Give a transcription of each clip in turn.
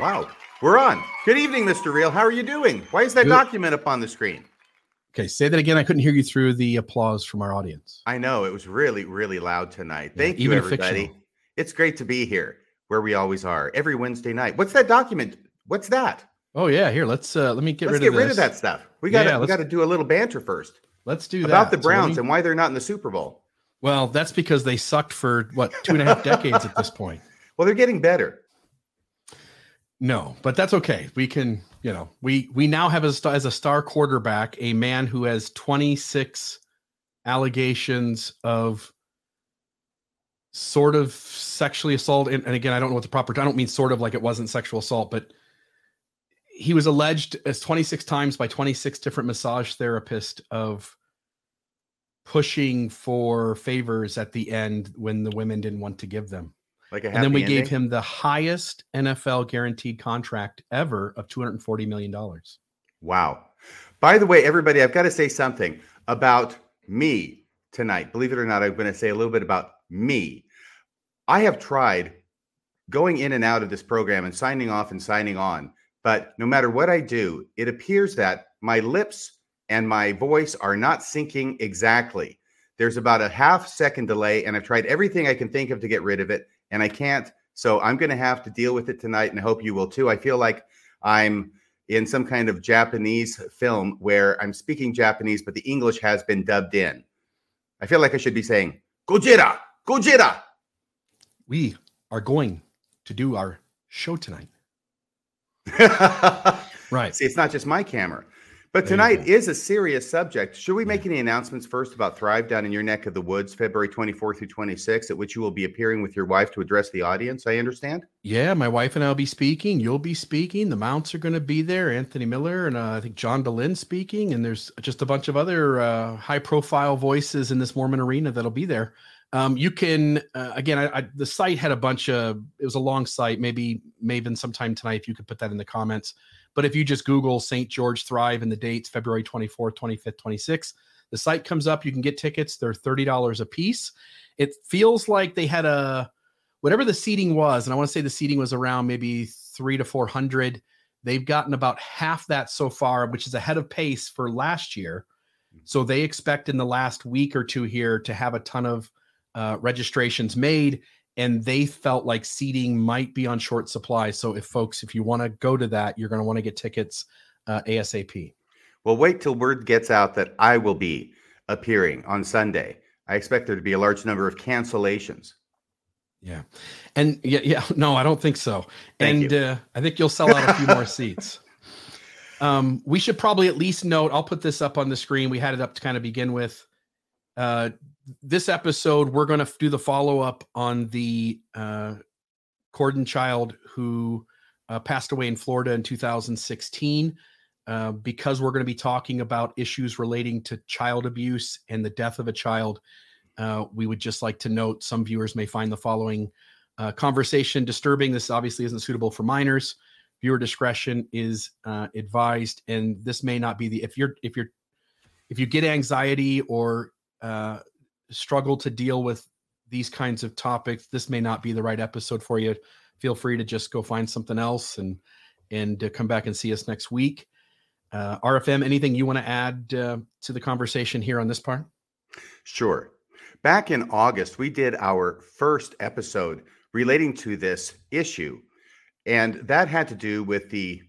Wow, we're on. Good evening, Mr. Real. How are you doing? Why is that document up on the screen? Okay, say that again. I couldn't hear you through the applause from our audience. I know. It was really, really loud tonight. Thank you, everybody. Fictional. It's great to be here, where we always are, every Wednesday night. What's that document? What's that? Oh, yeah. Here, let's get rid of that stuff. We got to do a little banter first. Let's do that. About the Browns and why they're not in the Super Bowl. Well, that's because they sucked for, 2.5 decades at this point. Well, they're getting better. No, but that's okay. We can, we now have as a star quarterback, a man who has 26 allegations of sort of sexually assault. And again, I don't know what the proper, I don't mean sort of like it wasn't sexual assault, but he was alleged as 26 times by 26 different massage therapists of pushing for favors at the end when the women didn't want to give them. And then we gave him the highest NFL guaranteed contract ever of $240 million. Wow. By the way, everybody, I've got to say something about me tonight. Believe it or not, I'm going to say a little bit about me. I have tried going in and out of this program and signing off and signing on, but no matter what I do, it appears that my lips and my voice are not syncing exactly. There's about a half-second delay, and I've tried everything I can think of to get rid of it. And I can't, so I'm going to have to deal with it tonight, and I hope you will too. I feel like I'm in some kind of Japanese film where I'm speaking Japanese, but the English has been dubbed in. I feel like I should be saying, Gojira! Gojira! We are going to do our show tonight. Right. See, it's not just my camera. But tonight is a serious subject. Should we make any announcements first about Thrive down in your neck of the woods, February 24th through 26th, at which you will be appearing with your wife to address the audience, I understand? Yeah, my wife and I will be speaking. You'll be speaking. The Mounts are going to be there. Anthony Miller and I think John DeLynn speaking. And there's just a bunch of other high-profile voices in this Mormon arena that'll be there. You can, again, the site had a bunch of, it was a long site, maybe sometime tonight, if you could put that in the comments. But if you just Google St. George Thrive and the dates, February 24th, 25th, 26th, the site comes up. You can get tickets. They're $30 a piece. It feels like they had whatever the seating was, and I want to say the seating was around maybe 300 to 400. They've gotten about half that so far, which is ahead of pace for last year. So they expect in the last week or two here to have a ton of registrations made, and they felt like seating might be on short supply. So if you want to go to that, you're going to want to get tickets ASAP. Well, wait till word gets out that I will be appearing on Sunday. I expect there to be a large number of cancellations. Yeah. And no, I don't think so. I think you'll sell out a few more seats. We should probably at least note, I'll put this up on the screen. We had it up to kind of begin with, this episode, we're going to do the follow-up on the Corden child who passed away in Florida in 2016, because we're going to be talking about issues relating to child abuse and the death of a child. We would just like to note some viewers may find the following conversation disturbing. This obviously isn't suitable for minors. Viewer discretion is advised, and this may not be the if you get anxiety or struggle to deal with these kinds of topics, this may not be the right episode for you. Feel free to just go find something else and come back and see us next week. RFM, anything you want to add to the conversation here on this part? Sure. Back in August, we did our first episode relating to this issue, and that had to do with the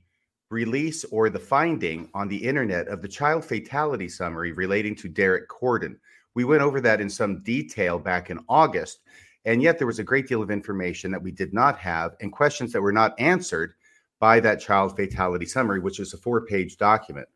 release or the finding on the internet of the child fatality summary relating to Derek Corden. We went over that in some detail back in August, and yet there was a great deal of information that we did not have and questions that were not answered by that child fatality summary, which is a 4-page document.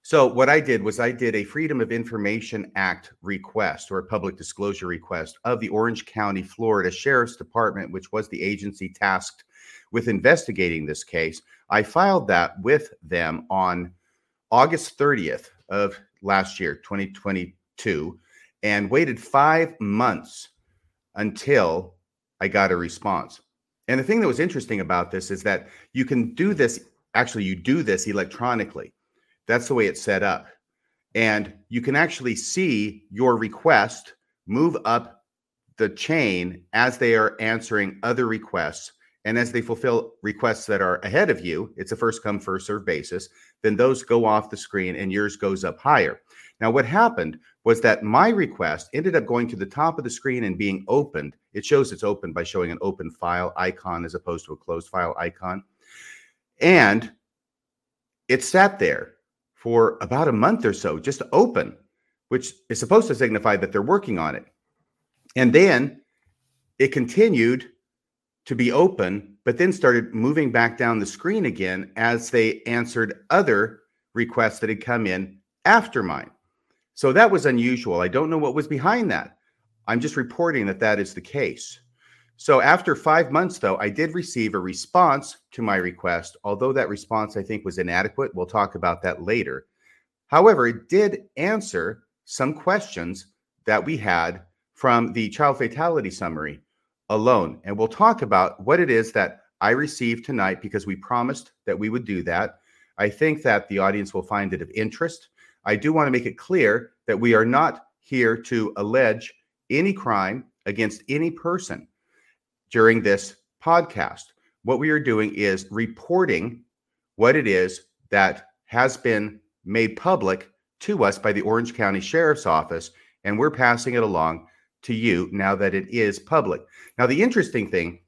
So what I did was I did a Freedom of Information Act request, or a public disclosure request, of the Orange County, Florida Sheriff's Department, which was the agency tasked with investigating this case. I filed that with them on August 30th of last year, 2022, and waited 5 months until I got a response. And the thing that was interesting about this is that you can do this, actually you do this electronically. That's the way it's set up. And you can actually see your request move up the chain as they are answering other requests. And as they fulfill requests that are ahead of you, it's a first come, first serve basis, then those go off the screen and yours goes up higher. Now, what happened was that my request ended up going to the top of the screen and being opened. It shows it's open by showing an open file icon as opposed to a closed file icon. And it sat there for about a month or so, just open, which is supposed to signify that they're working on it. And then it continued to be open, but then started moving back down the screen again as they answered other requests that had come in after mine. So that was unusual. I don't know what was behind that. I'm just reporting that that is the case. So after 5 months, though, I did receive a response to my request, although that response, I think, was inadequate. We'll talk about that later. However, it did answer some questions that we had from the child fatality summary alone. And we'll talk about what it is that I received tonight, because we promised that we would do that. I think that the audience will find it of interest. I do want to make it clear that we are not here to allege any crime against any person during this podcast. What we are doing is reporting what it is that has been made public to us by the Orange County Sheriff's Office, and we're passing it along to you now that it is public. Now, the interesting thing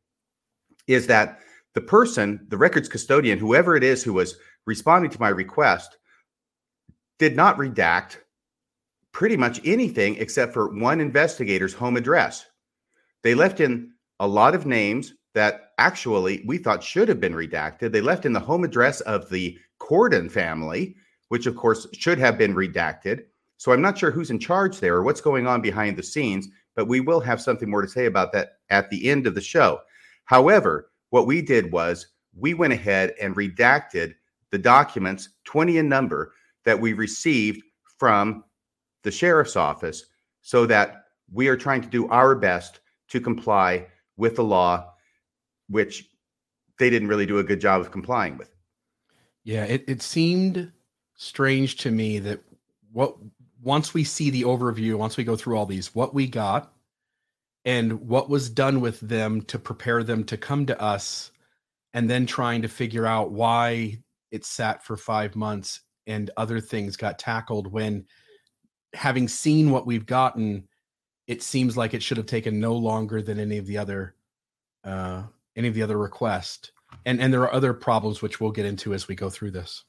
is that the person, the records custodian, whoever it is who was responding to my request, did not redact pretty much anything except for one investigator's home address. They left in a lot of names that actually we thought should have been redacted. They left in the home address of the Corden family, which of course should have been redacted. So I'm not sure who's in charge there or what's going on behind the scenes, but we will have something more to say about that at the end of the show. However, what we did was we went ahead and redacted the documents, 20 in number, that we received from the sheriff's office, so that we are trying to do our best to comply with the law, which they didn't really do a good job of complying with. Yeah, it seemed strange to me that once we see the overview, once we go through all these, what we got and what was done with them to prepare them to come to us, and then trying to figure out why it sat for 5 months and other things got tackled, when, having seen what we've gotten, it seems like it should have taken no longer than any of the other requests. And there are other problems which we'll get into as we go through this.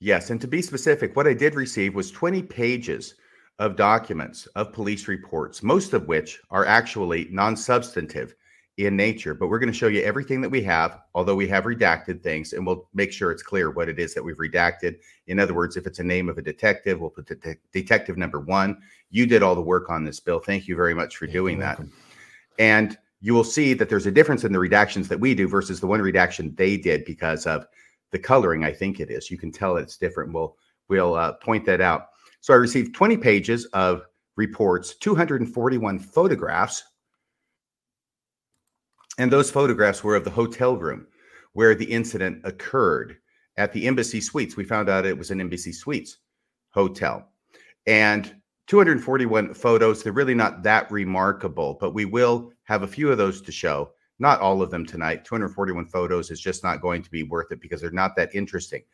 Yes, and to be specific, what I did receive was 20 pages of documents, of police reports, most of which are actually non-substantive in nature. But we're going to show you everything that we have, although we have redacted things, and we'll make sure it's clear what it is that we've redacted. In other words, if it's a name of a detective, we'll put detective number one. You did all the work on this, Bill. Thank you very much for doing that. Welcome. And you will see that there's a difference in the redactions that we do versus the one redaction they did because of the coloring, I think it is. You can tell it's different. We'll point that out. So I received 20 pages of reports, 241 photographs. And those photographs were of the hotel room where the incident occurred at the Embassy Suites. We found out it was an Embassy Suites hotel. And 241 photos, they're really not that remarkable, but we will have a few of those to show. Not all of them tonight. 241 photos is just not going to be worth it because they're not that interesting.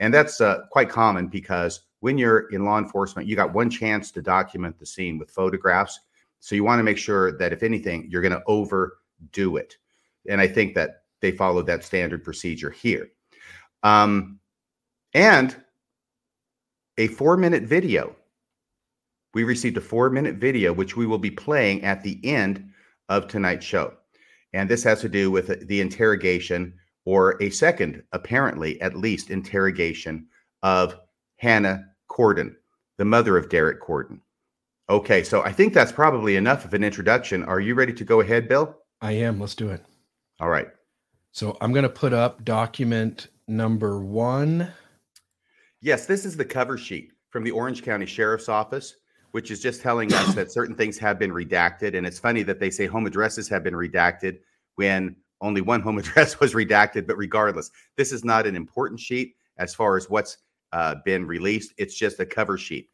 And that's quite common, because when you're in law enforcement, you got one chance to document the scene with photographs. So you want to make sure that if anything, you're going to overdo it. And I think that they followed that standard procedure here. And a 4-minute video. We received a 4-minute video, which we will be playing at the end of tonight's show. And this has to do with the interrogation, or a second, apparently, at least, interrogation of Hannah Corden, the mother of Derek Corden. Okay, so I think that's probably enough of an introduction. Are you ready to go ahead, Bill? I am. Let's do it. All right. So I'm going to put up document number 1. Yes, this is the cover sheet from the Orange County Sheriff's Office, which is just telling us that certain things have been redacted. And it's funny that they say home addresses have been redacted when only one home address was redacted. But regardless, this is not an important sheet as far as what's been released. It's just a cover sheet.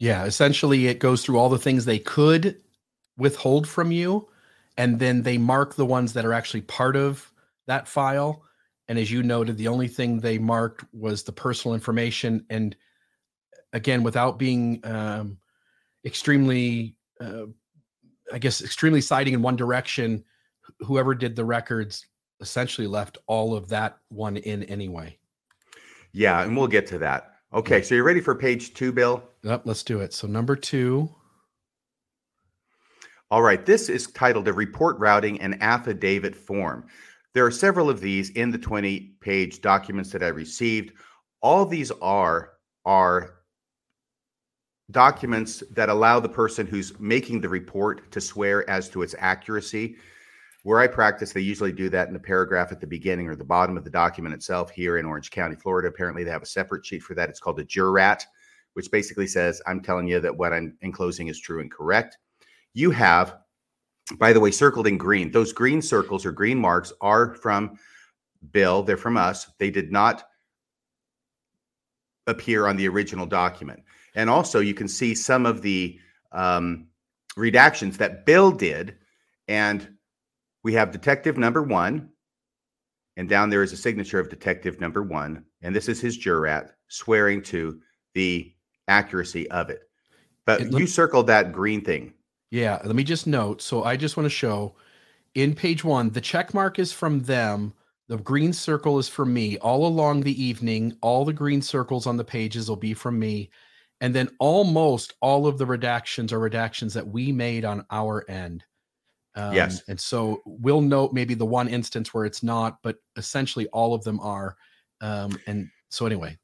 Yeah, essentially it goes through all the things they could withhold from you, and then they mark the ones that are actually part of that file. And as you noted, the only thing they marked was the personal information. And again, without being extremely citing in one direction, whoever did the records essentially left all of that one in anyway. Yeah, and we'll get to that. Okay, so you're ready for page 2, Bill? Yep, let's do it. So number 2. All right, this is titled a report routing and affidavit form. There are several of these in the 20-page documents that I received. All these are documents that allow the person who's making the report to swear as to its accuracy. Where I practice, they usually do that in the paragraph at the beginning or the bottom of the document itself. Here in Orange County, Florida, apparently they have a separate sheet for that. It's called a jurat, which basically says, I'm telling you that what I'm enclosing is true and correct. You have, by the way, circled in green. Those green circles or green marks are from Bill. They're from us. They did not appear on the original document. And also you can see some of the redactions that Bill did. And we have detective number 1. And down there is a signature of detective number 1. And this is his jurat swearing to the accuracy of it. But you circled that green thing. Yeah, let me just note. So I just want to show in page 1, the check mark is from them. The green circle is from me. All along the evening, all the green circles on the pages will be from me. And then almost all of the redactions are redactions that we made on our end. Yes. And so we'll note maybe the one instance where it's not, but essentially all of them are. And so anyway.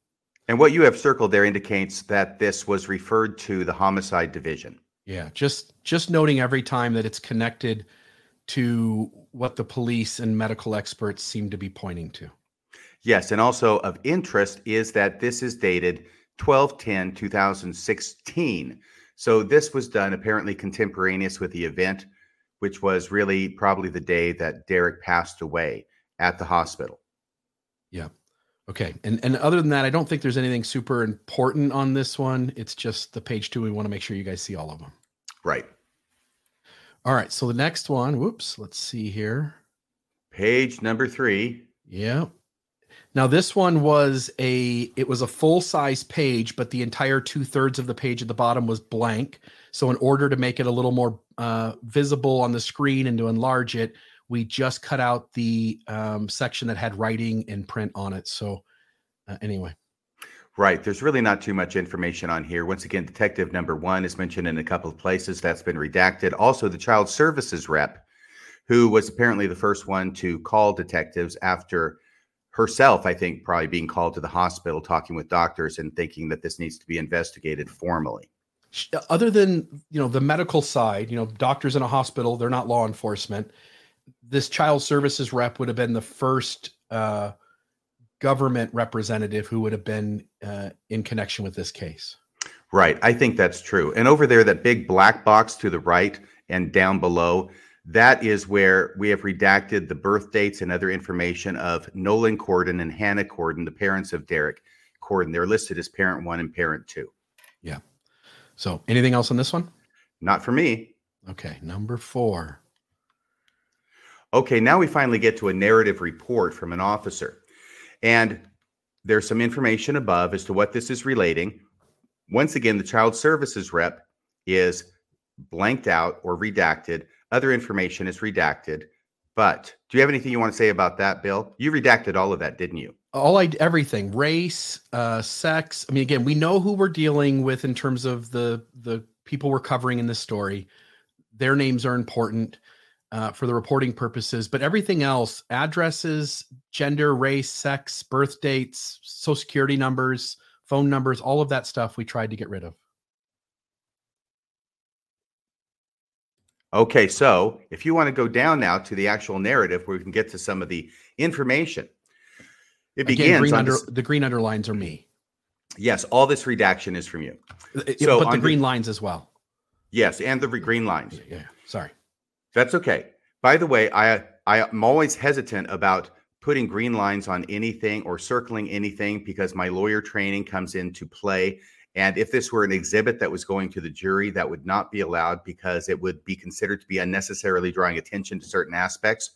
And what you have circled there indicates that this was referred to the homicide division. Yeah, just noting every time that it's connected to what the police and medical experts seem to be pointing to. Yes, and also of interest is that this is dated 12/10/2016. So this was done apparently contemporaneous with the event, which was really probably the day that Derek passed away at the hospital. Yeah. Okay. And other than that, I don't think there's anything super important on this one. It's just the page 2. We want to make sure you guys see all of them. Right. All right. So the next one, let's see here. Page number 3. Yeah. Now this one was it was a full size page, but the entire 2/3 of the page at the bottom was blank. So in order to make it a little more visible on the screen and to enlarge it, we just cut out the section that had writing and print on it. So anyway. Right. There's really not too much information on here. Once again, detective number 1 is mentioned in a couple of places. That's been redacted. Also, the child services rep, who was apparently the first one to call detectives after herself, I think, probably being called to the hospital, talking with doctors and thinking that this needs to be investigated formally. Other than, the medical side, doctors in a hospital, they're not law enforcement. This child services rep would have been the first government representative who would have been in connection with this case. Right. I think that's true. And over there, that big black box to the right and down below, that is where we have redacted the birth dates and other information of Nolan Corden and Hannah Corden, the parents of Derek Corden. They're listed as parent 1 and parent 2. Yeah. So anything else on this one? Not for me. Okay. Number 4. Okay, now we finally get to a narrative report from an officer. And there's some information above as to what this is relating. Once again, the child services rep is blanked out or redacted. Other information is redacted. But do you have anything you want to say about that, Bill? You redacted all of that, didn't you? Everything, race, sex. I mean, again, we know who we're dealing with in terms of the people we're covering in this story. Their names are important. for the reporting purposes, but everything else, addresses, gender, race, sex, birth dates, social security numbers, phone numbers, all of that stuff we tried to get rid of. Okay, so if you want to go down now to the actual narrative where we can get to some of the information, it begins. The green underlines are me. Yes, all this redaction is from you. So but the green lines as well. Yes, and the green lines. Yeah, sorry. That's okay. By the way, I'm always hesitant about putting green lines on anything or circling anything because my lawyer training comes into play. And if this were an exhibit that was going to the jury, that would not be allowed because it would be considered to be unnecessarily drawing attention to certain aspects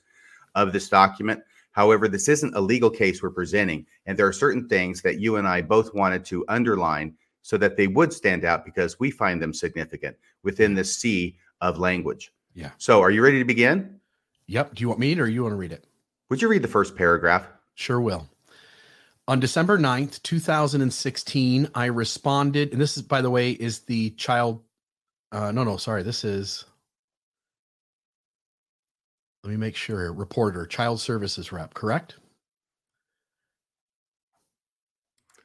of this document. However, this isn't a legal case we're presenting. And there are certain things that you and I both wanted to underline so that they would stand out because we find them significant within the sea of language. Yeah. So are you ready to begin? Yep. Do you want me to, or you want to read it? Would you read the first paragraph? Sure will. On December 9th, 2016, I responded, and this is, by the way, is the child. Let me make sure. Reporter, child services rep, correct?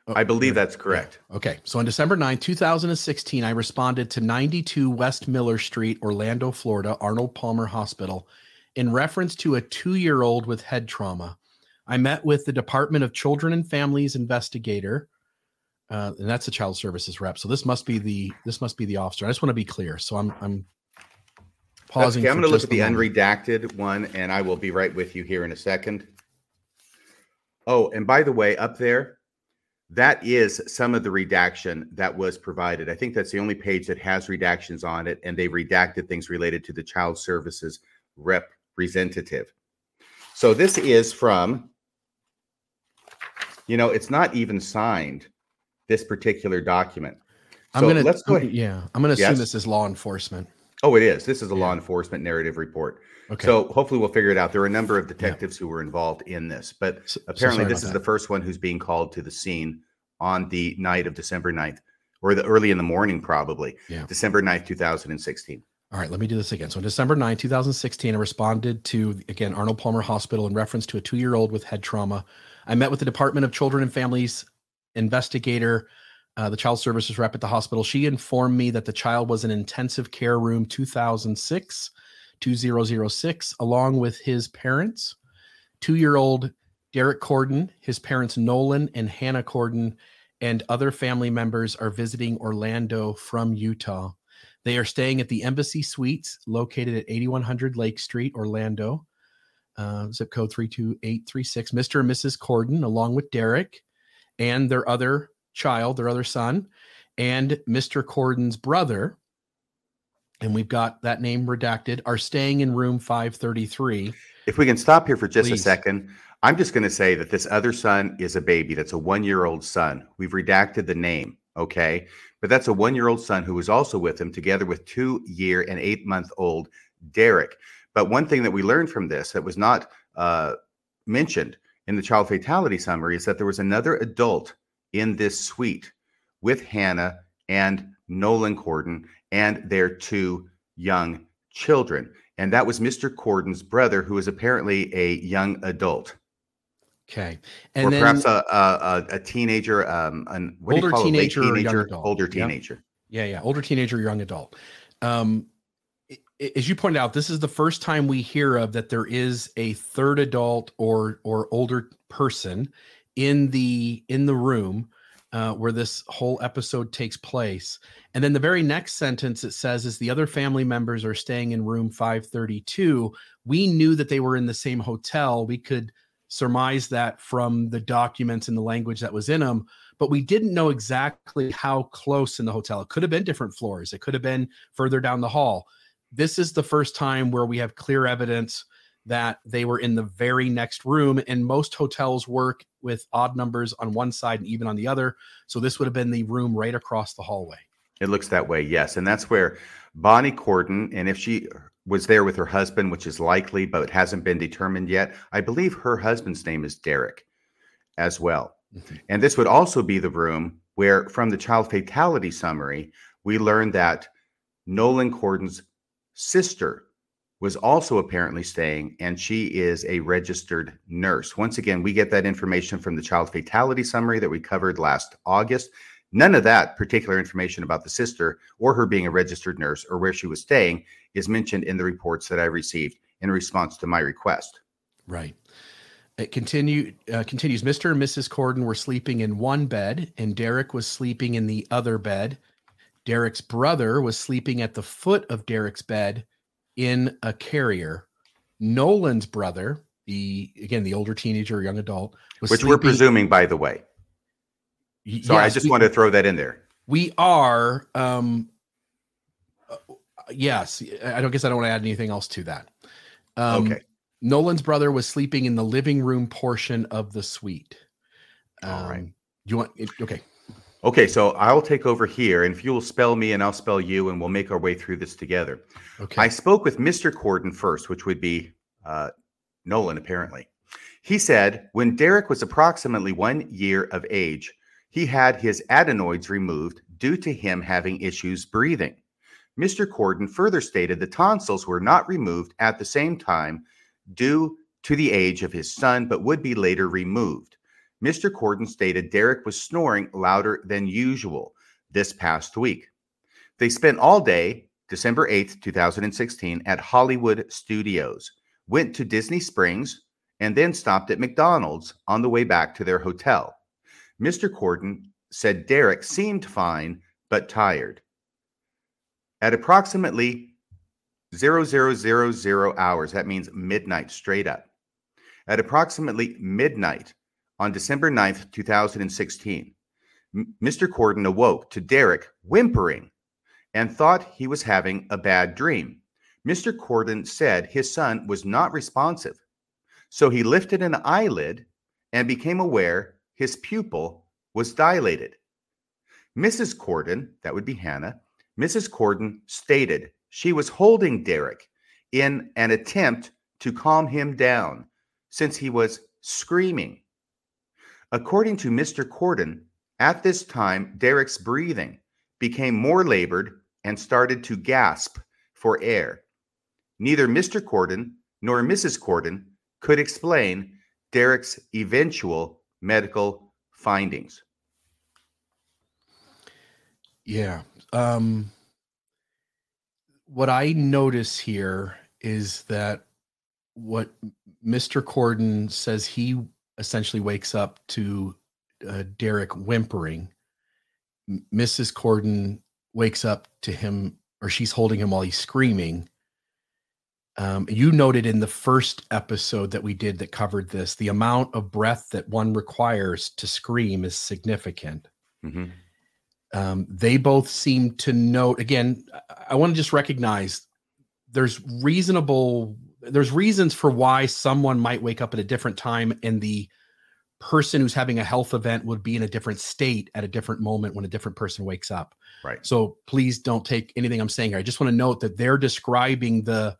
Oh, I believe that's correct. Yeah. Okay. So on December 9th, 2016, I responded to 92 West Miller Street, Orlando, Florida, Arnold Palmer Hospital, in reference to a 2-year-old with head trauma. I met with the Department of Children and Families investigator, and that's a child services rep. So this must be the officer. I just want to be clear. So I'm pausing. Okay, I'm going to look at the unredacted one, and I will be right with you here in a second. Oh, and by the way, up there, that is some of the redaction that was provided. I think that's the only page that has redactions on it, and they redacted things related to the child services representative. So this is from. You know, it's not even signed, this particular document. So let's go ahead. Yeah, I'm going to assume this is law enforcement. Oh, it is. This is a law enforcement narrative report. Okay. So hopefully we'll figure it out. There are a number of detectives who were involved in this, but apparently this is the first one who's being called to the scene on the night of December 9th, or the early in the morning, probably. Yeah. December 9th, 2016. All right, let me do this again. So on December 9, 2016, I responded to, again, Arnold Palmer Hospital in reference to a 2-year-old with head trauma. I met with the Department of Children and Families investigator, the child services rep at the hospital. She informed me that the child was in intensive care room 2006, along with his parents, 2-year-old Derek Corden, his parents Nolan and Hannah Corden, and other family members are visiting Orlando from Utah. They are staying at the Embassy Suites located at 8100 Lake Street, Orlando, zip code 32836. Mr. and Mrs. Corden, along with Derek and their other child, their other son, and Mr. Corden's brother, and we've got that name redacted, are staying in room 533. If we can stop here for just a second, I'm just going to say that this other son is a baby. That's a 1-year-old son. We've redacted the name. Okay, but that's a 1-year-old son who was also with him, together with 2-year and 8-month-old Derek. But one thing that we learned from this that was not mentioned in the child fatality summary is that there was another adult in this suite with Hannah and Nolan Corden and their 2 young children. And that was Mr. Corden's brother, who is apparently a young adult. Okay, and or then perhaps a teenager, an older teenager, older teenager. Yeah, older teenager, young adult. As you pointed out, this is the first time we hear of that there is a third adult or older person in the room where this whole episode takes place. And then the very next sentence it says is the other family members are staying in room 532. We knew that they were in the same hotel. We could surmise that from the documents and the language that was in them, but we didn't know exactly how close in the hotel. It could have been different floors. It could have been further down the hall. This is the first time where we have clear evidence that they were in the very next room, and most hotels work with odd numbers on one side and even on the other. So this would have been the room right across the hallway. It looks that way, yes. And that's where Bonnie Corden, and if she was there with her husband, which is likely, but it hasn't been determined yet. I believe her husband's name is Derek as well. Mm-hmm. And this would also be the room where, from the child fatality summary, we learned that Nolan Corden's sister was also apparently staying, and she is a registered nurse. Once again, we get that information from the child fatality summary that we covered last August. None of that particular information about the sister or her being a registered nurse or where she was staying is mentioned in the reports that I received in response to my request. Right. It continues, Mr. and Mrs. Corden were sleeping in one bed, and Derek was sleeping in the other bed. Derek's brother was sleeping at the foot of Derek's bed in a carrier. Nolan's brother, the older teenager or young adult, was which sleeping, we're presuming, by the way. So yes, I just want to throw that in there. We are. Yes, I don't want to add anything else to that. Okay. Nolan's brother was sleeping in the living room portion of the suite. All right. You want it? Okay. Okay, so I'll take over here, and if you'll spell me and I'll spell you, and we'll make our way through this together. Okay. I spoke with Mr. Corden first, which would be Nolan, apparently. He said when Derek was approximately 1 year of age, he had his adenoids removed due to him having issues breathing. Mr. Corden further stated the tonsils were not removed at the same time due to the age of his son, but would be later removed. Mr. Corden stated Derek was snoring louder than usual this past week. They spent all day, December 8th, 2016, at Hollywood Studios, went to Disney Springs, and then stopped at McDonald's on the way back to their hotel. Mr. Corden said Derek seemed fine, but tired. At approximately 0000 hours, that means midnight straight up. At approximately midnight, on December 9th, 2016, Mr. Corden awoke to Derek whimpering and thought he was having a bad dream. Mr. Corden said his son was not responsive, so he lifted an eyelid and became aware his pupil was dilated. Mrs. Corden, that would be Hannah, Mrs. Corden stated she was holding Derek in an attempt to calm him down since he was screaming. According to Mr. Corden, at this time, Derek's breathing became more labored and started to gasp for air. Neither Mr. Corden nor Mrs. Corden could explain Derek's eventual medical findings. Yeah. What I notice here is that what Mr. Corden says he essentially wakes up to Derek whimpering. Mrs. Corden wakes up to him, or she's holding him while he's screaming. You noted in the first episode that we did that covered this, the amount of breath that one requires to scream is significant. Mm-hmm. They both seem to note, again, I want to just recognize there's reasons for why someone might wake up at a different time, and the person who's having a health event would be in a different state at a different moment when a different person wakes up. Right. So please don't take anything I'm saying here. I just want to note that they're describing the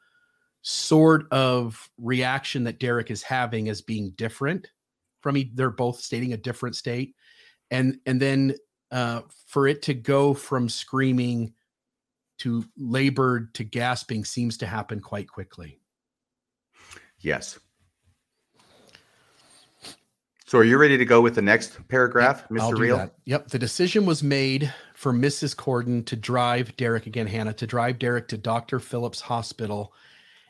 sort of reaction that Derek is having as being different from they're both stating a different state. And then for it to go from screaming to labored to gasping seems to happen quite quickly. Yes. So are you ready to go with the next paragraph, yep, Mr. Real? Yep. The decision was made for Mrs. Corden to drive Derek, again, Hannah, to drive Derek to Dr. Phillips Hospital.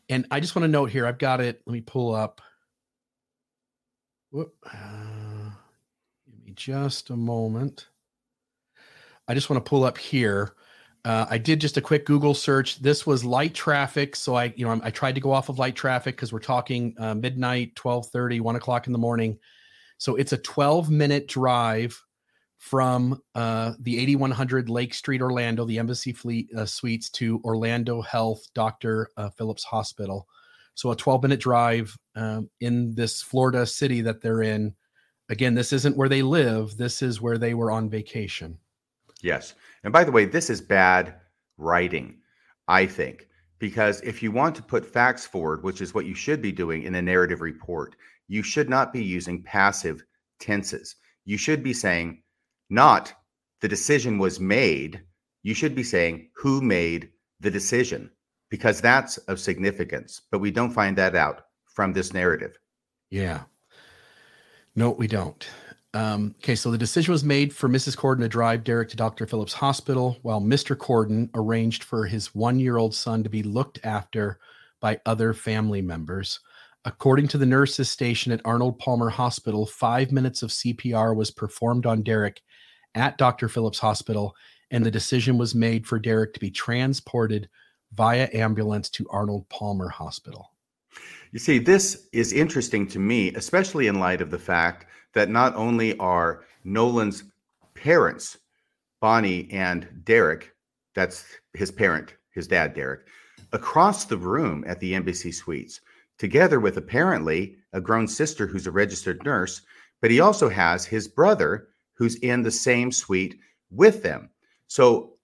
And I just want to note here, I've got it. Let me pull up. Give me just a moment. I just want to pull up here. I did just a quick Google search. This was light traffic. So I tried to go off of light traffic because we're talking midnight, 12:30, 1 o'clock in the morning. So it's a 12-minute drive from the 8100 Lake Street, Orlando, the Embassy Suites to Orlando Health, Dr. Phillips Hospital. So a 12-minute drive in this Florida city that they're in. Again, this isn't where they live. This is where they were on vacation. Yes. And by the way, this is bad writing, I think, because if you want to put facts forward, which is what you should be doing in a narrative report, you should not be using passive tenses. You should be saying not the decision was made. You should be saying who made the decision. because that's of significance. But we don't find that out from this narrative. Yeah. No, we don't. Okay, so the decision was made for Mrs. Corden to drive Derek to Dr. Phillips Hospital, while Mr. Corden arranged for his one-year-old son to be looked after by other family members. According to the nurses stationed at Arnold Palmer Hospital, 5 minutes of CPR was performed on Derek at Dr. Phillips Hospital, and the decision was made for Derek to be transported via ambulance to Arnold Palmer Hospital. You see, this is interesting to me, especially in light of the fact that not only are Nolan's parents, Bonnie and Derek, that's his parent, his dad, Derek, across the room at the Embassy Suites, together with apparently a grown sister who's a registered nurse, but he also has his brother who's in the same suite with them. So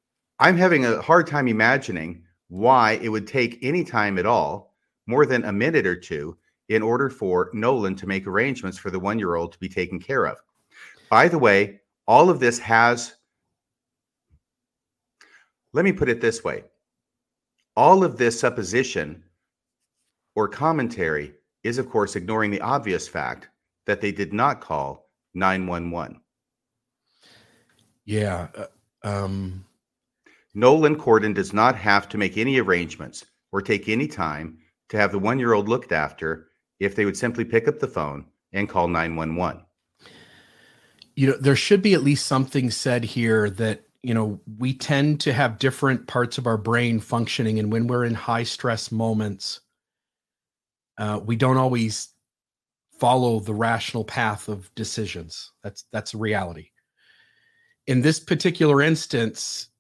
I'm having a hard time imagining why it would take any time at all, more than a minute or two, in order for Nolan to make arrangements for the one-year-old to be taken care of. By the way, all of this has, let me put it this way, all of this supposition or commentary is, of course, ignoring the obvious fact that they did not call 911. Yeah. Nolan Corden does not have to make any arrangements or take any time to have the one-year-old looked after if they would simply pick up the phone and call 911. You know, there should be at least something said here that, you know, we tend to have different parts of our brain functioning. And when we're in high stress moments, we don't always follow the rational path of decisions. That's a reality. In this particular instance,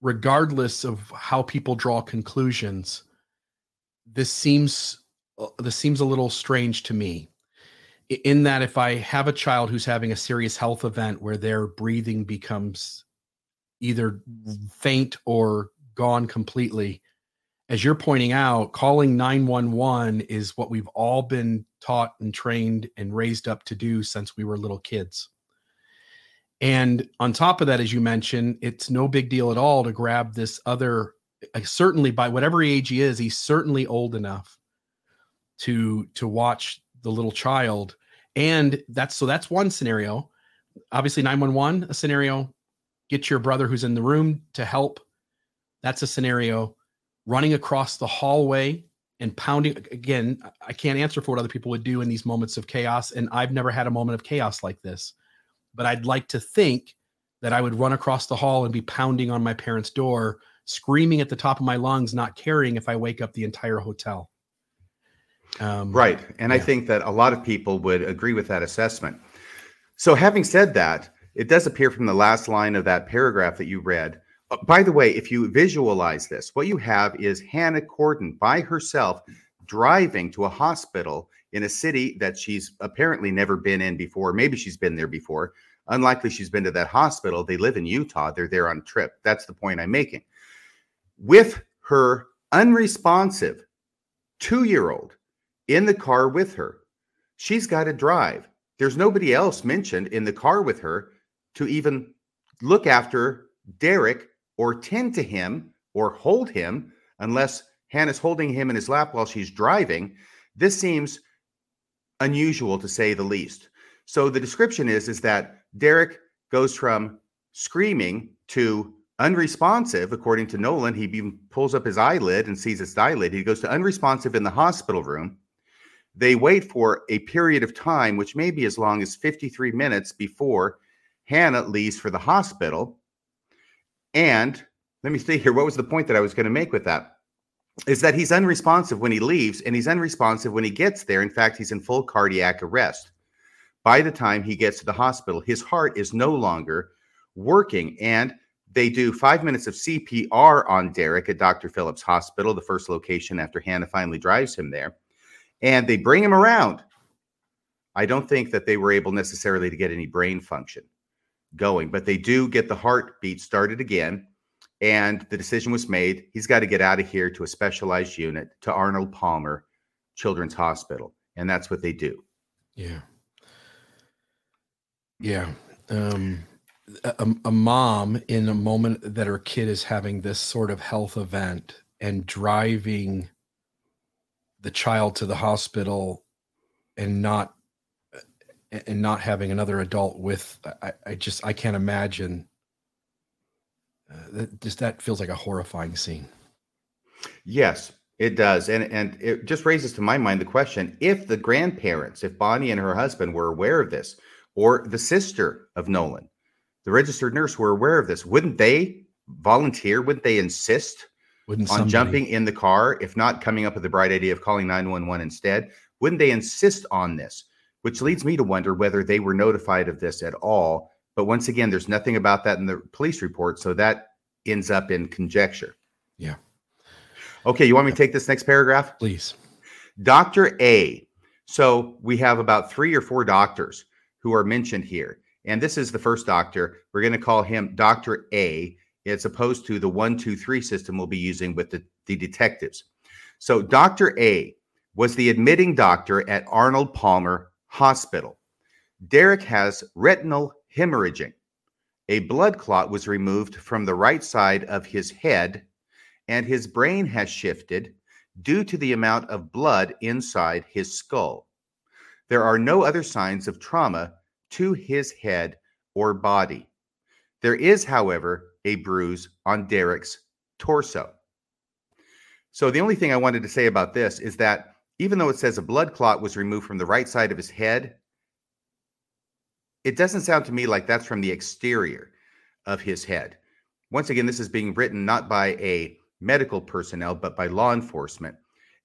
regardless of how people draw conclusions, this seems a little strange to me, in that if I have a child who's having a serious health event where their breathing becomes either faint or gone completely, as you're pointing out, calling 911 is what we've all been taught and trained and raised up to do since we were little kids. And on top of that, as you mentioned, it's no big deal at all to grab this other, certainly by whatever age he is, he's certainly old enough to watch the little child. And that's one scenario. Obviously 911, a scenario, get your brother who's in the room to help. That's a scenario. Running across the hallway and pounding. Again, I can't answer for what other people would do in these moments of chaos. And I've never had a moment of chaos like this. But I'd like to think that I would run across the hall and be pounding on my parents' door, screaming at the top of my lungs, not caring if I wake up the entire hotel. Right. And yeah. I think that a lot of people would agree with that assessment. So having said that, it does appear from the last line of that paragraph that you read. By the way, if you visualize this, what you have is Hannah Corden by herself driving to a hospital in a city that she's apparently never been in before. Maybe she's been there before. Unlikely she's been to that hospital. They live in Utah. They're there on a trip. That's the point I'm making. With her unresponsive 2-year-old in the car with her, she's got to drive. There's nobody else mentioned in the car with her to even look after Derek or tend to him or hold him, unless Hannah's holding him in his lap while she's driving. This seems unusual to say the least. So the description is that Derek goes from screaming to unresponsive. According to Nolan, he even pulls up his eyelid and sees it's dilated. He goes to unresponsive in the hospital room. They wait for a period of time, which may be as long as 53 minutes before Hannah leaves for the hospital. And let me stay here. What was the point that I was going to make with that? Is that he's unresponsive when he leaves, and he's unresponsive when he gets there. In fact, he's in full cardiac arrest. By the time he gets to the hospital, his heart is no longer working, and they do 5 minutes of CPR on Derek at Dr. Phillips Hospital, the first location after Hannah finally drives him there, and they bring him around. I don't think that they were able necessarily to get any brain function going, but they do get the heartbeat started again. And the decision was made, he's got to get out of here to a specialized unit, to Arnold Palmer Children's Hospital. And that's what they do. Yeah. Yeah. a mom in a moment that her kid is having this sort of health event and driving the child to the hospital and not having another adult with, I can't imagine. That feels like a horrifying scene. Yes, it does. And it just raises to my mind the question, if the grandparents, if Bonnie and her husband were aware of this, or the sister of Nolan, the registered nurse, were aware of this, wouldn't they volunteer? Wouldn't they insist on jumping in the car, if not coming up with the bright idea of calling 911 instead? Wouldn't they insist on this? Which leads me to wonder whether they were notified of this at all. But once again, there's nothing about that in the police report, so that ends up in conjecture. Yeah. Okay, you want me to take this next paragraph? Please. Dr. A. So we have about 3 or 4 doctors who are mentioned here. And this is the first doctor. We're going to call him Dr. A. It's opposed to the 1-2-3 system we'll be using with the detectives. So Dr. A was the admitting doctor at Arnold Palmer Hospital. Derek has retinal hemorrhaging. A blood clot was removed from the right side of his head, and his brain has shifted due to the amount of blood inside his skull. There are no other signs of trauma to his head or body. There is, however, a bruise on Derek's torso. So the only thing I wanted to say about this is that even though it says a blood clot was removed from the right side of his head, it doesn't sound to me like that's from the exterior of his head. Once again, this is being written not by a medical personnel, but by law enforcement.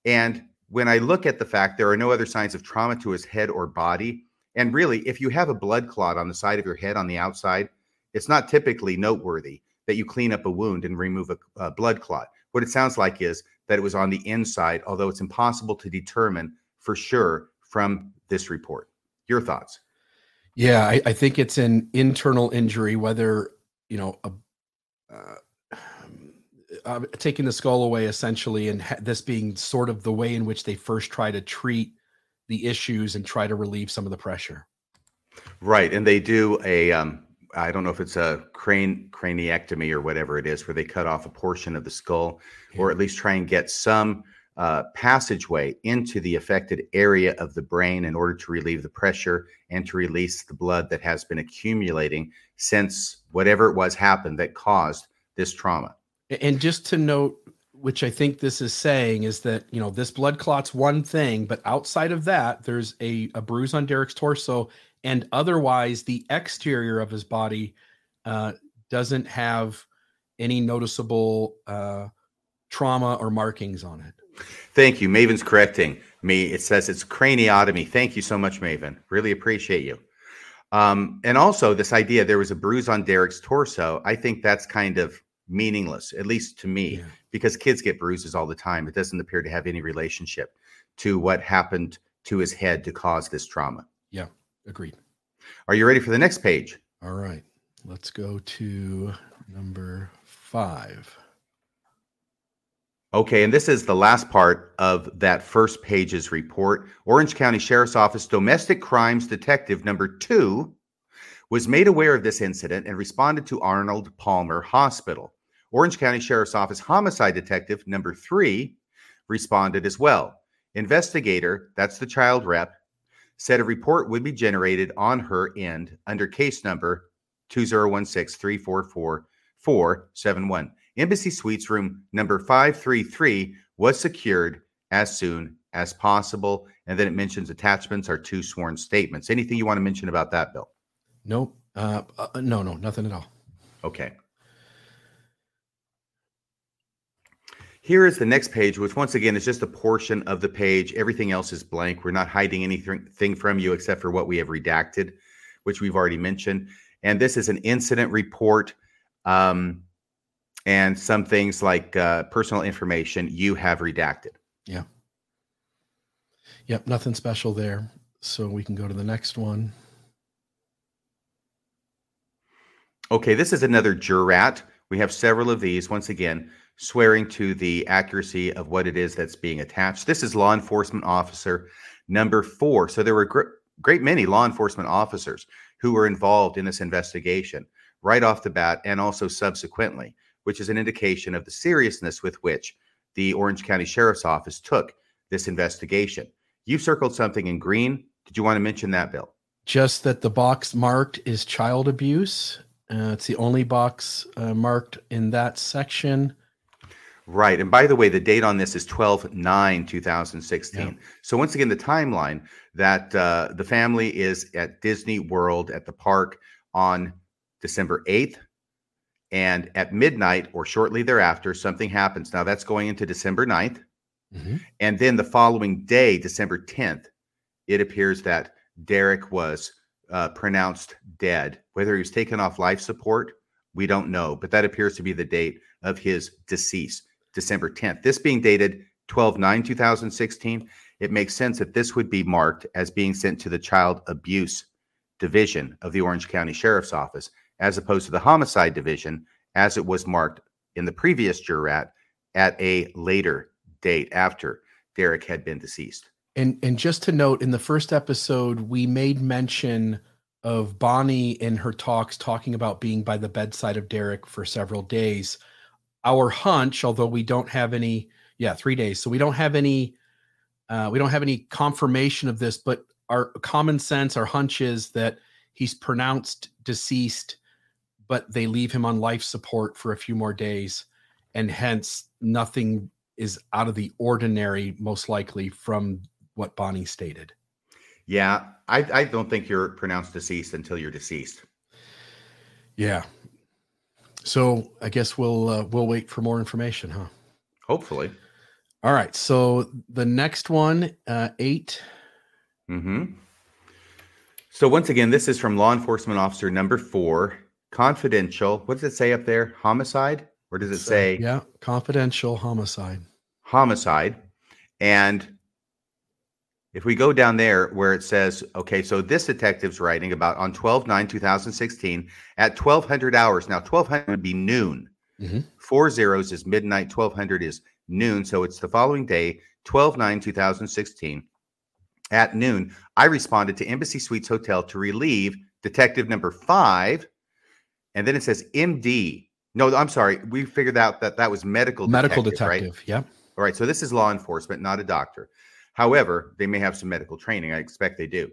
And when I look at the fact there are no other signs of trauma to his head or body, and really, if you have a blood clot on the side of your head on the outside, it's not typically noteworthy that you clean up a wound and remove a blood clot. What it sounds like is that it was on the inside, although it's impossible to determine for sure from this report. Your thoughts? Yeah, I think it's an internal injury, whether, you know, taking the skull away essentially, and this being sort of the way in which they first try to treat the issues and try to relieve some of the pressure. Right. And they do a, I don't know if it's a craniectomy or whatever it is, where they cut off a portion of the skull, or at least try and get some passageway into the affected area of the brain in order to relieve the pressure and to release the blood that has been accumulating since whatever it was happened that caused this trauma. And just to note, which I think this is saying, is that, you know, this blood clot's one thing, but outside of that, there's a bruise on Derek's torso, and otherwise the exterior of his body doesn't have any noticeable trauma or markings on it. Thank you. Maven's correcting me. It says it's craniotomy. Thank you so much, Maven. Really appreciate you. And also this idea, there was a bruise on Derek's torso. I think that's kind of meaningless, at least to me, because kids get bruises all the time. It doesn't appear to have any relationship to what happened to his head to cause this trauma. Yeah, agreed. Are you ready for the next page? All right. Let's go to number 5. Okay, and this is the last part of that first page's report. Orange County Sheriff's Office Domestic Crimes Detective Number 2 was made aware of this incident and responded to Arnold Palmer Hospital. Orange County Sheriff's Office Homicide Detective Number 3 responded as well. Investigator, that's the child rep, said a report would be generated on her end under case number 20163444471. Embassy Suites room number 533 was secured as soon as possible. And then it mentions attachments are 2 sworn statements. Anything you want to mention about that, Bill? Nope. No, nothing at all. Okay. Here is the next page, which once again is just a portion of the page. Everything else is blank. We're not hiding anything from you except for what we have redacted, which we've already mentioned. And this is an incident report. And some things like personal information you have redacted. Yeah. Yep. Nothing special there. So we can go to the next one. Okay. This is another jurat. We have several of these, once again, swearing to the accuracy of what it is that's being attached. This is law enforcement officer number 4. So there were great many law enforcement officers who were involved in this investigation. right off the bat and also subsequently, which is an indication of the seriousness with which the Orange County Sheriff's Office took this investigation. You circled something in green. Did you want to mention that, Bill? Just that the box marked is child abuse. It's the only box marked in that section. Right. And by the way, the date on this is 12/9/2016. Yeah. So once again, the timeline that the family is at Disney World at the park on December 8th. And at midnight or shortly thereafter, something happens. Now that's going into December 9th. Mm-hmm. And then the following day, December 10th, it appears that Derek was pronounced dead. Whether he was taken off life support, we don't know. But that appears to be the date of his decease, December 10th. This being dated 12/9/2016, it makes sense that this would be marked as being sent to the Child Abuse Division of the Orange County Sheriff's Office, as opposed to the Homicide Division, as it was marked in the previous jurat at a later date after Derek had been deceased. And just to note, in the first episode, we made mention of Bonnie in her talks talking about being by the bedside of Derek for several days. Our hunch, although we don't have any, 3 days. So we don't have any confirmation of this, but our common sense, our hunch is that he's pronounced deceased, but they leave him on life support for a few more days. And hence nothing is out of the ordinary, most likely, from what Bonnie stated. Yeah, I don't think you're pronounced deceased until you're deceased. Yeah. So I guess we'll wait for more information, huh? Hopefully. All right. So the next one, 8. Mm-hmm. So once again, this is from law enforcement officer number 4, confidential. What does it say up there? Homicide? Or does it say? Yeah, confidential homicide. Homicide. And if we go down there where it says, okay, so this detective's writing about on 12/9/2016 at 1200 hours. Now, 1200 would be noon. Mm-hmm. 4 zeros is midnight. 1200 is noon. So it's the following day, 12/9/2016 at noon. I responded to Embassy Suites Hotel to relieve detective number 5. And then it says MD. No, I'm sorry. We figured out that that was medical detective, right? Yep. All right. So this is law enforcement, not a doctor. However, they may have some medical training. I expect they do.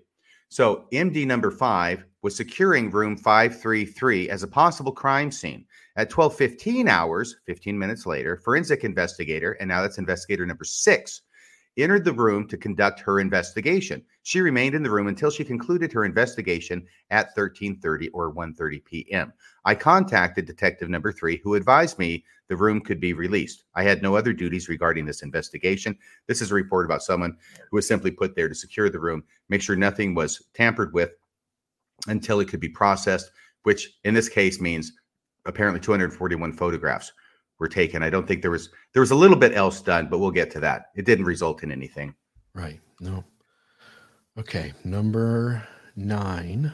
So MD number 5 was securing room 533 as a possible crime scene. At 12:15 hours, 15 minutes later, forensic investigator, and now that's investigator number 6, entered the room to conduct her investigation. She remained in the room until she concluded her investigation at 13:30 or 1:30 p.m. I contacted detective number 3, who advised me the room could be released. I had no other duties regarding this investigation. This is a report about someone who was simply put there to secure the room, make sure nothing was tampered with until it could be processed, which in this case means apparently 241 photographs were taken. I don't think there was a little bit else done, but we'll get to that. It didn't result in anything. Right. No. Okay. Number 9.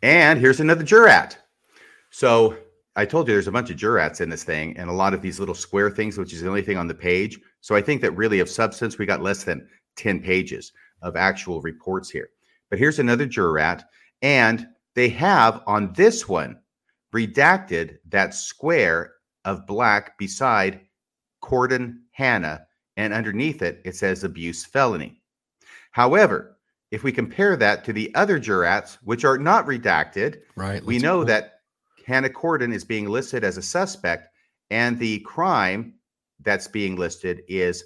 And here's another jurat. So I told you there's a bunch of jurats in this thing and a lot of these little square things, which is the only thing on the page. So I think that really of substance, we got less than 10 pages of actual reports here, but here's another jurat. And they have on this one redacted that square of black beside Corden Hannah, and underneath it, it says abuse felony. However, if we compare that to the other jurats, which are not redacted, right, we know that Hannah Corden is being listed as a suspect, and the crime that's being listed is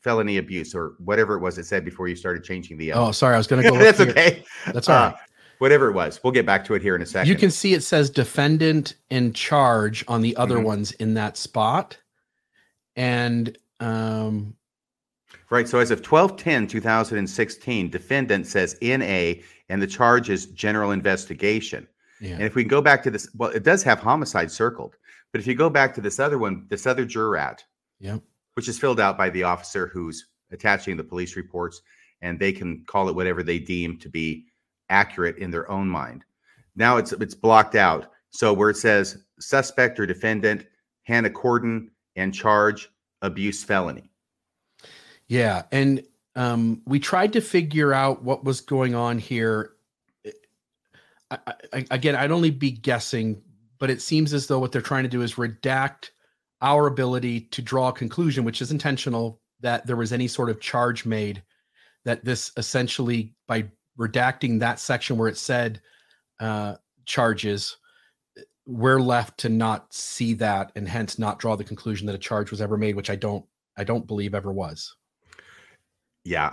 felony abuse or whatever it was it said before you started changing the other. Oh, sorry, I was going to go. That's okay. That's all right. Whatever it was. We'll get back to it here in a second. You can see it says defendant in charge on the other mm-hmm. ones in that spot. And right. So as of 12/10/2016, defendant says NA and the charge is general investigation. Yeah. And if we can go back to this, well, it does have homicide circled. But if you go back to this other one, this other jurat, yeah, which is filled out by the officer who's attaching the police reports, and they can call it whatever they deem to be accurate in their own mind. Now it's blocked out. So where it says suspect or defendant, Hannah Corden, and charge abuse felony. Yeah. And we tried to figure out what was going on here. again, I'd only be guessing, but it seems as though what they're trying to do is redact our ability to draw a conclusion, which is intentional, that there was any sort of charge made, that this essentially, by redacting that section where it said charges, we're left to not see that and hence not draw the conclusion that a charge was ever made, which I don't believe ever was. Yeah,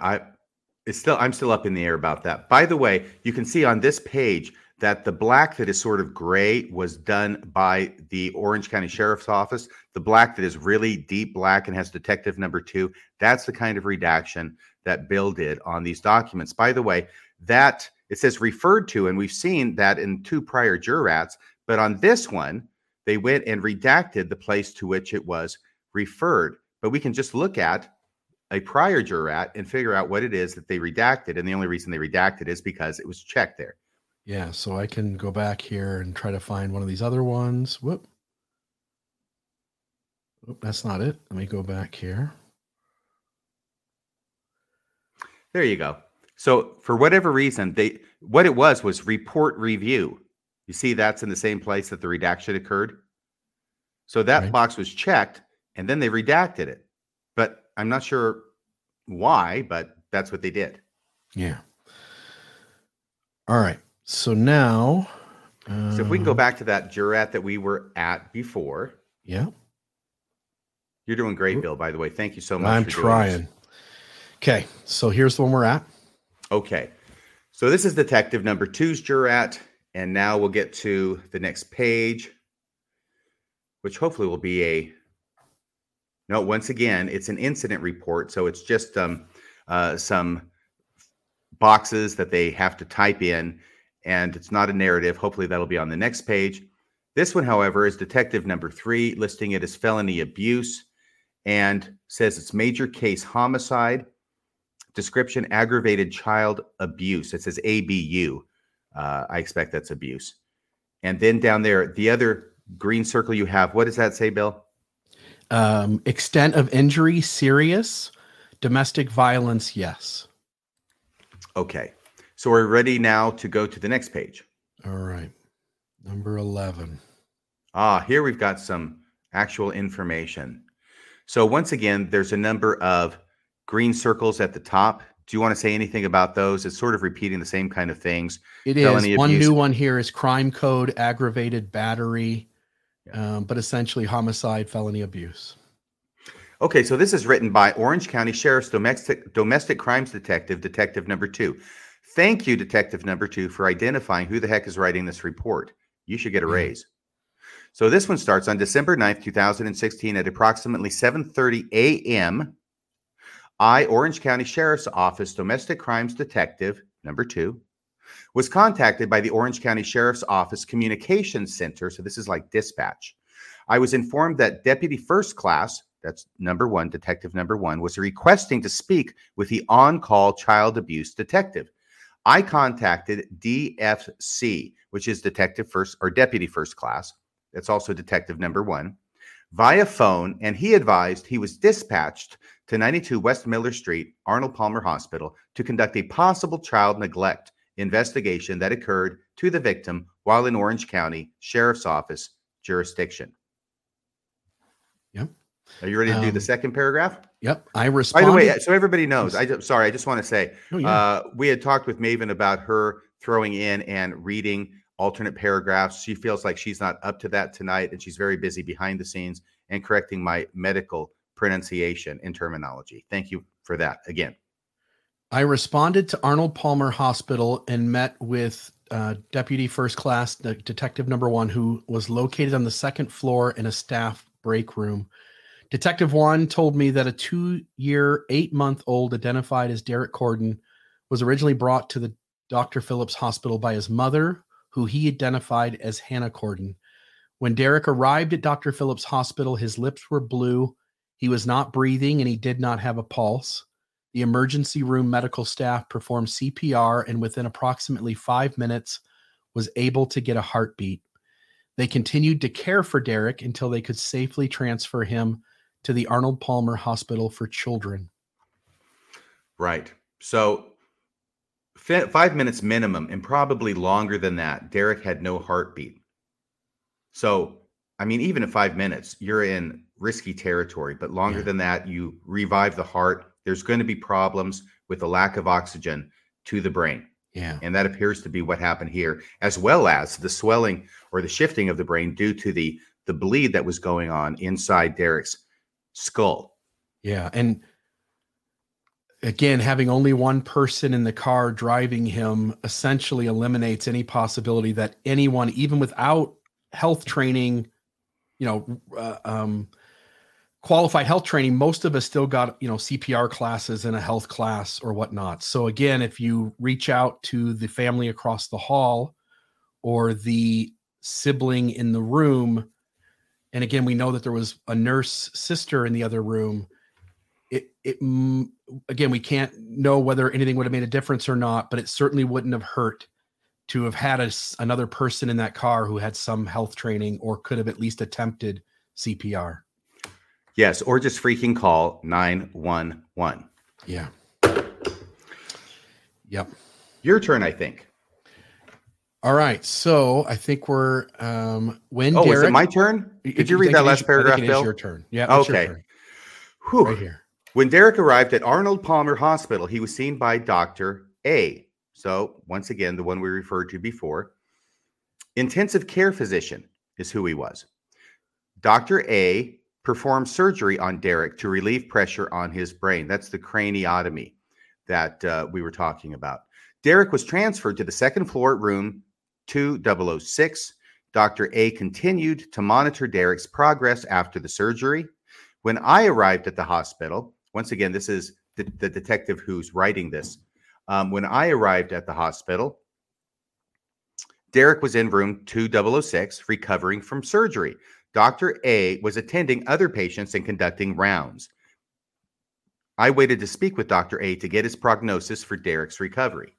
I'm still up in the air about that. By the way, you can see on this page that the black that is sort of gray was done by the Orange County Sheriff's Office. The black that is really deep black and has detective number 2, that's the kind of redaction that Bill did on these documents. By the way, that it says referred to, and we've seen that in 2 prior jurats, but on this one, they went and redacted the place to which it was referred. But we can just look at a prior jurat and figure out what it is that they redacted. And the only reason they redacted is because it was checked there. Yeah, so I can go back here and try to find one of these other ones. Whoop, that's not it. Let me go back here. There you go. So for whatever reason, what it was report review. You see, that's in the same place that the redaction occurred. So that box was checked and then they redacted it. But I'm not sure why, but that's what they did. Yeah. All right. So now. So if we can go back to that jurat that we were at before. Yeah. You're doing great, Bill, by the way. Thank you so much. I'm trying. Okay. So here's the one we're at. Okay. So this is detective number 2's jurat. And now we'll get to the next page, which hopefully will be once again, it's an incident report. So it's just some boxes that they have to type in, and it's not a narrative. Hopefully that'll be on the next page. This one, however, is detective number 3, listing it as felony abuse, and says it's major case homicide, description aggravated child abuse. It says ABU. I expect that's abuse. And then down there, the other green circle you have, what does that say, Bill? Extent of injury, serious. Domestic violence, yes. Okay. So we're ready now to go to the next page. All right. Number 11. Here we've got some actual information. So once again, there's a number of green circles at the top. Do you want to say anything about those? It's sort of repeating the same kind of things. It is. One new one here is crime code, aggravated battery, but essentially homicide, felony abuse. Okay, so this is written by Orange County Sheriff's Domestic Crimes Detective, Detective Number 2. Thank you, Detective Number 2, for identifying who the heck is writing this report. You should get a raise. So this one starts on December 9th, 2016 at approximately 7:30 a.m., I, Orange County Sheriff's Office, Domestic Crimes Detective, number 2, was contacted by the Orange County Sheriff's Office Communications Center. So this is like dispatch. I was informed that Deputy First Class, that's number 1, Detective number 1, was requesting to speak with the on-call child abuse detective. I contacted DFC, which is Deputy First Class. That's also Detective number 1. Via phone, and he advised he was dispatched to 92 West Miller Street, Arnold Palmer Hospital, to conduct a possible child neglect investigation that occurred to the victim while in Orange County Sheriff's Office jurisdiction. Yep. Are you ready to do the second paragraph? Yep. I responded. By the way, so everybody knows, I just want to say, we had talked with Maven about her throwing in and reading alternate paragraphs. She feels like she's not up to that tonight, and she's very busy behind the scenes and correcting my medical pronunciation and terminology. Thank you for that again. I responded to Arnold Palmer Hospital and met with Deputy First Class, Detective Number 1, who was located on the 2nd floor in a staff break room. Detective 1 told me that a 2-year, 8-month-old identified as Derek Corden was originally brought to the Dr. Phillips Hospital by his mother, who he identified as Hannah Corden. When Derek arrived at Dr. Phillips Hospital, his lips were blue. He was not breathing and he did not have a pulse. The emergency room medical staff performed CPR and within approximately 5 minutes was able to get a heartbeat. They continued to care for Derek until they could safely transfer him to the Arnold Palmer Hospital for Children. Right. So 5 minutes minimum, and probably longer than that, Derek had no heartbeat. So, I mean, even at 5 minutes, you're in risky territory, but longer than that, you revive the heart. There's going to be problems with the lack of oxygen to the brain. Yeah. And that appears to be what happened here, as well as the swelling or the shifting of the brain due to the bleed that was going on inside Derek's skull. Yeah. And again, having only one person in the car driving him essentially eliminates any possibility that anyone, even without health training, you know, qualified health training, most of us still got, you know, CPR classes and a health class or whatnot. So again, if you reach out to the family across the hall or the sibling in the room, and again, we know that there was a nurse sister in the other room. It again, we can't know whether anything would have made a difference or not, but it certainly wouldn't have hurt to have had another person in that car who had some health training or could have at least attempted CPR. Yes, or just freaking call 911. Yeah. Yep. Your turn, I think. All right, so I think we're when Derek. Oh, is it my turn? Did you read that last paragraph, Bill? It's your turn. Yeah. Okay. Whew. Right here. When Derek arrived at Arnold Palmer Hospital, he was seen by Dr. A. So once again, the one we referred to before. Intensive care physician is who he was. Dr. A performed surgery on Derek to relieve pressure on his brain. That's the craniotomy that we were talking about. Derek was transferred to the second floor room 2006. Dr. A continued to monitor Derek's progress after the surgery. When I arrived at the hospital, once again, this is the detective who's writing this. When I arrived at the hospital, Derek was in room 2006, recovering from surgery. Dr. A was attending other patients and conducting rounds. I waited to speak with Dr. A to get his prognosis for Derek's recovery.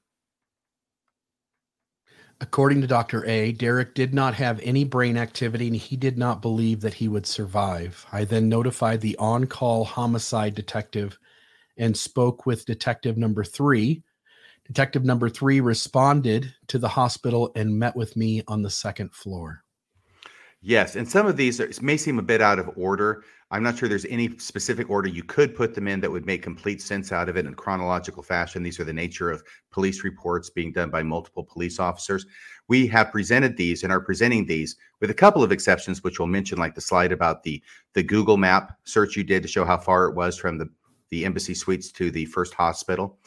According to Dr. A, Derek did not have any brain activity and he did not believe that he would survive. I then notified the on-call homicide detective and spoke with detective number 3. Detective number 3 responded to the hospital and met with me on the second floor. Yes, and some of these may seem a bit out of order. I'm not sure there's any specific order you could put them in that would make complete sense out of it in chronological fashion. These are the nature of police reports being done by multiple police officers. We have presented these and are presenting these with a couple of exceptions, which we'll mention, like the slide about the Google map search you did to show how far it was from the Embassy Suites to the first hospital.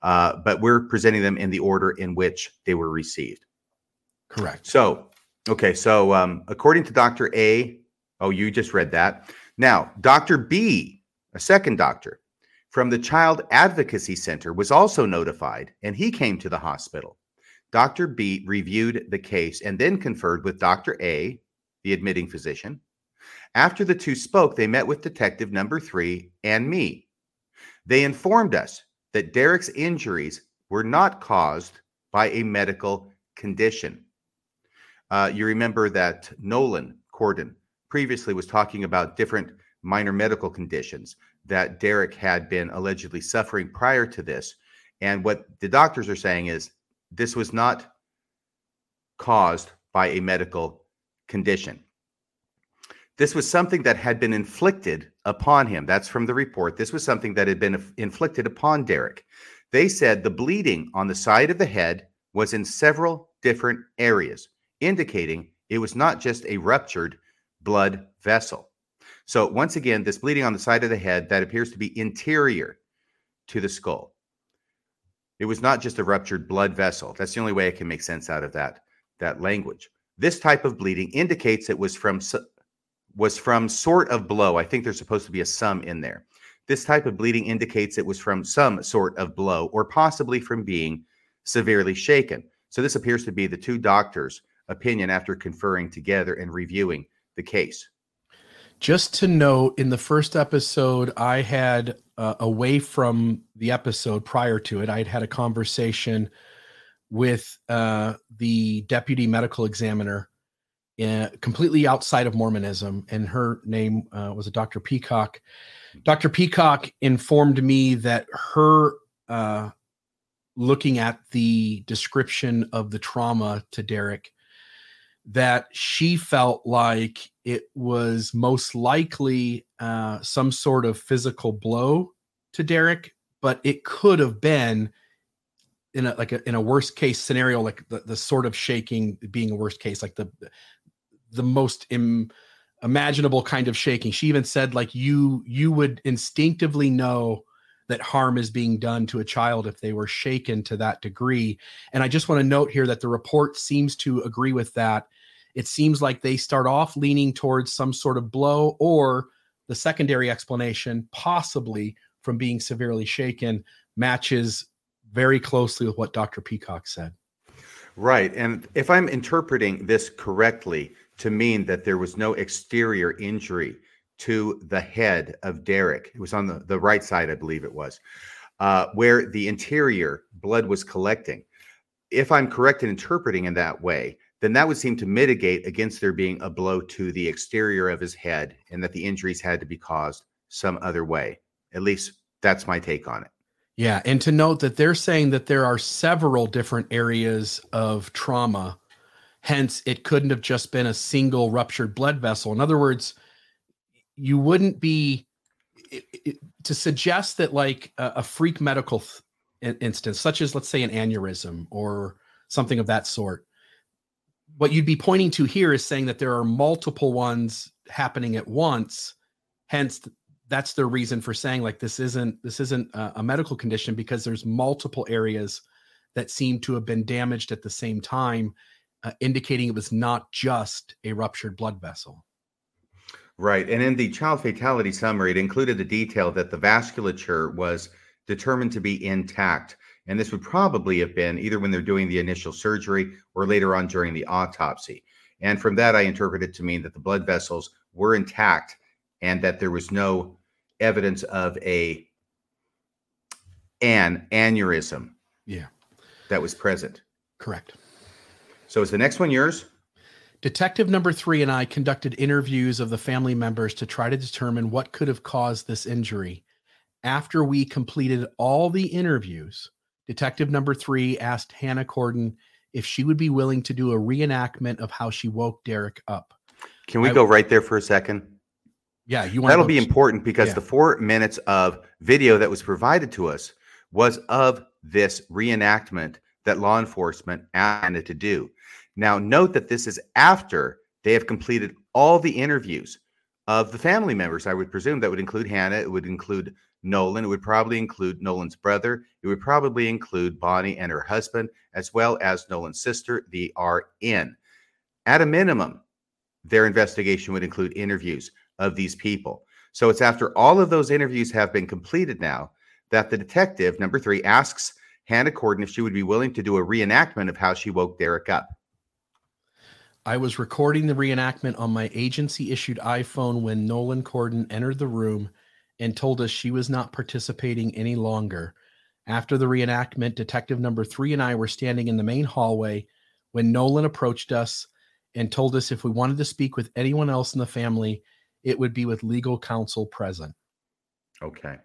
But we're presenting them in the order in which they were received. Correct. So... okay, so according to Dr. A, oh, you just read that. Now, Dr. B, a second doctor from the Child Advocacy Center, was also notified, and he came to the hospital. Dr. B reviewed the case and then conferred with Dr. A, the admitting physician. After the two spoke, they met with detective number 3 and me. They informed us that Derek's injuries were not caused by a medical condition. You remember that Nolan Corden previously was talking about different minor medical conditions that Derek had been allegedly suffering prior to this. And what the doctors are saying is this was not caused by a medical condition. This was something that had been inflicted upon him. That's from the report. This was something that had been inflicted upon Derek. They said the bleeding on the side of the head was in several different areas, indicating it was not just a ruptured blood vessel. So once again, this bleeding on the side of the head that appears to be interior to the skull. It was not just a ruptured blood vessel. That's the only way I can make sense out of that language. This type of bleeding indicates it was from sort of blow. I think there's supposed to be a sum in there. This type of bleeding indicates it was from some sort of blow or possibly from being severely shaken. So this appears to be the two doctors' opinion after conferring together and reviewing the case. Just to note, in the first episode, I had away from the episode prior to it, I'd had a conversation with the deputy medical examiner completely outside of Mormonism, and her name was Dr. Peacock. Dr. Peacock informed me that her looking at the description of the trauma to Derek, that she felt like it was most likely some sort of physical blow to Derek, but it could have been in a worst case scenario, like the sort of shaking being a worst case, like the most imaginable kind of shaking. She even said, like, you would instinctively know that harm is being done to a child if they were shaken to that degree. And I just want to note here that the report seems to agree with that. It seems like they start off leaning towards some sort of blow or the secondary explanation, possibly from being severely shaken, matches very closely with what Dr. Peacock said. Right. And if I'm interpreting this correctly to mean that there was no exterior injury to the head of Derek. It was on the right side, I believe it was, where the interior blood was collecting. If I'm correct in interpreting in that way, then that would seem to mitigate against there being a blow to the exterior of his head and that the injuries had to be caused some other way. At least that's my take on it. Yeah. And to note that they're saying that there are several different areas of trauma. Hence, it couldn't have just been a single ruptured blood vessel. In other words, you wouldn't be to suggest that like a freak medical instance, such as, let's say, an aneurysm or something of that sort. What you'd be pointing to here is saying that there are multiple ones happening at once. Hence, that's their reason for saying like, this isn't a medical condition, because there's multiple areas that seem to have been damaged at the same time, indicating it was not just a ruptured blood vessel. Right. And in the child fatality summary, it included the detail that the vasculature was determined to be intact. And this would probably have been either when they're doing the initial surgery or later on during the autopsy. And from that, I interpret it to mean that the blood vessels were intact and that there was no evidence of an aneurysm. Yeah, that was present. Correct. So is the next one yours? Detective number 3 and I conducted interviews of the family members to try to determine what could have caused this injury. After we completed all the interviews, Detective number 3 asked Hannah Corden if she would be willing to do a reenactment of how she woke Derek up. Can we go right there for a second? Yeah, you want that'll be important because the 4 minutes of video that was provided to us was of this reenactment that law enforcement asked Hannah to do. Now, note that this is after they have completed all the interviews of the family members. I would presume that would include Hannah. It would include Nolan. It would probably include Nolan's brother. It would probably include Bonnie and her husband, as well as Nolan's sister, the RN. At a minimum, their investigation would include interviews of these people. So it's after all of those interviews have been completed now that the detective, number 3, asks Hannah Corden if she would be willing to do a reenactment of how she woke Derek up. I was recording the reenactment on my agency-issued iPhone when Nolan Corden entered the room and told us she was not participating any longer. After the reenactment, Detective number 3 and I were standing in the main hallway when Nolan approached us and told us if we wanted to speak with anyone else in the family, it would be with legal counsel present. Okay.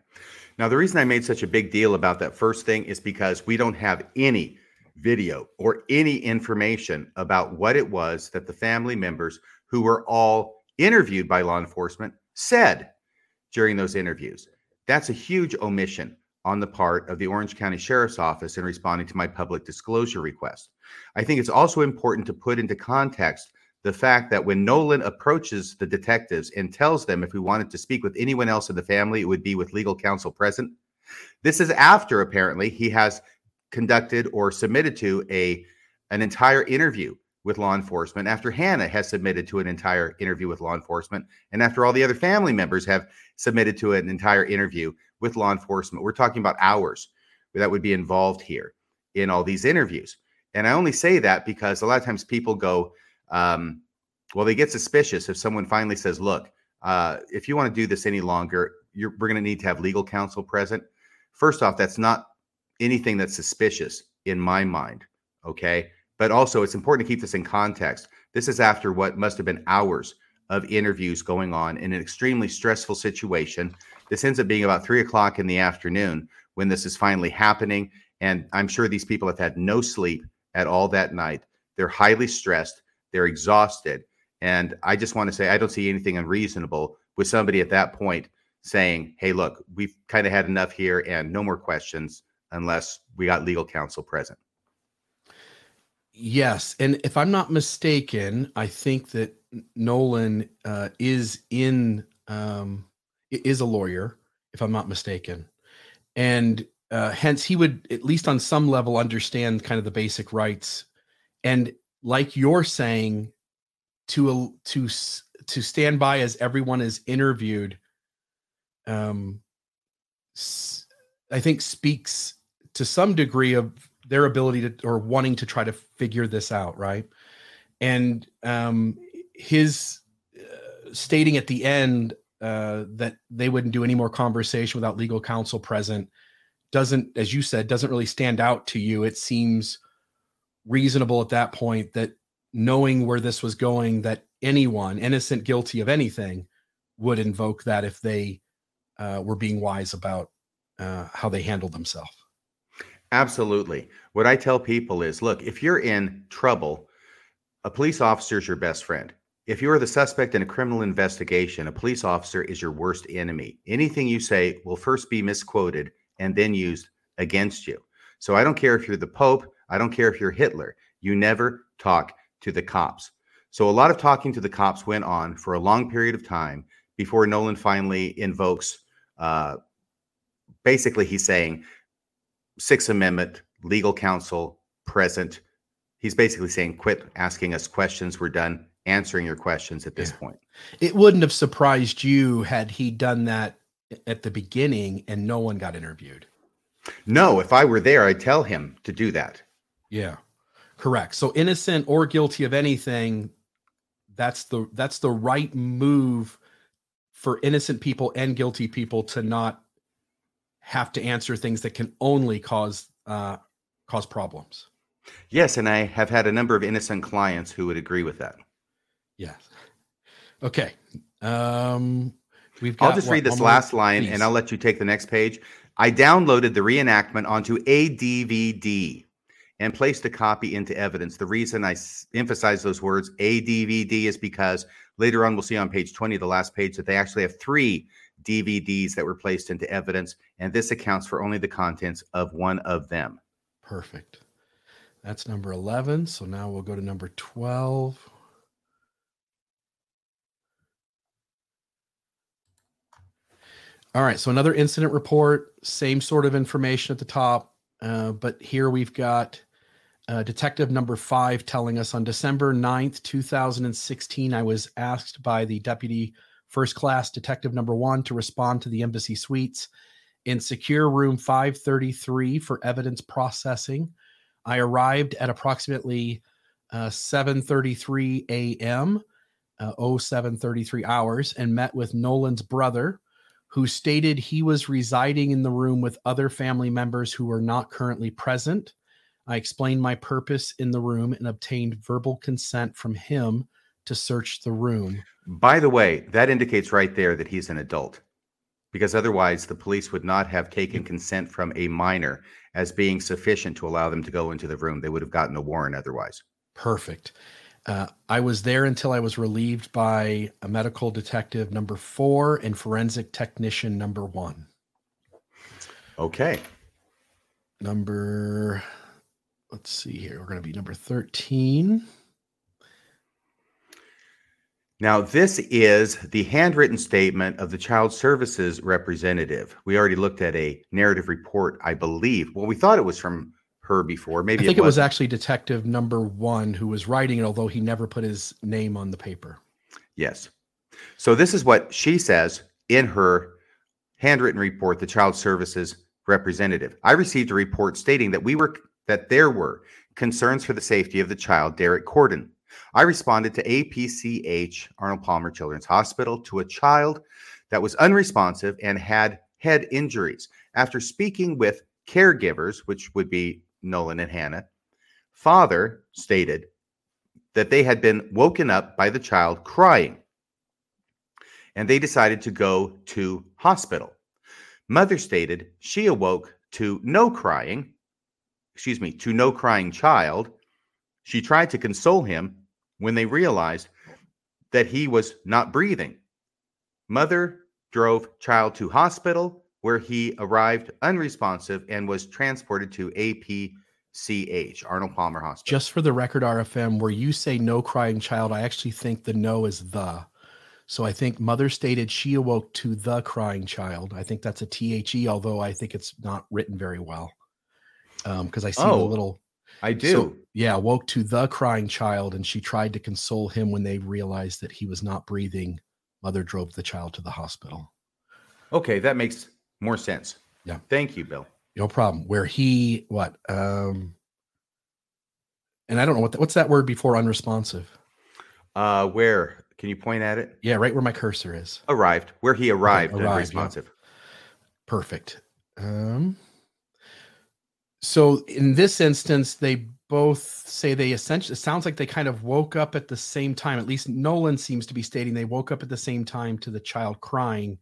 Now, the reason I made such a big deal about that first thing is because we don't have any video or any information about what it was that the family members, who were all interviewed by law enforcement, said during those interviews. That's a huge omission on the part of the Orange County Sheriff's Office in responding to my public disclosure request. I think it's also important to put into context the fact that when Nolan approaches the detectives and tells them if we wanted to speak with anyone else in the family, it would be with legal counsel present. This is after, apparently, he has conducted or submitted to an entire interview with law enforcement, after Hannah has submitted to an entire interview with law enforcement, and after all the other family members have submitted to an entire interview with law enforcement. We're talking about hours that would be involved here in all these interviews. And I only say that because a lot of times people go, they get suspicious if someone finally says, look, if you want to do this any longer, we're going to need to have legal counsel present. First off, that's not anything that's suspicious in my mind, okay? But also, it's important to keep this in context. This is after what must have been hours of interviews going on in an extremely stressful situation. This ends up being about 3:00 in the afternoon when this is finally happening, And I'm sure these people have had no sleep at all that night. They're highly stressed. They're exhausted. And I just want to say, I don't see anything unreasonable with somebody at that point saying, hey, look, we've kind of had enough here and no more questions unless we got legal counsel present. Yes. And if I'm not mistaken, I think that Nolan is a lawyer, if I'm not mistaken. And hence he would, at least on some level, understand kind of the basic rights. And like you're saying, to stand by as everyone is interviewed, I think speaks to some degree of their ability to, or wanting to try to figure this out. Right. And his stating at the end that they wouldn't do any more conversation without legal counsel present doesn't, as you said, doesn't really stand out to you. It seems reasonable at that point that knowing where this was going, that anyone innocent, guilty of anything would invoke that if they were being wise about how they handled themselves. Absolutely. What I tell people is, look, if you're in trouble, a police officer is your best friend. If you are the suspect in a criminal investigation, a police officer is your worst enemy. Anything you say will first be misquoted and then used against you. So I don't care if you're the Pope. I don't care if you're Hitler. You never talk to the cops. So a lot of talking to the cops went on for a long period of time before Nolan finally invokes, basically he's saying, Sixth Amendment, legal counsel present. He's basically saying, quit asking us questions. We're done answering your questions at this point. It wouldn't have surprised you had he done that at the beginning and no one got interviewed. No, if I were there, I'd tell him to do that. Yeah, correct. So innocent or guilty of anything, that's the right move for innocent people and guilty people to not have to answer things that can only cause problems. Yes, and I have had a number of innocent clients who would agree with that. Yes. Okay. I'll just read this last line, and I'll let you take the next page. I downloaded the reenactment onto a DVD and placed a copy into evidence. The reason I emphasize those words, a DVD, is because later on we'll see on page 20, the last page, that they actually have 3 DVDs that were placed into evidence, and this accounts for only the contents of one of them. Perfect. That's number 11. So now we'll go to number 12. All right. So another incident report, same sort of information at the top. But here we've got detective number 5 telling us on December 9th, 2016, I was asked by the deputy first class detective number 1 to respond to the Embassy Suites in secure room 533 for evidence processing. I arrived at approximately 7:33 a.m., 07:33 hours, and met with Nolan's brother, who stated he was residing in the room with other family members who were not currently present. I explained my purpose in the room and obtained verbal consent from him to search the room. By the way, that indicates right there that he's an adult, because otherwise the police would not have taken consent from a minor as being sufficient to allow them to go into the room. They would have gotten a warrant otherwise. Perfect. I was there until I was relieved by a medical detective number 4 and forensic technician number 1. Okay. Let's see here. We're going to be number 13. Now, this is the handwritten statement of the child services representative. We already looked at a narrative report, I believe. Well, we thought it was from her before. Maybe I think it was actually detective number 1 who was writing it, although he never put his name on the paper. Yes. So this is what she says in her handwritten report, the child services representative. I received a report stating that there were concerns for the safety of the child, Derek Corden. I responded to APCH, Arnold Palmer Children's Hospital, to a child that was unresponsive and had head injuries. After speaking with caregivers, which would be Nolan and Hannah, father stated that they had been woken up by the child crying, and they decided to go to hospital. Mother stated she awoke to no crying to no crying child. She tried to console him when they realized that he was not breathing. Mother drove child to hospital, where he arrived unresponsive and was transported to APCH, Arnold Palmer Hospital. Just for the record, RFM, where you say no crying child, I actually think the no is the. So I think mother stated she awoke to the crying child. I think that's a THE, although I think it's not written very well. Because I see the little... I do. So, yeah, woke to the crying child, and she tried to console him when they realized that he was not breathing. Mother drove the child to the hospital. Okay, that makes more sense. Yeah. Thank you, Bill. No problem. Where he, what? And I don't know what's that word before unresponsive? Where? Can you point at it? Yeah, right where my cursor is. Arrived. Where he arrived, okay, unresponsive. Yeah. Perfect. So in this instance, they both say they essentially, it sounds like they kind of woke up at the same time. At least Nolan seems to be stating they woke up at the same time to the child crying.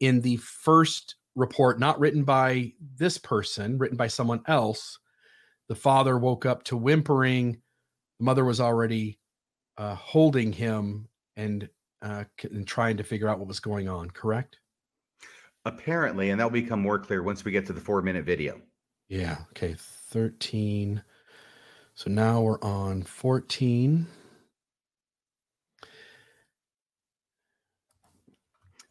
In the first report, not written by this person, written by someone else, the father woke up to whimpering. The mother was already holding him and trying to figure out what was going on, correct? Apparently, and that'll become more clear once we get to the 4-minute video. Yeah. Okay. 13. So now we're on 14.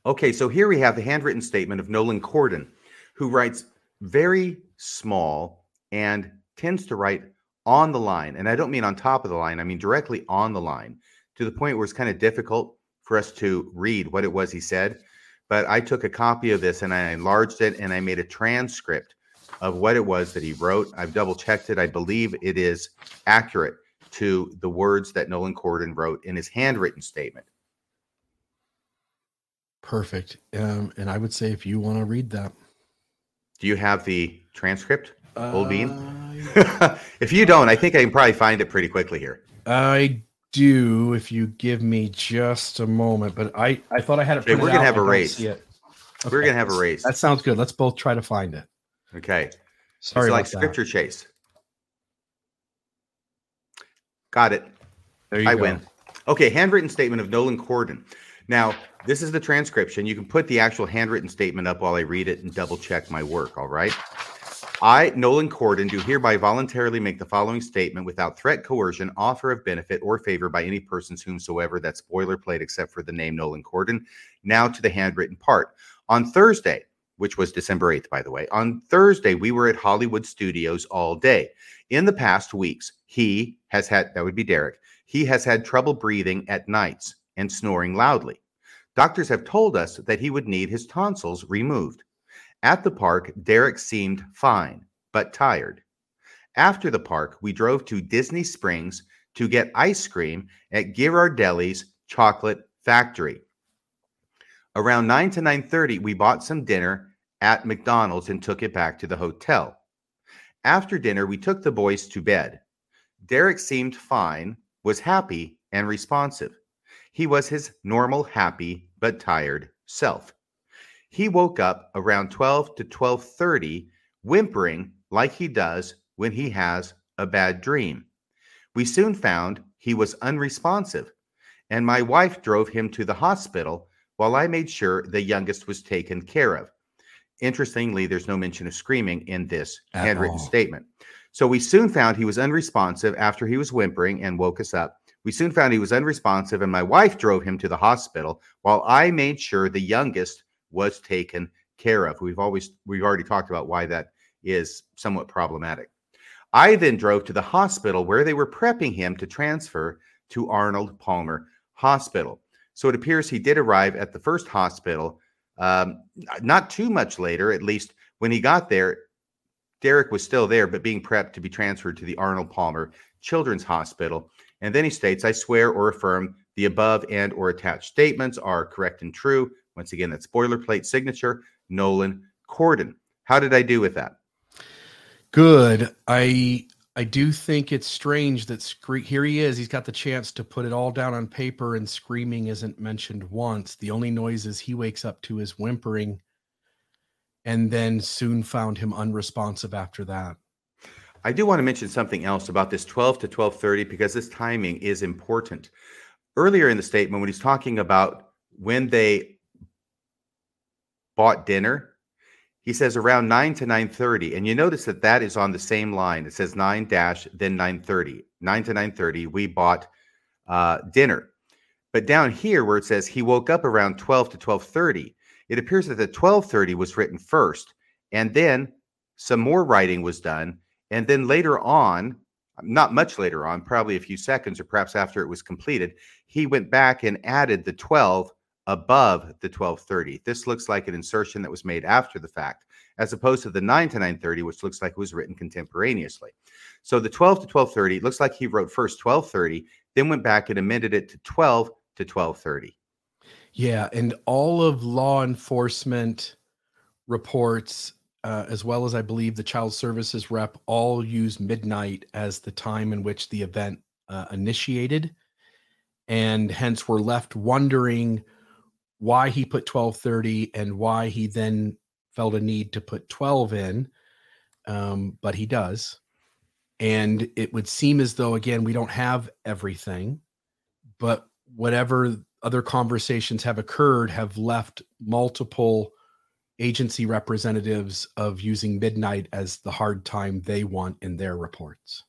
Okay. So here we have the handwritten statement of Nolan Corden, who writes very small and tends to write on the line. And I don't mean on top of the line. I mean directly on the line, to the point where it's kind of difficult for us to read what it was he said. But I took a copy of this and I enlarged it and I made a transcript of what it was that he wrote. I've double checked it. I believe it is accurate to the words that Nolan Corden wrote in his handwritten statement. Perfect. And I would say if you want to read that. Do you have the transcript, Old Bean? If you don't, I think I can probably find it pretty quickly here. I do, if you give me just a moment, but I thought I had it. We're going to have a race. Okay, we're going to have a race. That sounds good. Let's both try to find it. Okay. Sorry, it's like scripture chase. Got it. There you go. I win. Okay. Handwritten statement of Nolan Corden. Now, this is the transcription. You can put the actual handwritten statement up while I read it and double check my work. All right. I, Nolan Corden, do hereby voluntarily make the following statement without threat, coercion, offer of benefit, or favor by any persons whomsoever. That's boilerplate except for the name Nolan Corden. Now to the handwritten part. On Thursday, which was December 8th, by the way. On Thursday, we were at Hollywood Studios all day. In the past weeks, he has had, that would be Derek, he has had trouble breathing at nights and snoring loudly. Doctors have told us that he would need his tonsils removed. At the park, Derek seemed fine, but tired. After the park, we drove to Disney Springs to get ice cream at Ghirardelli's Chocolate Factory. Around 9 to 9:30, we bought some dinner at McDonald's and took it back to the hotel. After dinner, we took the boys to bed. Derek seemed fine, was happy, and responsive. He was his normal, happy, but tired self. He woke up around 12 to 12:30, whimpering like he does when he has a bad dream. We soon found he was unresponsive, and my wife drove him to the hospital while I made sure the youngest was taken care of. Interestingly, there's no mention of screaming in this handwritten statement. So we soon found he was unresponsive after he was whimpering and woke us up. We soon found he was unresponsive, and my wife drove him to the hospital while I made sure the youngest was taken care of. We've already talked about why that is somewhat problematic. I then drove to the hospital where they were prepping him to transfer to Arnold Palmer Hospital. So it appears he did arrive at the first hospital, not too much later. At least when he got there, Derek was still there, but being prepped to be transferred to the Arnold Palmer Children's Hospital. And then he states, I swear or affirm the above and or attached statements are correct and true. Once again, that's boilerplate signature, Nolan Corden. How did I do with that? Good. I do think it's strange that here he is. He's got the chance to put it all down on paper, and screaming isn't mentioned once. The only noises he wakes up to is whimpering, and then soon found him unresponsive after that. I do want to mention something else about this 12 to 12:30, because this timing is important. Earlier in the statement, when he's talking about when they bought dinner, he says around 9 to 9:30. And you notice that that is on the same line. It says 9 dash, then 9:30. 9 to 9:30, we bought dinner. But down here where it says he woke up around 12 to 12:30, it appears that the 12:30 was written first, and then some more writing was done. And then later on, not much later on, probably a few seconds or perhaps after it was completed, he went back and added the 12 above the 12:30. This looks like an insertion that was made after the fact, as opposed to the 9 to 9:30, which looks like it was written contemporaneously. So the 12 to 12:30, it looks like he wrote first 12:30, then went back and amended it to 12 to 12:30. Yeah, and all of law enforcement reports, as well as I believe the child services rep, all use midnight as the time in which the event initiated. And hence we're left wondering why he put 12:30 and why he then felt a need to put 12 in. But he does. And it would seem as though, again, we don't have everything, but whatever other conversations have occurred have left multiple agency representatives of using midnight as the hard time they want in their reports.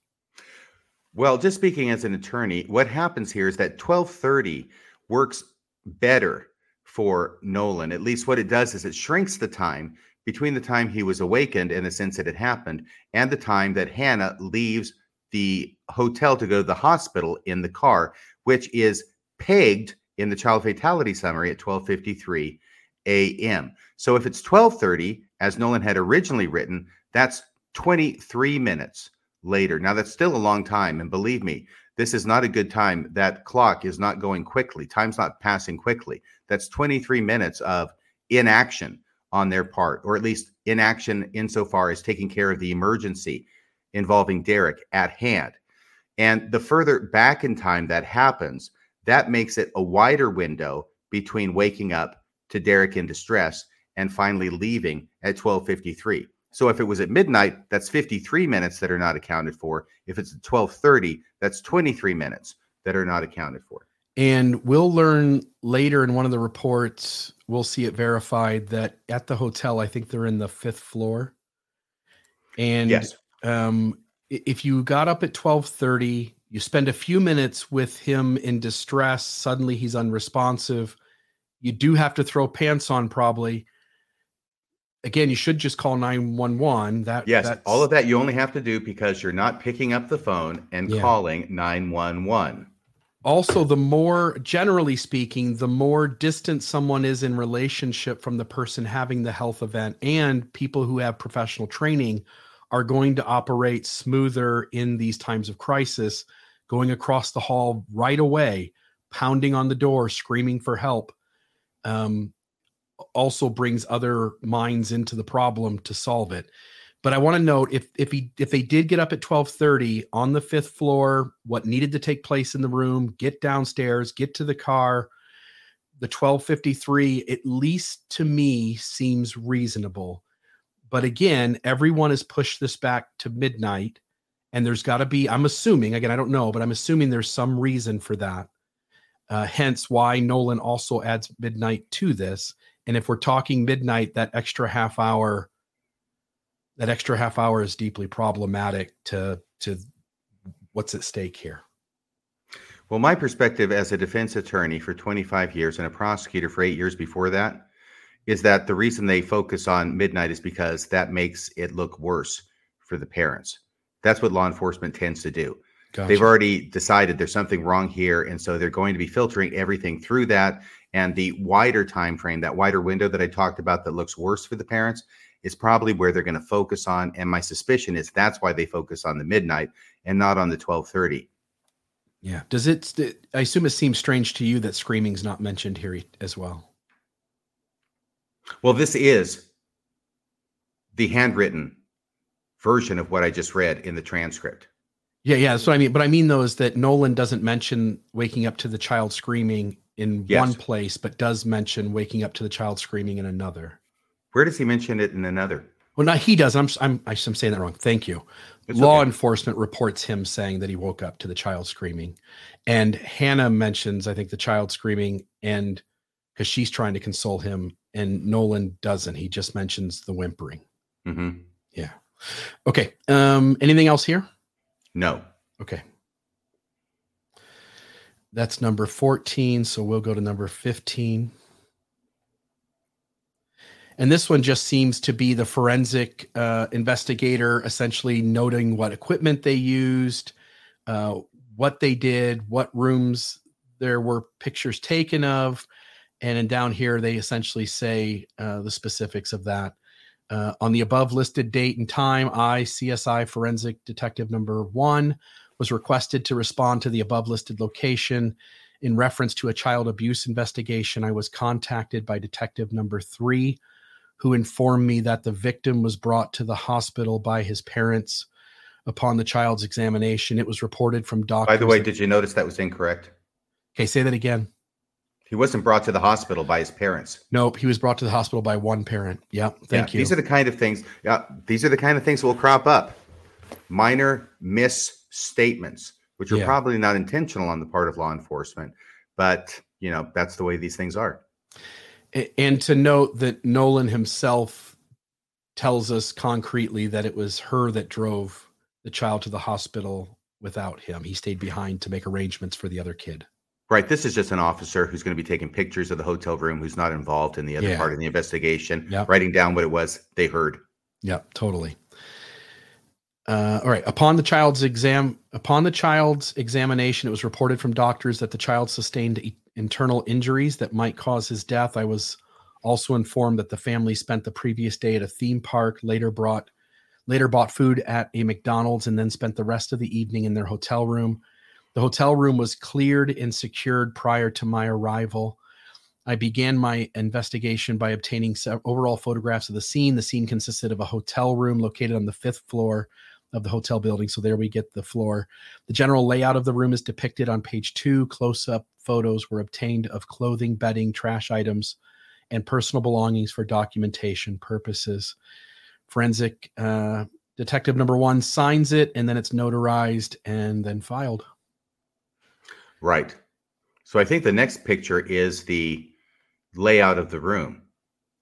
Well, just speaking as an attorney, what happens here is that 12:30 works better for Nolan. At least what it does is it shrinks the time between the time he was awakened and the sense that it happened and the time that Hannah leaves the hotel to go to the hospital in the car, which is pegged in the child fatality summary at 12:53 a.m. So if it's 12:30, as Nolan had originally written, that's 23 minutes later. Now, that's still a long time. And believe me, this is not a good time. That clock is not going quickly. Time's not passing quickly. That's 23 minutes of inaction on their part, or at least inaction insofar as taking care of the emergency involving Derek at hand. And the further back in time that happens, that makes it a wider window between waking up to Derek in distress and finally leaving at 12:53. So if it was at midnight, that's 53 minutes that are not accounted for. If it's at 12:30, that's 23 minutes that are not accounted for. And we'll learn later in one of the reports, we'll see it verified that at the hotel, I think they're in the 5th floor. And yes. If you got up at 12:30, you spend a few minutes with him in distress, suddenly he's unresponsive. You do have to throw pants on, probably. Again, you should just call 911. Yes, all of that you only have to do because you're not picking up the phone and calling 911. Also, the more, generally speaking, the more distant someone is in relationship from the person having the health event, and people who have professional training are going to operate smoother in these times of crisis, going across the hall right away, pounding on the door, screaming for help. Also brings other minds into the problem to solve it. But I want to note, if they did get up at 12:30 on the 5th floor, what needed to take place in the room, get downstairs, get to the car, the 12:53, at least to me, seems reasonable. But again, everyone has pushed this back to midnight, and there's got to be, I'm assuming, again, I don't know, but I'm assuming there's some reason for that. Hence why Nolan also adds midnight to this. And if we're talking midnight, that extra half hour is deeply problematic to what's at stake here. Well, my perspective as a defense attorney for 25 years and a prosecutor for 8 years before that is that the reason they focus on midnight is because that makes it look worse for the parents. That's what law enforcement tends to do. Gotcha. They've already decided there's something wrong here, and so they're going to be filtering everything through that. And the wider time frame, that wider window that I talked about that looks worse for the parents, is probably where they're going to focus on. And my suspicion is that's why they focus on the midnight and not on the 12:30. Yeah. Does it? I assume it seems strange to you that screaming's not mentioned here as well. Well, this is the handwritten version of what I just read in the transcript. Yeah, that's what I mean. But I mean, though, is that Nolan doesn't mention waking up to the child screaming in one place, but does mention waking up to the child screaming in another. Where does he mention it in another? Well, no, he does. I'm saying that wrong. Thank you. It's Law okay. enforcement reports him saying that he woke up to the child screaming. And Hannah mentions, I think, the child screaming, and because she's trying to console him, and Nolan doesn't. He just mentions the whimpering. Mm-hmm. Yeah. Okay. Anything else here? No. Okay. That's number 14. So we'll go to number 15. And this one just seems to be the forensic investigator essentially noting what equipment they used, what they did, what rooms there were pictures taken of. And down here, they essentially say the specifics of that. On the above listed date and time, I, CSI Forensic Detective Number 1, was requested to respond to the above listed location. In reference to a child abuse investigation, I was contacted by Detective Number 3, who informed me that the victim was brought to the hospital by his parents. Upon the child's examination, it was reported from doctors. By the way, did you notice that was incorrect? Okay, say that again. He wasn't brought to the hospital by his parents. Nope, he was brought to the hospital by one parent. Yeah, thank you. These are the kind of things that will crop up. Minor misstatements, which are probably not intentional on the part of law enforcement, but you know, that's the way these things are. And to note that Nolan himself tells us concretely that it was her that drove the child to the hospital without him. He stayed behind to make arrangements for the other kid. Right. This is just an officer who's going to be taking pictures of the hotel room, who's not involved in the other part of the investigation, writing down what it was they heard. Yeah, totally. All right. Upon the child's examination, it was reported from doctors that the child sustained internal injuries that might cause his death. I was also informed that the family spent the previous day at a theme park, later bought food at a McDonald's, and then spent the rest of the evening in their hotel room. The hotel room was cleared and secured prior to my arrival. I began my investigation by obtaining overall photographs of the scene. The scene consisted of a hotel room located on the 5th floor of the hotel building. So there we get the floor. The general layout of the room is depicted on page 2. Close-up photos were obtained of clothing, bedding, trash items, and personal belongings for documentation purposes. Forensic Detective Number 1 signs it, and then it's notarized and then filed. Right. So I think the next picture is the layout of the room.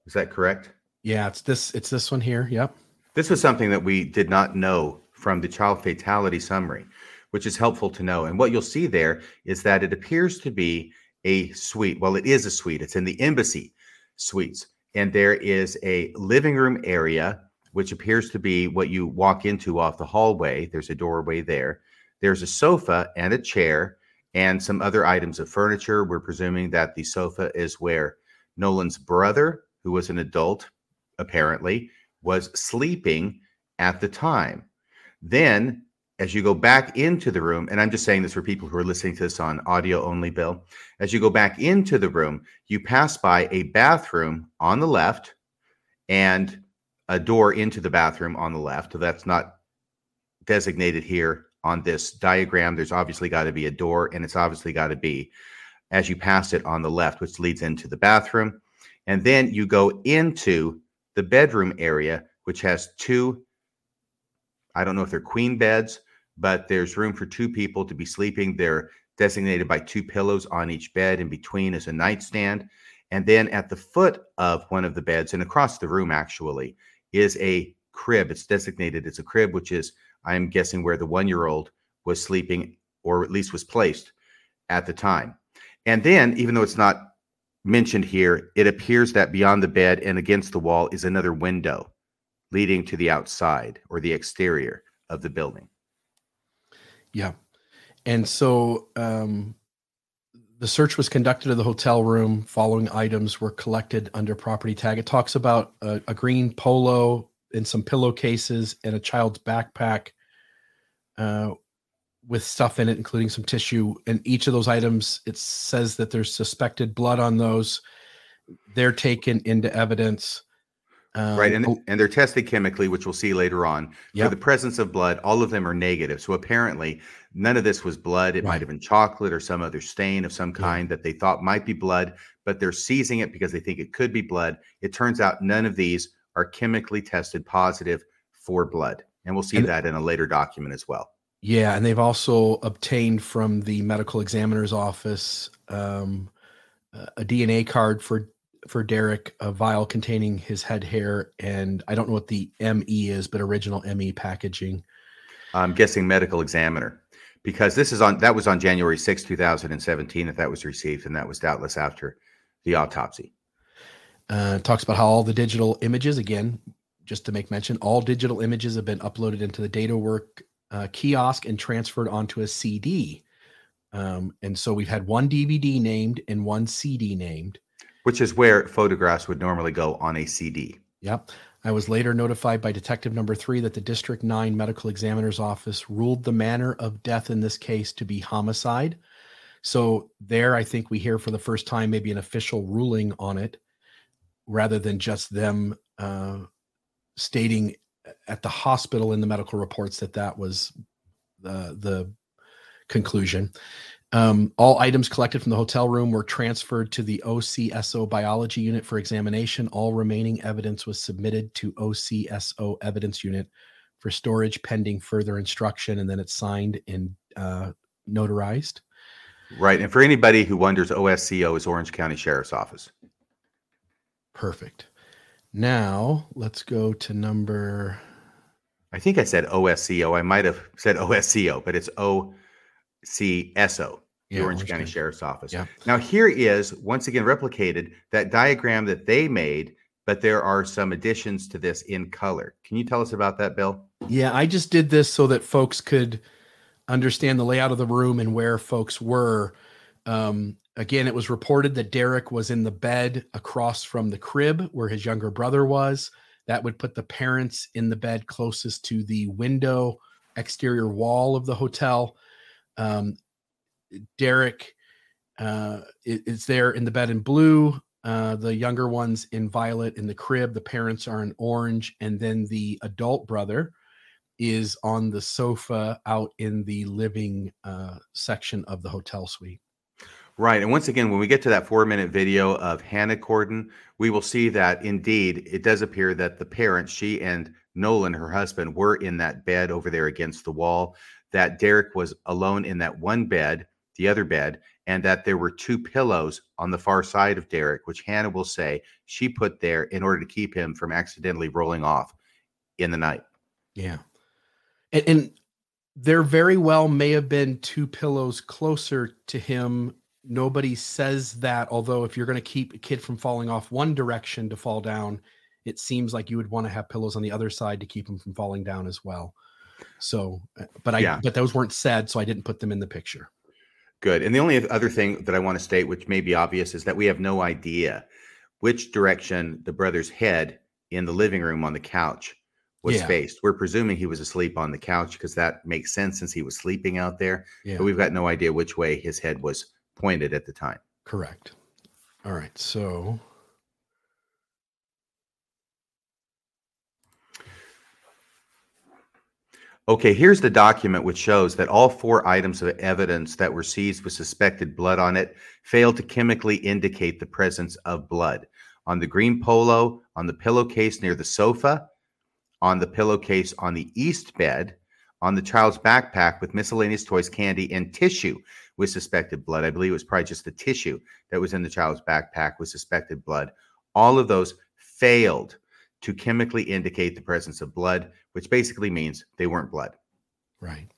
Is that correct? Yeah, it's this one here. Yep. This was something that we did not know from the child fatality summary, which is helpful to know. And what you'll see there is that it appears to be a suite. Well, it is a suite. It's in the Embassy Suites. And there is a living room area, which appears to be what you walk into off the hallway. There's a doorway there. There's a sofa and a chair and some other items of furniture. We're presuming that the sofa is where Nolan's brother, who was an adult, apparently, was sleeping at the time. Then, as you go back into the room, and I'm just saying this for people who are listening to this on audio only, Bill, as you go back into the room, you pass by a bathroom on the left and a door into the bathroom on the left. So that's not designated here on this diagram. There's obviously got to be a door, and it's obviously got to be as you pass it on the left, which leads into the bathroom. And then you go into the bedroom area, which has two, I don't know if they're queen beds, but there's room for two people to be sleeping. They're designated by two pillows on each bed. In between is a nightstand. And then at the foot of one of the beds and across the room actually is a crib. It's designated as a crib, which is, I'm guessing, where the 1-year-old was sleeping, or at least was placed at the time. And then, even though it's not mentioned here, it appears that beyond the bed and against the wall is another window leading to the outside or the exterior of the building. Yeah. And so the search was conducted in the hotel room. Following items were collected under property tag. It talks about a green polo and some pillowcases and a child's backpack with stuff in it, including some tissue. And each of those items, it says that there's suspected blood on those. They're taken into evidence. Right. And they're tested chemically, which we'll see later on. For the presence of blood, all of them are negative. So apparently none of this was blood. It might have been chocolate or some other stain of some kind that they thought might be blood, but they're seizing it because they think it could be blood. It turns out none of these are chemically tested positive for blood. And we'll see that in a later document as well. Yeah. And they've also obtained from the medical examiner's office a DNA card for Derek, a vial containing his head hair. And I don't know what the ME is, but original ME packaging. I'm guessing medical examiner, because this is that was on January 6, 2017, that was received. And that was doubtless after the autopsy. Talks about how all the digital images, again, just to make mention, all digital images have been uploaded into the DataWork kiosk and transferred onto a CD. And so we've had one DVD named and one CD named. Which is where photographs would normally go on a CD. Yep. I was later notified by Detective Number 3 that the District 9 Medical Examiner's Office ruled the manner of death in this case to be homicide. So there, I think we hear for the first time maybe an official ruling on it, rather than just them stating at the hospital in the medical reports that was the conclusion. All items collected from the hotel room were transferred to the OCSO biology unit for examination. All remaining evidence was submitted to OCSO evidence unit for storage pending further instruction. And then it's signed and notarized. Right. And for anybody who wonders, OSCO is Orange County Sheriff's Office. Perfect. Now let's go to number. I think I said OSCO. I might have said OSCO, but it's OCSO, the Orange County Sheriff's Office. Yeah. Now here is, once again, replicated that diagram that they made, but there are some additions to this in color. Can you tell us about that, Bill? Yeah, I just did this so that folks could understand the layout of the room and where folks were. Again, it was reported that Derek was in the bed across from the crib where his younger brother was. That would put the parents in the bed closest to the window, exterior wall of the hotel. Derek is there in the bed in blue. The younger one's in violet in the crib. The parents are in orange. And then the adult brother is on the sofa out in the living section of the hotel suite. Right. And once again, when we get to that 4-minute video of Hannah Corden, we will see that indeed it does appear that the parents, she and Nolan, her husband, were in that bed over there against the wall, that Derek was alone in that one bed, the other bed, and that there were two pillows on the far side of Derek, which Hannah will say she put there in order to keep him from accidentally rolling off in the night. Yeah. And there very well may have been two pillows closer to him. Nobody says that, although if you're going to keep a kid from falling off one direction to fall down, it seems like you would want to have pillows on the other side to keep him from falling down as well. So, but those weren't said, so I didn't put them in the picture. Good. And the only other thing that I want to state, which may be obvious, is that we have no idea which direction the brother's head in the living room on the couch was faced. We're presuming he was asleep on the couch because that makes sense since he was sleeping out there, but we've got no idea which way his head was pointed at the time. Correct. All right. So okay, here's the document which shows that all four items of evidence that were seized with suspected blood on it failed to chemically indicate the presence of blood. On the green polo, on the pillowcase near the sofa, on the pillowcase on the east bed, on the child's backpack with miscellaneous toys, candy, and tissue with suspected blood. I believe it was probably just the tissue that was in the child's backpack with suspected blood. All of those failed to chemically indicate the presence of blood, which basically means they weren't blood. Right.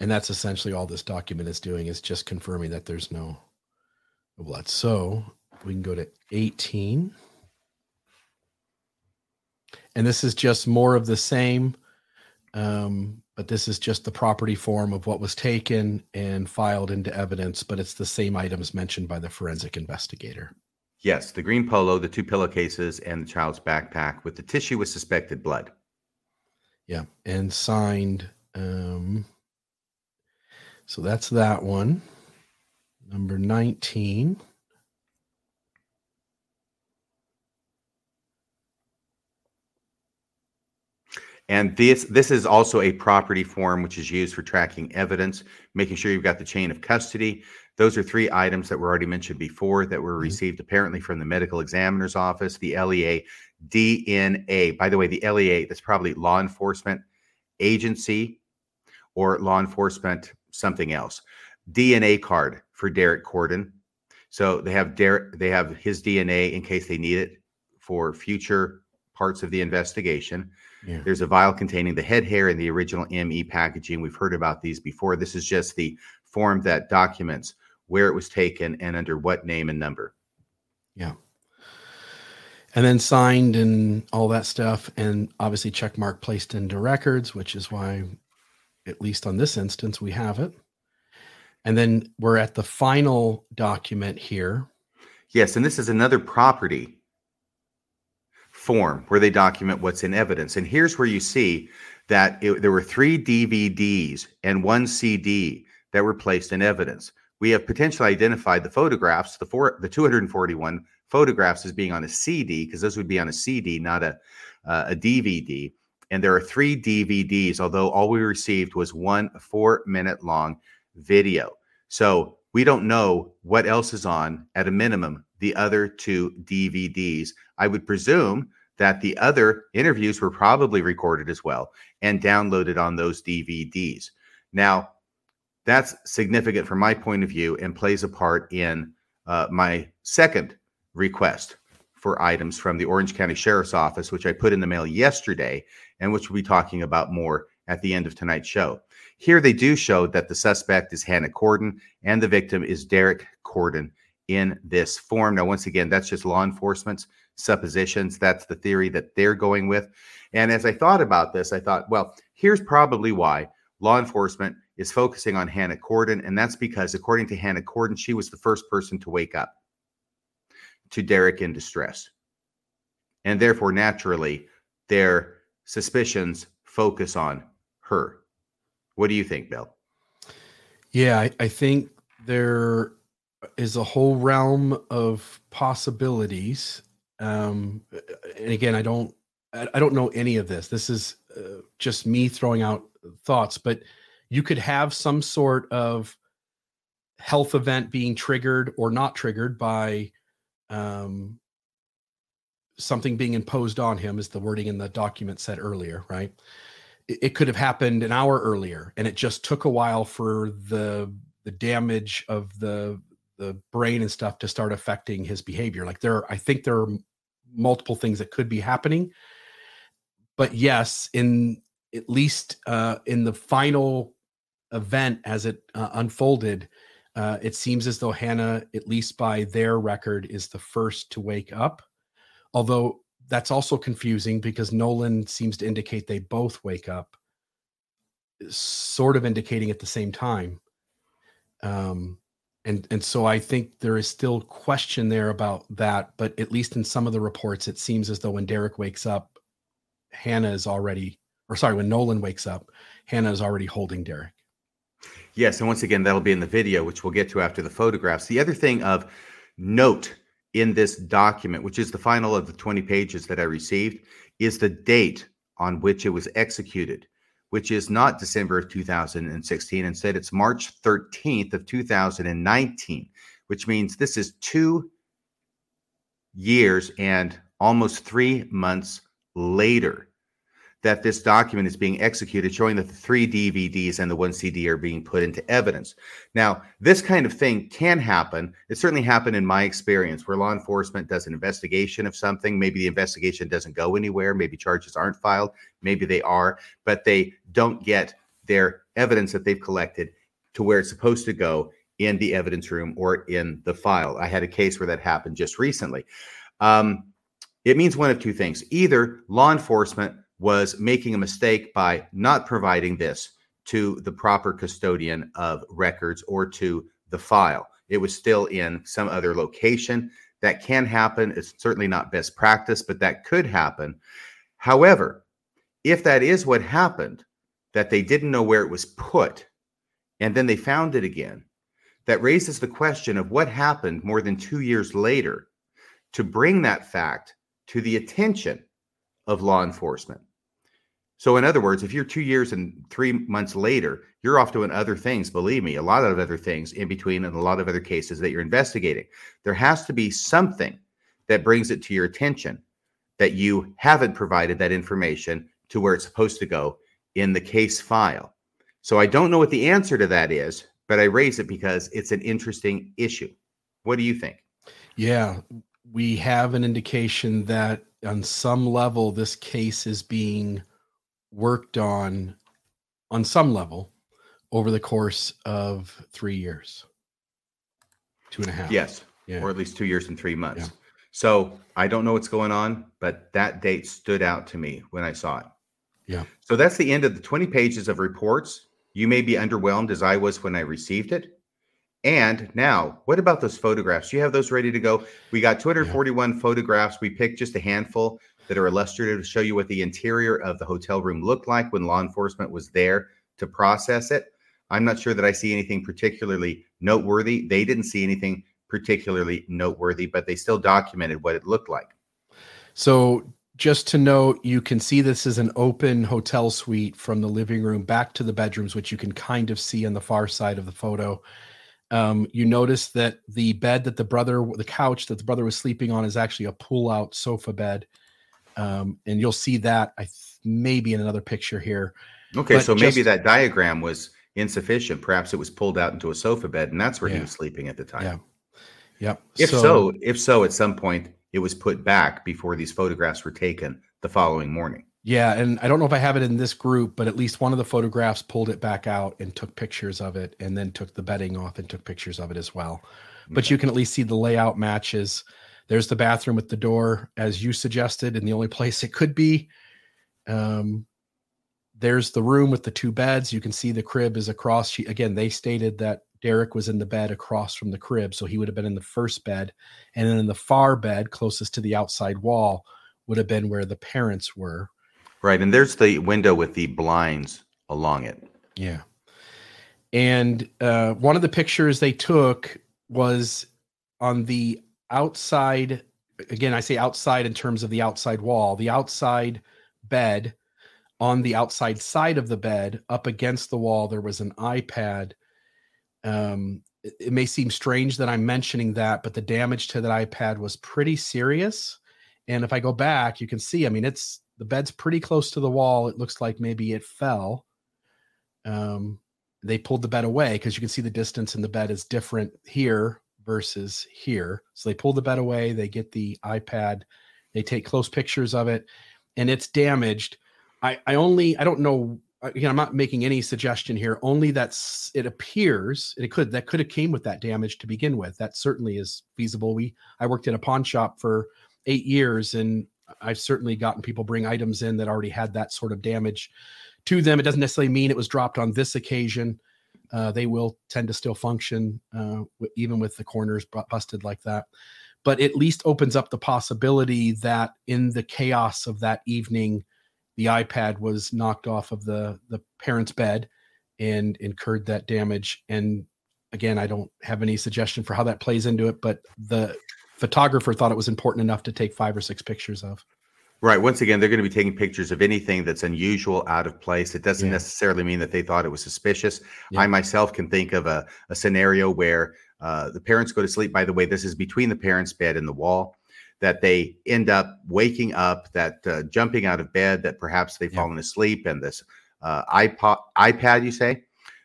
And that's essentially all this document is doing, is just confirming that there's no blood. So we can go to 18. And this is just more of the same. But this is just the property form of what was taken and filed into evidence, but it's the same items mentioned by the forensic investigator. Yes, the green polo, the two pillowcases, and the child's backpack with the tissue with suspected blood. Yeah, and signed. So that's that one. Number 19. And this is also a property form, which is used for tracking evidence, making sure you've got the chain of custody, Those are three items that were already mentioned before that were received apparently from the medical examiner's office, the LEA, DNA. By the way, the LEA, that's probably law enforcement agency or law enforcement something else. DNA card for Derek Corden. So they have Derek, they have his DNA in case they need it for future parts of the investigation. Yeah. There's a vial containing the head hair and the original ME packaging. We've heard about these before. This is just the form that documents where it was taken and under what name and number. Yeah. And then signed and all that stuff. And obviously check mark placed into records, which is why, at least on this instance, we have it. And then we're at the final document here. Yes. And this is another property form where they document what's in evidence. And here's where you see that there were three DVDs and one CD that were placed in evidence. We have potentially identified the photographs, the 241 photographs as being on a CD, because those would be on a CD, not a DVD. And there are three DVDs, although all we received was one 4-minute long video. So we don't know what else is on, at a minimum, the other two DVDs. I would presume that the other interviews were probably recorded as well and downloaded on those DVDs. Now, that's significant from my point of view and plays a part in my second request for items from the Orange County Sheriff's Office, which I put in the mail yesterday and which we'll be talking about more at the end of tonight's show. Here they do show that the suspect is Hannah Corden and the victim is Derek Corden in this form. Now, once again, that's just law enforcement's suppositions. That's the theory that they're going with. And as I thought about this, I thought, well, here's probably why law enforcement is focusing on Hannah Corden. And that's because, according to Hannah Corden, she was the first person to wake up to Derek in distress. And therefore, naturally, their suspicions focus on her. What do you think, Bill? Yeah, I think there is a whole realm of possibilities. And again, I don't know any of this. This is just me throwing out thoughts, but you could have some sort of health event being triggered or not triggered by something being imposed on him, as the wording in the document said earlier, right? It could have happened an hour earlier, and it just took a while for the damage of the brain and stuff to start affecting his behavior. Like I think there are multiple things that could be happening. But yes, in the final event as it unfolded, it seems as though Hannah, at least by their record, is the first to wake up. Although that's also confusing because Nolan seems to indicate they both wake up, sort of indicating at the same time. And so I think there is still question there about that, but at least in some of the reports, it seems as though when Derek wakes up, when Nolan wakes up, Hannah is already holding Derek. Yes. And once again, that'll be in the video, which we'll get to after the photographs. The other thing of note in this document, which is the final of the 20 pages that I received, is the date on which it was executed, which is not December of 2016. Instead, it's March 13th of 2019, which means this is 2 years and almost 3 months later that this document is being executed, showing that the three DVDs and the one CD are being put into evidence. Now, this kind of thing can happen. It certainly happened in my experience, where law enforcement does an investigation of something. Maybe the investigation doesn't go anywhere. Maybe charges aren't filed. Maybe they are, but they don't get their evidence that they've collected to where it's supposed to go in the evidence room or in the file. I had a case where that happened just recently. It means one of two things. Either law enforcement was making a mistake by not providing this to the proper custodian of records or to the file. It was still in some other location. That can happen. It's certainly not best practice, but that could happen. However, if that is what happened, that they didn't know where it was put, and then they found it again, that raises the question of what happened more than 2 years later to bring that fact to the attention of law enforcement. So in other words, if you're 2 years and 3 months later, you're off doing other things, believe me, a lot of other things in between and a lot of other cases that you're investigating. There has to be something that brings it to your attention that you haven't provided that information to where it's supposed to go in the case file. So I don't know what the answer to that is, but I raise it because it's an interesting issue. What do you think? Yeah, we have an indication that on some level, this case is being worked on some level over the course of 3 years, 2.5. Yes, yeah. Or at least 2 years and 3 months. Yeah. So I don't know what's going on, but that date stood out to me when I saw it. Yeah. So that's the end of the 20 pages of reports. You may be underwhelmed as I was when I received it. And now, what about those photographs? You have those ready to go. We got 241 photographs. We picked just a handful that are illustrative to show you what the interior of the hotel room looked like when law enforcement was there to process it. I'm not sure that I see anything particularly noteworthy. They didn't see anything particularly noteworthy, but they still documented what it looked like. So just to note, you can see this is an open hotel suite from the living room back to the bedrooms, which you can kind of see on the far side of the photo. You notice that the bed that the couch that the brother was sleeping on is actually a pull-out sofa bed. And you'll see that maybe in another picture here. Okay, but so maybe that diagram was insufficient. Perhaps it was pulled out into a sofa bed, and that's where he was sleeping at the time. Yeah. Yep. If so, at some point it was put back before these photographs were taken the following morning. Yeah, and I don't know if I have it in this group, but at least one of the photographs pulled it back out and took pictures of it, and then took the bedding off and took pictures of it as well. Okay. But you can at least see the layout matches. There's the bathroom with the door, as you suggested, and the only place it could be. There's the room with the two beds. You can see the crib is across. Again, they stated that Derek was in the bed across from the crib, so he would have been in the first bed. And then in the far bed, closest to the outside wall, would have been where the parents were. Right, and there's the window with the blinds along it. Yeah. And one of the pictures they took was on the outside. Again, I say outside in terms of the outside wall, the outside bed. On the outside side of the bed, up against the wall, there was an iPad. It may seem strange that I'm mentioning that, but the damage to that iPad was pretty serious. And if I go back, you can see, I mean, the bed's pretty close to the wall. It looks like maybe it fell. They pulled the bed away because you can see the distance in the bed is different here versus here. So they pull the bed away. They get the iPad. They take close pictures of it, and it's damaged. I don't know. Again, I'm not making any suggestion here. Only that's it appears that could have came with that damage to begin with. That certainly is feasible. I worked in a pawn shop for 8 years, and I've certainly gotten people bring items in that already had that sort of damage to them. It doesn't necessarily mean it was dropped on this occasion. They will tend to still function even with the corners busted like that. But at least opens up the possibility that in the chaos of that evening, the iPad was knocked off of the parents' bed and incurred that damage. And again, I don't have any suggestion for how that plays into it, but the photographer thought it was important enough to take 5 or 6 pictures of. Right. Once again, they're going to be taking pictures of anything that's unusual, out of place. It doesn't necessarily mean that they thought it was suspicious. Yeah. I myself can think of a scenario where the parents go to sleep. By the way, this is between the parents' bed and the wall. That they end up waking up, that jumping out of bed, that perhaps they've fallen asleep, and this iPad, you say?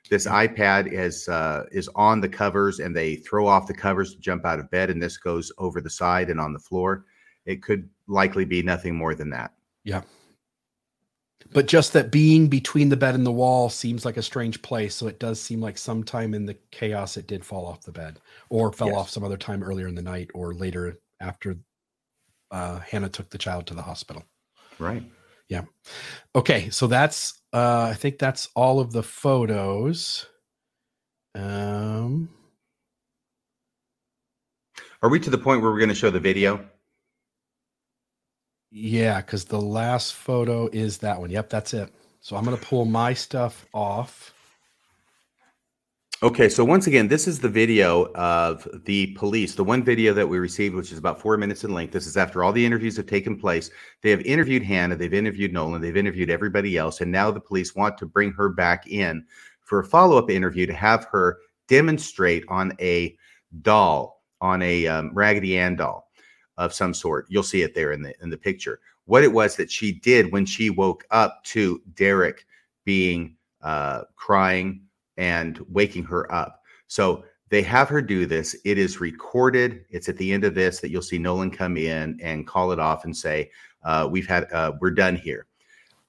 This iPad is on the covers, and they throw off the covers to jump out of bed, and this goes over the side and on the floor. It could likely be nothing more than that. Yeah. But just that being between the bed and the wall seems like a strange place, so it does seem like sometime in the chaos it did fall off the bed, or fell off some other time earlier in the night or later after Hannah took the child to the hospital. Right. Yeah. Okay. So that's, I think that's all of the photos. Are we to the point where we're going to show the video? Yeah. Cause the last photo is that one. Yep. That's it. So I'm going to pull my stuff off. Okay, so once again, this is the video of the police, the one video that we received, which is about 4 minutes in length. This is after all the interviews have taken place. They have interviewed Hannah, they've interviewed Nolan, they've interviewed everybody else, and now the police want to bring her back in for a follow-up interview to have her demonstrate on a doll, on a Raggedy Ann doll of some sort. You'll see it there in the picture, what it was that she did when she woke up to Derek being crying and waking her up. So they have her do this. It is recorded. It's at the end of this that you'll see Nolan come in and call it off and say, we're done here.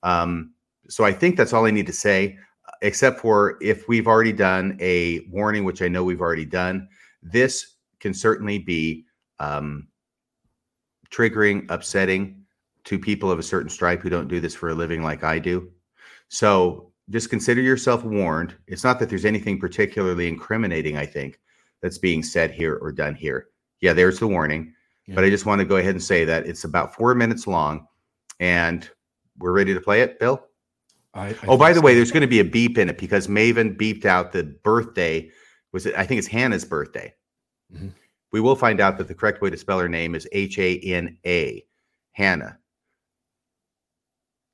So I think that's all I need to say, except for if we've already done a warning, which I know we've already done, this can certainly be triggering, upsetting to people of a certain stripe who don't do this for a living like I do. So just consider yourself warned. It's not that there's anything particularly incriminating, I think, that's being said here or done here. Yeah, there's the warning. Yeah. But I just want to go ahead and say that it's about 4 minutes long, and we're ready to play it, Bill? By the way, there's going to be a beep in it because Maven beeped out the birthday. I think it's Hannah's birthday. Mm-hmm. We will find out that the correct way to spell her name is H-A-N-A, Hannah.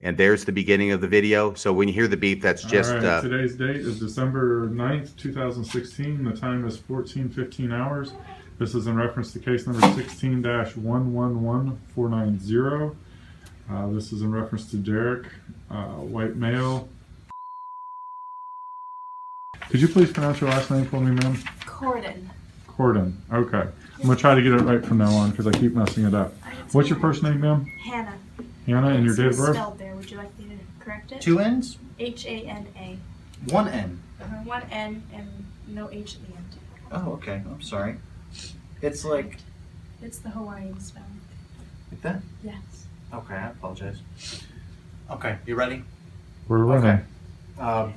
And there's the beginning of the video. So when you hear the beep, that's just... All right. Today's date is December 9th, 2016. The time is 14:15 hours. This is in reference to case number 16-111490. This is in reference to Derek, white male. Could you please pronounce your last name for me, ma'am? Corden. Corden. Okay. I'm going to try to get it right from now on because I keep messing it up. What's your first name, ma'am? Hannah. Hannah, and your date of birth? Spelled there. Would you like me to correct it? Two N's? H-A-N-A. One N? One N and no H at the end. Oh, okay. I'm sorry. It's like... It's the Hawaiian spelling. Like that? Yes. Okay, I apologize. Okay, you ready? We're ready. Okay.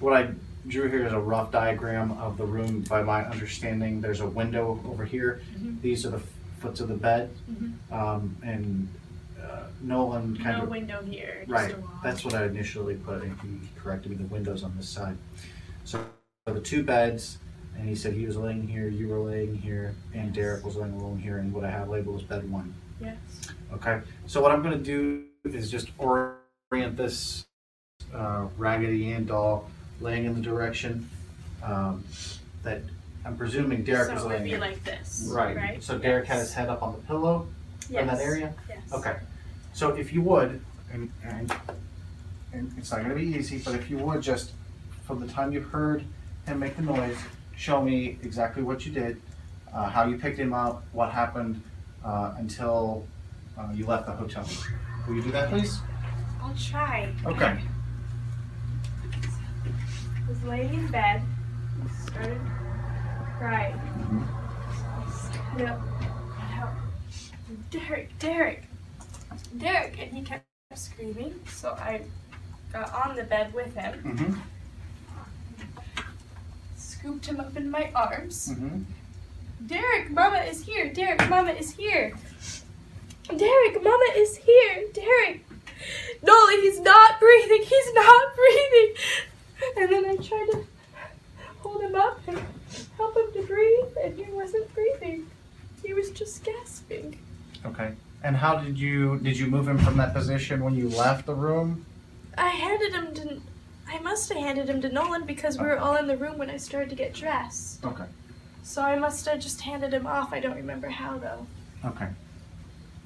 What I drew here is a rough diagram of the room. By my understanding, there's a window over here. Mm-hmm. These are the foots of the bed. Mm-hmm. And... Nolan kind of window here. Right, that's what I initially put, and he corrected me. The windows on this side. So the two beds, and he said he was laying here, you were laying here, and yes. Derek was laying alone here, and what I have labeled as bed one. Yes. Okay. So what I'm going to do is just orient this Raggedy Ann doll laying in the direction that I'm presuming Derek was laying. So it would be here. Like this. Right. So Derek had his head up on the pillow. Yes. In that area? Yes. Okay. So if you would, and it's not going to be easy, but if you would just, from the time you heard him make the noise, show me exactly what you did, how you picked him up, what happened until you left the hotel. Will you do that, please? I'll try. Okay. I was laying in bed. I started crying. Mm-hmm. Yep. Derek, and he kept screaming, so I got on the bed with him, mm-hmm. Scooped him up in my arms, mm-hmm. Derek, Mama is here, Derek, Nolan, he's not breathing, and then I tried to hold him up and help him to breathe, and he wasn't breathing, he was just gasping. Okay. And how did you move him from that position when you left the room? I must have handed him to Nolan because we were all in the room when I started to get dressed. Okay. So I must have just handed him off. I don't remember how, though. Okay.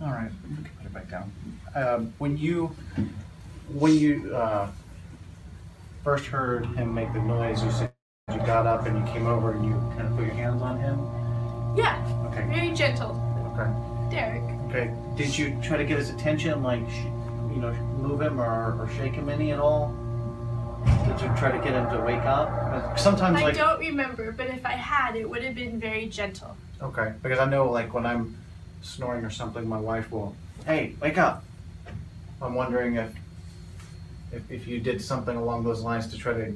All right. We can put it back down. When you first heard him make the noise, you said you got up and you came over and you kind of put your hands on him? Yeah. Okay. Very gentle. Okay. Derek. Okay. Did you try to get his attention, like, move him or shake him any at all? Did you try to get him to wake up? Sometimes, I don't remember, but if I had, it would have been very gentle. Okay. Because I know, when I'm snoring or something, my wife will, hey, wake up. I'm wondering if you did something along those lines to try to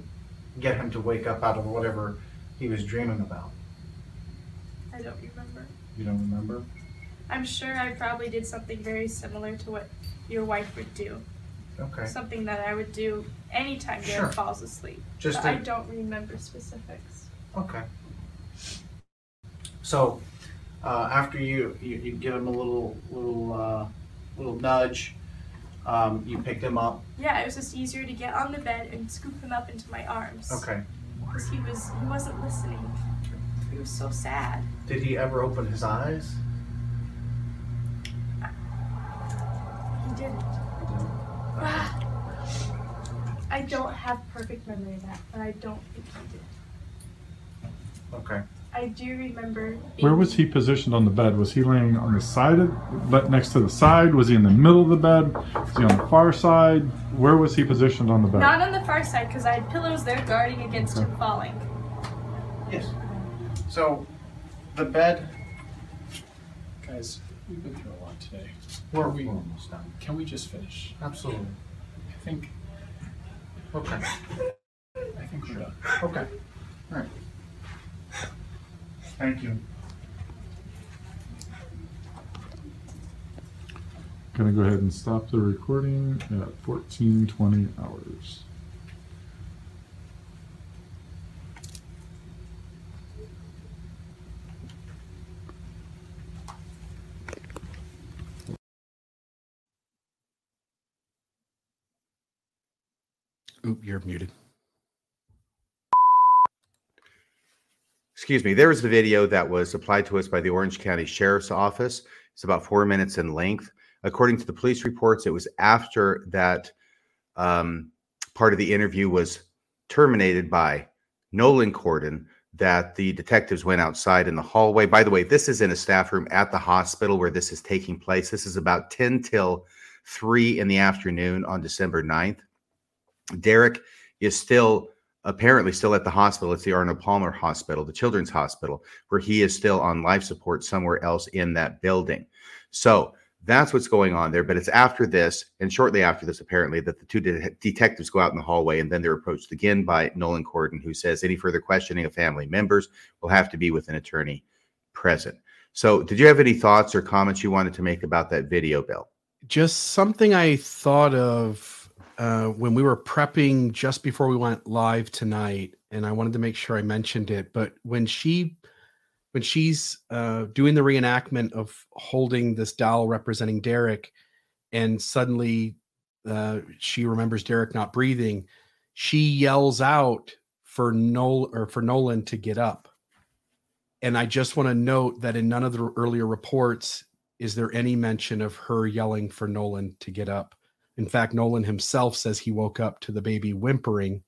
get him to wake up out of whatever he was dreaming about. I don't remember. You don't remember? I'm sure I probably did something very similar to what your wife would do. Okay. Something that I would do anytime Derek falls asleep. I don't remember specifics. Okay. So after you give them a little nudge, you pick them up. Yeah, it was just easier to get on the bed and scoop him up into my arms. Okay. Because he wasn't listening. He was so sad. Did he ever open his eyes? He didn't. I don't have perfect memory of that, but I don't think he did. Okay. I do remember. Where was he positioned on the bed? Was he laying on the side of, but next to the side? Was he in the middle of the bed? Was he on the far side? Where was he positioned on the bed? Not on the far side, because I had pillows there guarding against him falling. Yes. So, the bed. Guys, we've been through a lot today. We're almost done. Can we just finish? Absolutely. I think. Okay. I think we're done. Okay. All right. Thank you. I'm going to go ahead and stop the recording at 14:20 hours. Oop, you're muted. Excuse me, there was the video that was supplied to us by the Orange County Sheriff's Office. It's about 4 minutes in length. According to the police reports, it was after that part of the interview was terminated by Nolan Corden that the detectives went outside in the hallway. By the way, this is in a staff room at the hospital where this is taking place. This is about 10 till 3 in the afternoon on December 9th. Derek is apparently still at the hospital. It's the Arnold Palmer Hospital, the children's hospital, where he is still on life support somewhere else in that building. So that's what's going on there. But it's after this, and shortly after this, apparently, that the two detectives go out in the hallway, and then they're approached again by Nolan Corden, who says any further questioning of family members will have to be with an attorney present. So did you have any thoughts or comments you wanted to make about that video, Bill? Just something I thought of when we were prepping just before we went live tonight, and I wanted to make sure I mentioned it, but when she's doing the reenactment of holding this doll representing Derek, and suddenly she remembers Derek not breathing, she yells out for Nolan to get up. And I just want to note that in none of the earlier reports is there any mention of her yelling for Nolan to get up. In fact, Nolan himself says he woke up to the baby whimpering,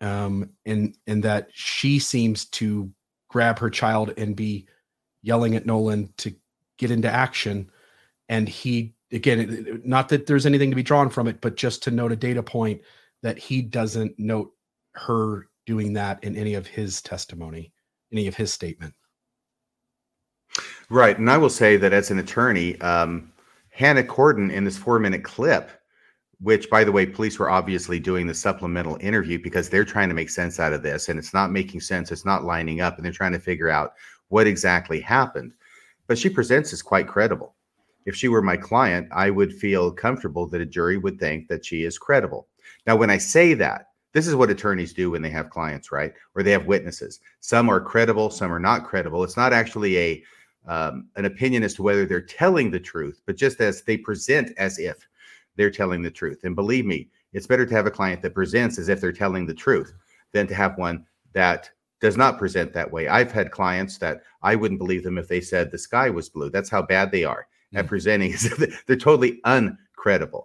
and that she seems to grab her child and be yelling at Nolan to get into action. And he, again, not that there's anything to be drawn from it, but just to note a data point that he doesn't note her doing that in any of his testimony, any of his statement. Right. And I will say that as an attorney, Hannah Corden in this 4-minute clip, which, by the way, police were obviously doing the supplemental interview because they're trying to make sense out of this, and it's not making sense. It's not lining up, and they're trying to figure out what exactly happened. But she presents as quite credible. If she were my client, I would feel comfortable that a jury would think that she is credible. Now, when I say that, this is what attorneys do when they have clients, right? Or they have witnesses. Some are credible, some are not credible. It's not actually an opinion as to whether they're telling the truth, but just as they present as if they're telling the truth. And believe me, it's better to have a client that presents as if they're telling the truth than to have one that does not present that way. I've had clients that I wouldn't believe them if they said the sky was blue. That's how bad they are at presenting as if they're totally uncredible.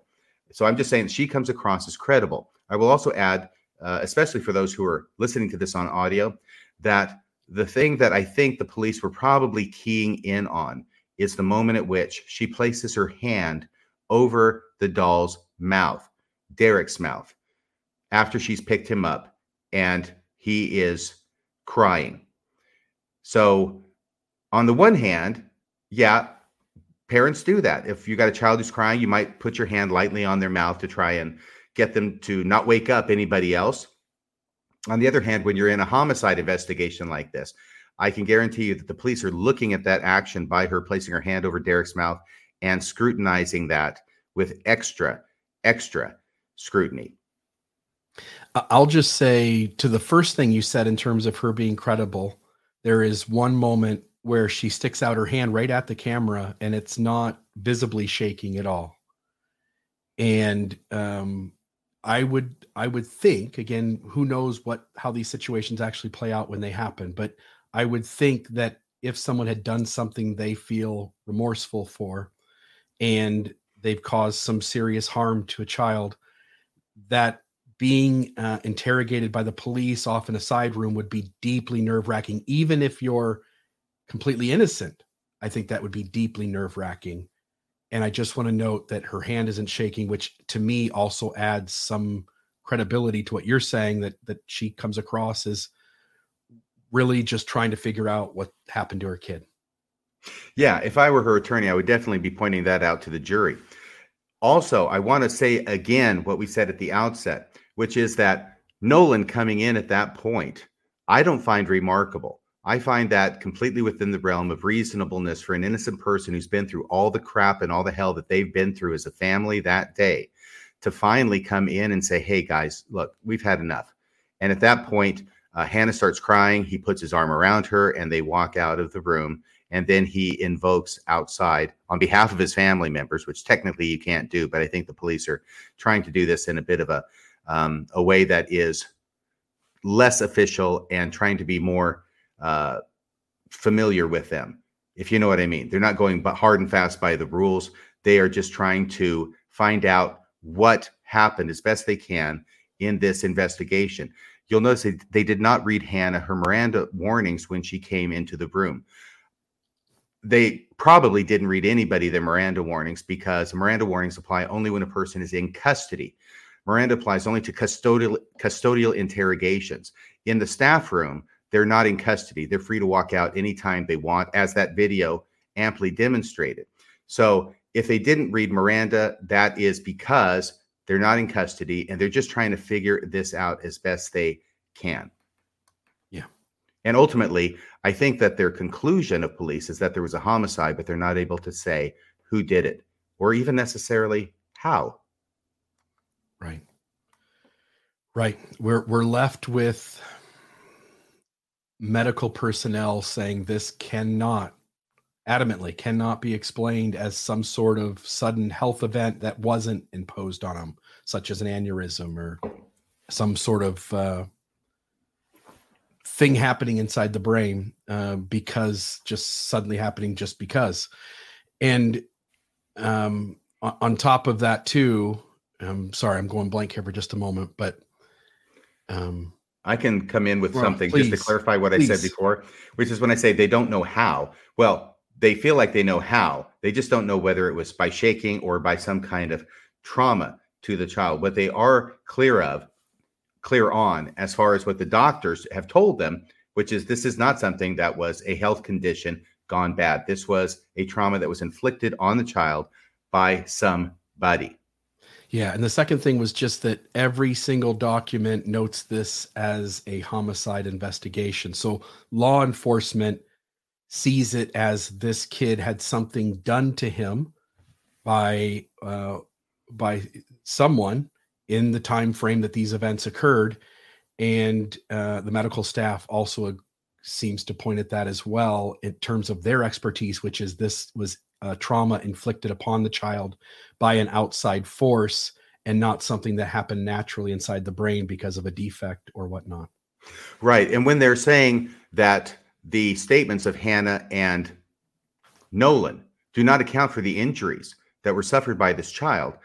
So I'm just saying she comes across as credible. I will also add, especially for those who are listening to this on audio, that the thing that I think the police were probably keying in on is the moment at which she places her hand over the doll's mouth, Derek's mouth, after she's picked him up and he is crying. So on the one hand, yeah, parents do that. If you got a child who's crying, you might put your hand lightly on their mouth to try and get them to not wake up anybody else. On the other hand, when you're in a homicide investigation like this, I can guarantee you that the police are looking at that action by her placing her hand over Derek's mouth and scrutinizing that with extra scrutiny. I'll just say to the first thing you said in terms of her being credible, there is one moment where she sticks out her hand right at the camera and it's not visibly shaking at all. And I would think, again, who knows how these situations actually play out when they happen, but I would think that if someone had done something they feel remorseful for and they've caused some serious harm to a child, that being interrogated by the police off in a side room would be deeply nerve-wracking. Even if you're completely innocent, I think that would be deeply nerve-wracking. And I just want to note that her hand isn't shaking, which to me also adds some credibility to what you're saying, that she comes across as really just trying to figure out what happened to her kid. Yeah, if I were her attorney, I would definitely be pointing that out to the jury. Also, I want to say again what we said at the outset, which is that Nolan coming in at that point, I don't find remarkable. I find that completely within the realm of reasonableness for an innocent person who's been through all the crap and all the hell that they've been through as a family that day to finally come in and say, hey, guys, look, we've had enough. And at that point, Hannah starts crying. He puts his arm around her and they walk out of the room. And then he invokes outside on behalf of his family members, which technically you can't do. But I think the police are trying to do this in a bit of a way that is less official and trying to be more familiar with them, if you know what I mean. They're not going hard and fast by the rules. They are just trying to find out what happened as best they can in this investigation. You'll notice they did not read Hannah her Miranda warnings when she came into the room. They probably didn't read anybody their Miranda warnings, because Miranda warnings apply only when a person is in custody. Miranda applies only to custodial interrogations. In the staff room, they're not in custody. They're free to walk out anytime they want, as that video amply demonstrated. So if they didn't read Miranda, that is because they're not in custody and they're just trying to figure this out as best they can. And ultimately, I think that their conclusion of police is that there was a homicide, but they're not able to say who did it or even necessarily how. Right. We're left with medical personnel saying this adamantly cannot be explained as some sort of sudden health event that wasn't imposed on them, such as an aneurysm or some sort of thing happening inside the brain because and on top of that too, I'm sorry, I'm going blank here for just a moment, but I can come in with something just to clarify what I said before, which is when I say they don't know how. Well, they feel like they know how, they just don't know whether it was by shaking or by some kind of trauma to the child. What they are clear on as far as what the doctors have told them, which is this is not something that was a health condition gone bad. This was a trauma that was inflicted on the child by somebody. Yeah. And the second thing was just that every single document notes this as a homicide investigation. So law enforcement sees it as this kid had something done to him by someone in the time frame that these events occurred. And the medical staff also seems to point at that as well in terms of their expertise, which is this was a trauma inflicted upon the child by an outside force and not something that happened naturally inside the brain because of a defect or whatnot. Right. And when they're saying that the statements of Hannah and Nolan do not account for the injuries that were suffered by this child,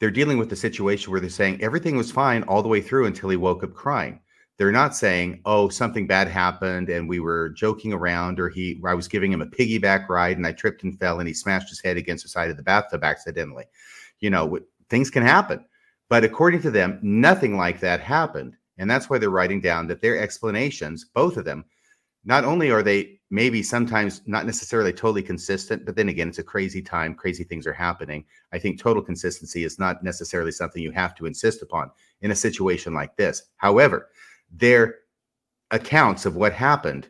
they're dealing with the situation where they're saying everything was fine all the way through until he woke up crying. They're not saying, oh, something bad happened and we were joking around, or I was giving him a piggyback ride and I tripped and fell and he smashed his head against the side of the bathtub accidentally. You know, things can happen. But according to them, nothing like that happened. And that's why they're writing down that their explanations, both of them, not only are they maybe sometimes not necessarily totally consistent, but then again, it's a crazy time. Crazy things are happening. I think total consistency is not necessarily something you have to insist upon in a situation like this. However, their accounts of what happened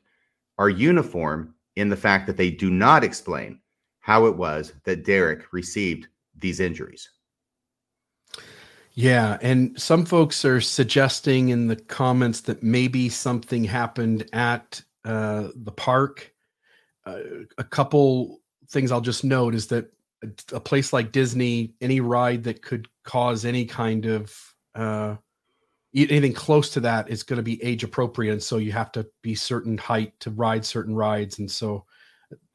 are uniform in the fact that they do not explain how it was that Derek received these injuries. Yeah, and some folks are suggesting in the comments that maybe something happened at the park. A couple things I'll just note is that a place like Disney, any ride that could cause any kind of anything close to that is going to be age appropriate. And so you have to be certain height to ride certain rides. And so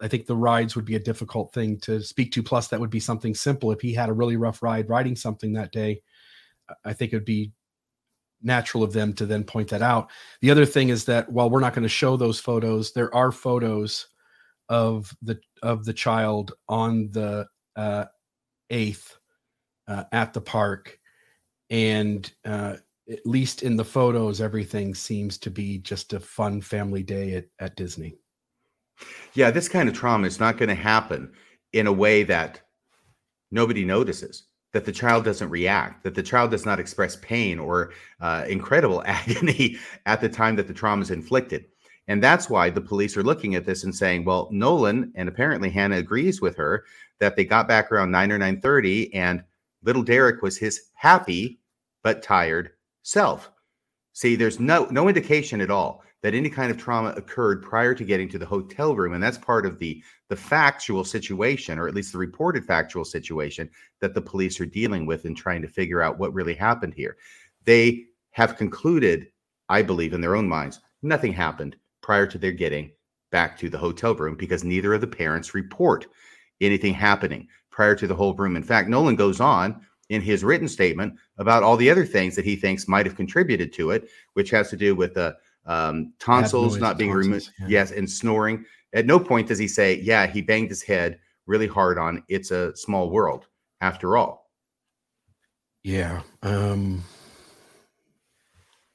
I think the rides would be a difficult thing to speak to. Plus, that would be something simple. If he had a really rough ride riding something that day, I think it would be natural of them to then point that out. The other thing is that while we're not going to show those photos, there are photos of the child on the 8th at the park. And at least in the photos, everything seems to be just a fun family day at Disney. Yeah, this kind of trauma is not going to happen in a way that nobody notices, that the child doesn't react, that the child does not express pain or incredible agony at the time that the trauma is inflicted. And that's why the police are looking at this and saying, well, Nolan, and apparently Hannah agrees with her, that they got back around 9 or 9:30 and little Derek was his happy but tired self. See, there's no indication at all that any kind of trauma occurred prior to getting to the hotel room. And that's part of the factual situation, or at least the reported factual situation, that the police are dealing with and trying to figure out what really happened here. They have concluded, I believe in their own minds, nothing happened prior to their getting back to the hotel room, because neither of the parents report anything happening prior to the whole room. In fact, Nolan goes on in his written statement about all the other things that he thinks might have contributed to it, which has to do with tonsils not being removed. Yeah. Yes. And snoring. At no point does he say, yeah, he banged his head really hard on It's a Small World after all. Yeah.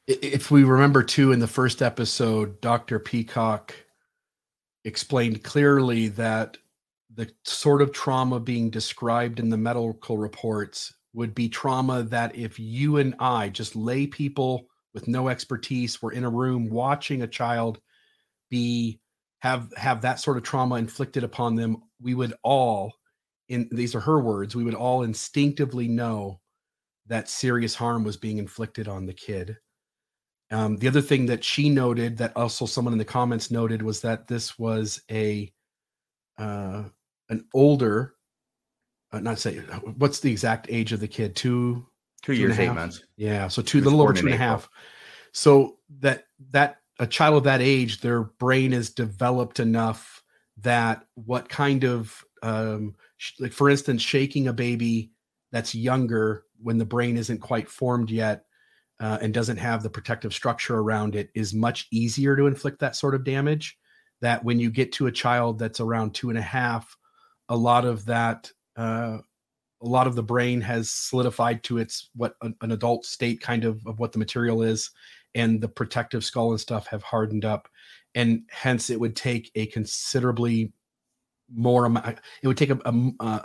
If we remember too, in the first episode, Dr. Peacock explained clearly that the sort of trauma being described in the medical reports would be trauma that if you and I, just lay people with no expertise, were in a room watching a child have that sort of trauma inflicted upon them, we would all, in these are her words, we would all instinctively know that serious harm was being inflicted on the kid. The other thing that she noted, that also someone in the comments noted, was that this was an older, what's the exact age of the kid? Two years, 8 months. Yeah. So a little over 2.5. So that a child of that age, their brain is developed enough that what kind of, like for instance, shaking a baby that's younger when the brain isn't quite formed yet and doesn't have the protective structure around it, is much easier to inflict that sort of damage. That when you get to a child that's around 2.5, a lot of the brain has solidified to its what an adult state kind of what the material is, and the protective skull and stuff have hardened up, and hence it would take a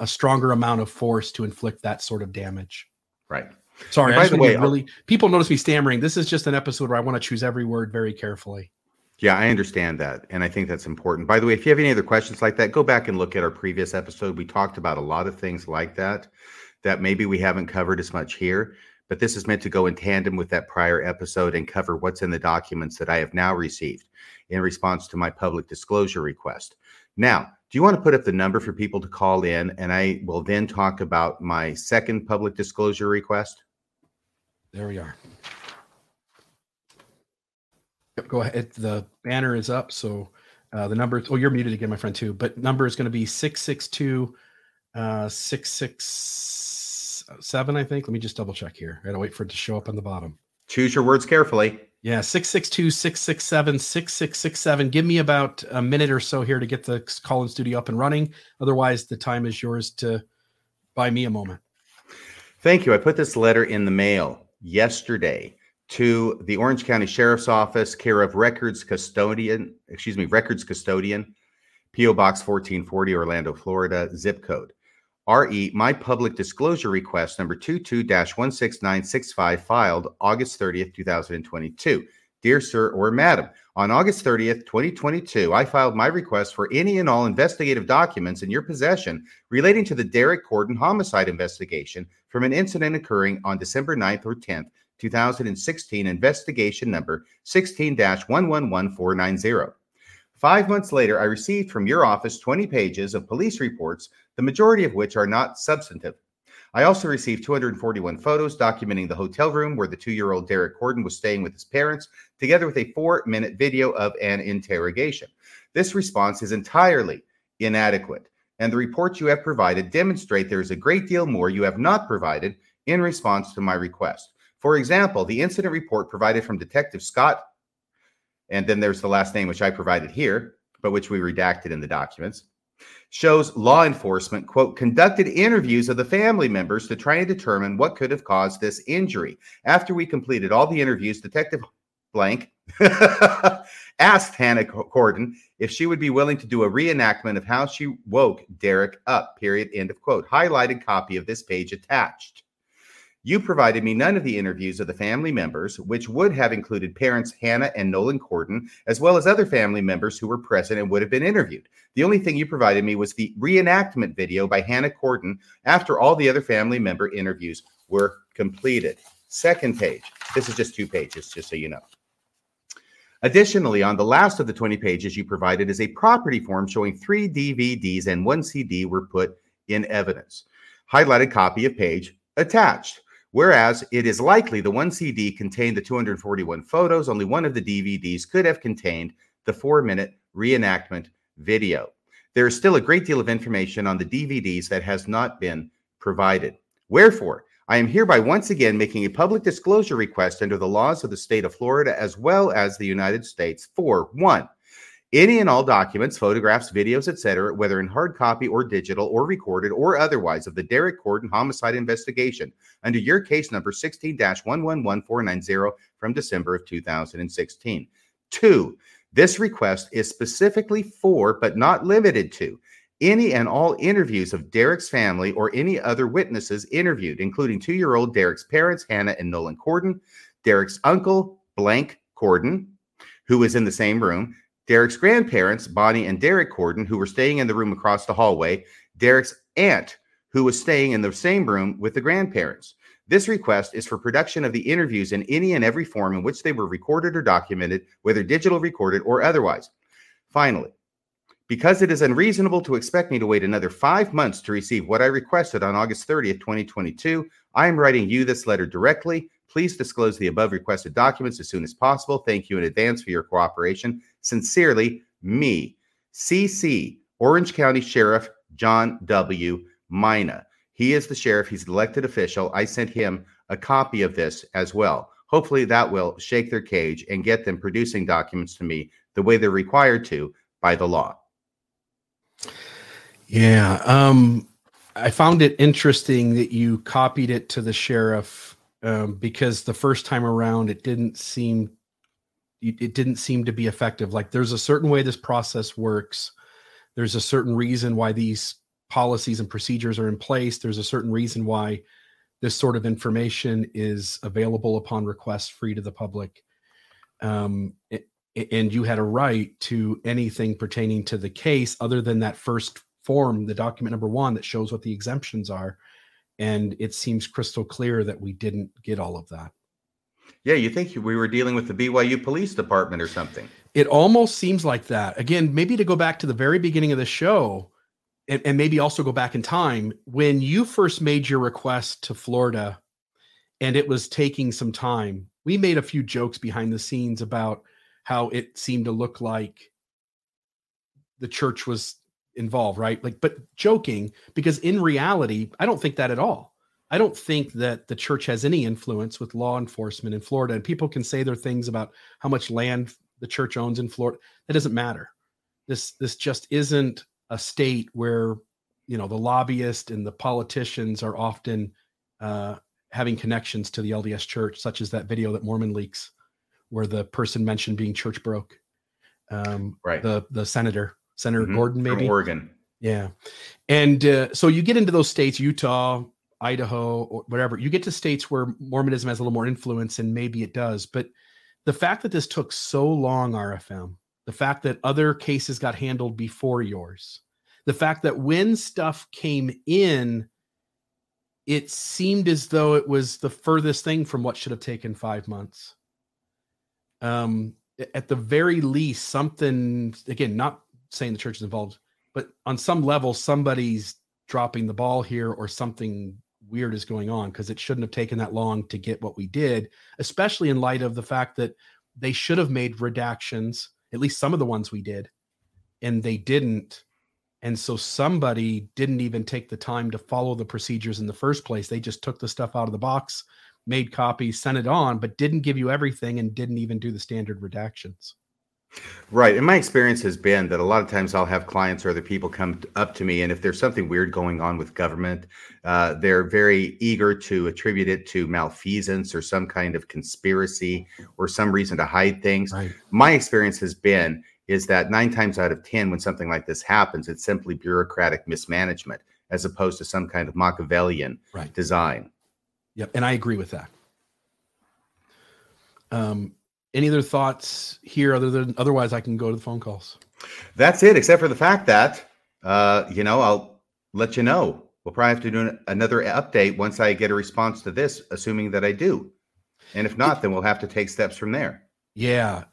stronger amount of force to inflict that sort of damage. Right. Sorry, by the way, people notice me stammering. This is just an episode where I want to choose every word very carefully. Yeah, I understand that. And I think that's important. By the way, if you have any other questions like that, go back and look at our previous episode. We talked about a lot of things like that maybe we haven't covered as much here, but this is meant to go in tandem with that prior episode and cover what's in the documents that I have now received in response to my public disclosure request. Now, do you want to put up the number for people to call in? And I will then talk about my second public disclosure request. There we are. Go ahead. The banner is up. So the number, you're muted again, my friend, too. But number is going to be 662-667, I think. Let me just double check here. I got to wait for it to show up on the bottom. Choose your words carefully. Yeah, 662-667-6667. Give me about a minute or so here to get the call-in studio up and running. Otherwise, the time is yours to buy me a moment. Thank you. I put this letter in the mail yesterday to the Orange County Sheriff's Office, care of Records Custodian, P.O. Box 1440, Orlando, Florida, zip code. R.E., my public disclosure request number 22-16965, filed August 30th, 2022. Dear Sir or Madam, on August 30th, 2022, I filed my request for any and all investigative documents in your possession relating to the Derek Corden homicide investigation from an incident occurring on December 9th or 10th, 2016, investigation number 16-111490. 5 months later, I received from your office 20 pages of police reports, the majority of which are not substantive. I also received 241 photos documenting the hotel room where the 2-year-old Derek Corden was staying with his parents, together with a 4-minute video of an interrogation. This response is entirely inadequate, and the reports you have provided demonstrate there is a great deal more you have not provided in response to my request. For example, the incident report provided from Detective Scott, and then there's the last name, which I provided here, but which we redacted in the documents, shows law enforcement, quote, conducted interviews of the family members to try and determine what could have caused this injury. After we completed all the interviews, Detective Blank asked Hannah Corden if she would be willing to do a reenactment of how she woke Derek up, period, end of quote. Highlighted copy of this page attached. You provided me none of the interviews of the family members, which would have included parents Hannah and Nolan Corden, as well as other family members who were present and would have been interviewed. The only thing you provided me was the reenactment video by Hannah Corden after all the other family member interviews were completed. Second page. This is just 2 pages, just so you know. Additionally, on the last of the 20 pages you provided is a property form showing 3 DVDs and 1 CD were put in evidence. Highlighted copy of page attached. Whereas it is likely the 1 CD contained the 241 photos, only one of the DVDs could have contained the 4-minute reenactment video. There is still a great deal of information on the DVDs that has not been provided. Wherefore, I am hereby once again making a public disclosure request under the laws of the state of Florida as well as the United States for 1. Any and all documents, photographs, videos, etc., whether in hard copy or digital or recorded or otherwise of the Derek Corden homicide investigation under your case number 16-111490 from December of 2016. 2, this request is specifically for, but not limited to, any and all interviews of Derek's family or any other witnesses interviewed, including 2-year-old Derek's parents, Hannah and Nolan Corden, Derek's uncle, Blank Corden, who was in the same room, Derek's grandparents, Bonnie and Derek Corden, who were staying in the room across the hallway, Derek's aunt, who was staying in the same room with the grandparents. This request is for production of the interviews in any and every form in which they were recorded or documented, whether digital, recorded, or otherwise. Finally, because it is unreasonable to expect me to wait another 5 months to receive what I requested on August 30th, 2022, I am writing you this letter directly. Please disclose the above requested documents as soon as possible. Thank you in advance for your cooperation. Sincerely, me, CC, Orange County Sheriff John W. Mina. He is the sheriff. He's an elected official. I sent him a copy of this as well. Hopefully that will shake their cage and get them producing documents to me the way they're required to by the law. Yeah. I found it interesting that you copied it to the sheriff. Because the first time around, it didn't seem to be effective. Like, there's a certain way this process works. There's a certain reason why these policies and procedures are in place. There's a certain reason why this sort of information is available upon request, free to the public. And you had a right to anything pertaining to the case other than that first form, the document number 1 that shows what the exemptions are. And it seems crystal clear that we didn't get all of that. Yeah, you think we were dealing with the BYU Police Department or something. It almost seems like that. Again, maybe to go back to the very beginning of the show and maybe also go back in time, when you first made your request to Florida and it was taking some time, we made a few jokes behind the scenes about how it seemed to look like the church was involved, right? Like, but joking, because in reality, I don't think that at all. I don't think that the church has any influence with law enforcement in Florida. And people can say their things about how much land the church owns in Florida. That doesn't matter. This just isn't a state where, you know, the lobbyists and the politicians are often having connections to the LDS church, such as that video that Mormon leaks, where the person mentioned being church broke. Right. The Senator mm-hmm. Gordon, maybe. From Oregon. Yeah. And so you get into those states, Utah, Idaho, or whatever. You get to states where Mormonism has a little more influence, and maybe it does. But the fact that this took so long, RFM, the fact that other cases got handled before yours, the fact that when stuff came in, it seemed as though it was the furthest thing from what should have taken 5 months. At the very least, something, again, not saying the church is involved, but on some level, somebody's dropping the ball here or something weird is going on, because it shouldn't have taken that long to get what we did, especially in light of the fact that they should have made redactions, at least some of the ones we did, and they didn't. And so somebody didn't even take the time to follow the procedures in the first place. They just took the stuff out of the box, made copies, sent it on, but didn't give you everything and didn't even do the standard redactions. Right. And my experience has been that a lot of times I'll have clients or other people come up to me, and if there's something weird going on with government, they're very eager to attribute it to malfeasance or some kind of conspiracy or some reason to hide things. Right. My experience has been is that 9 times out of 10, when something like this happens, it's simply bureaucratic mismanagement as opposed to some kind of Machiavellian design. Yep. And I agree with that. Any other thoughts here otherwise I can go to the phone calls? That's it, except for the fact that, I'll let you know. We'll probably have to do another update once I get a response to this, assuming that I do. And if not, then we'll have to take steps from there. Yeah.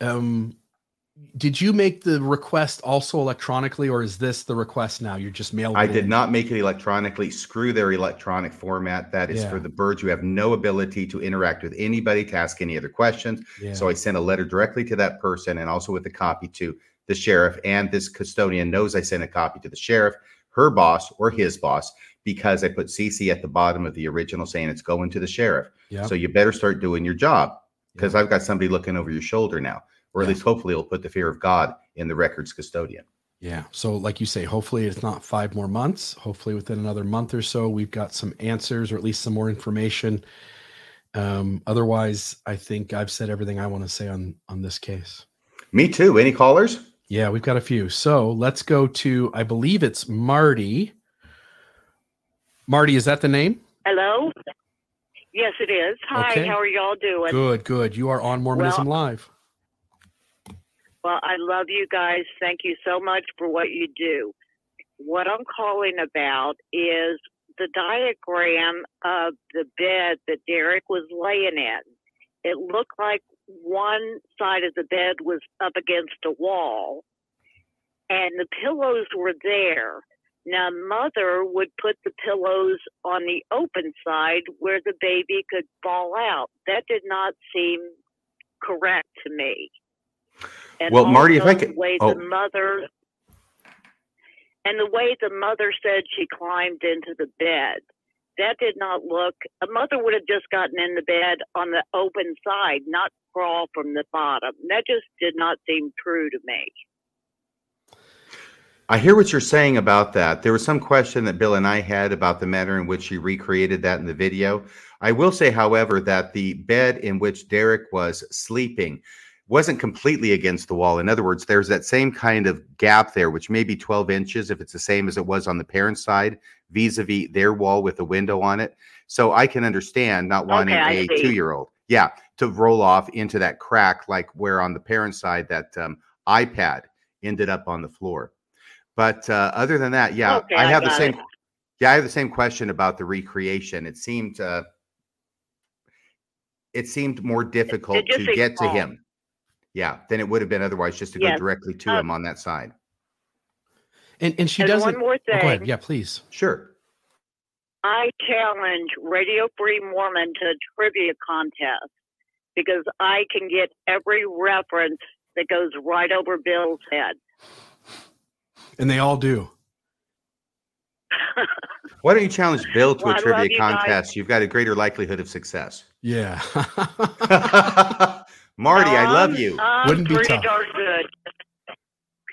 Did you make the request also electronically, or is this the request now? You're just mailing it? I did not make it electronically. Screw their electronic format. That is for the birds who have no ability to interact with anybody, to ask any other questions. Yeah. So I sent a letter directly to that person, and also with a copy to the sheriff. And this custodian knows I sent a copy to the sheriff, her boss, or his boss, because I put CC at the bottom of the original saying it's going to the sheriff. Yep. So you better start doing your job, because I've got somebody looking over your shoulder now. Or at least hopefully it'll put the fear of God in the records custodian. Yeah. So like you say, hopefully it's not 5 more months. Hopefully within another month or so, we've got some answers or at least some more information. Otherwise, I think I've said everything I want to say on this case. Me too. Any callers? Yeah, we've got a few. So let's go to, I believe it's Marty. Marty, is that the name? Hello? Yes, it is. Hi, okay. How are y'all doing? Good, good. You are on Mormonism Live. Well, I love you guys. Thank you so much for what you do. What I'm calling about is the diagram of the bed that Derek was laying in. It looked like one side of the bed was up against a wall, and the pillows were there. Now, Mother would put the pillows on the open side where the baby could fall out. That did not seem correct to me. And well, Marty, if I could, the way the mother said she climbed into the bed, that did not look. A mother would have just gotten in the bed on the open side, not crawl from the bottom. That just did not seem true to me. I hear what you're saying about that. There was some question that Bill and I had about the manner in which she recreated that in the video. I will say, however, that the bed in which Derek was sleeping wasn't completely against the wall. In other words, there's that same kind of gap there, which may be 12 inches if it's the same as it was on the parent's side, vis-a-vis their wall with a window on it. So I can understand not wanting a 2-year-old to roll off into that crack, like where on the parent's side that iPad ended up on the floor. But other than that, I have the same question about the recreation. It seemed more difficult to get to him. Yeah, then it would have been otherwise just to go directly to him on that side. And she does one more thing. Go ahead. Yeah, please. Sure. I challenge Radio Free Mormon to a trivia contest, because I can get every reference that goes right over Bill's head. And they all do. Why don't you challenge Bill to a trivia contest? You've got a greater likelihood of success. Yeah. Marty, I love you. Wouldn't be tough. Good.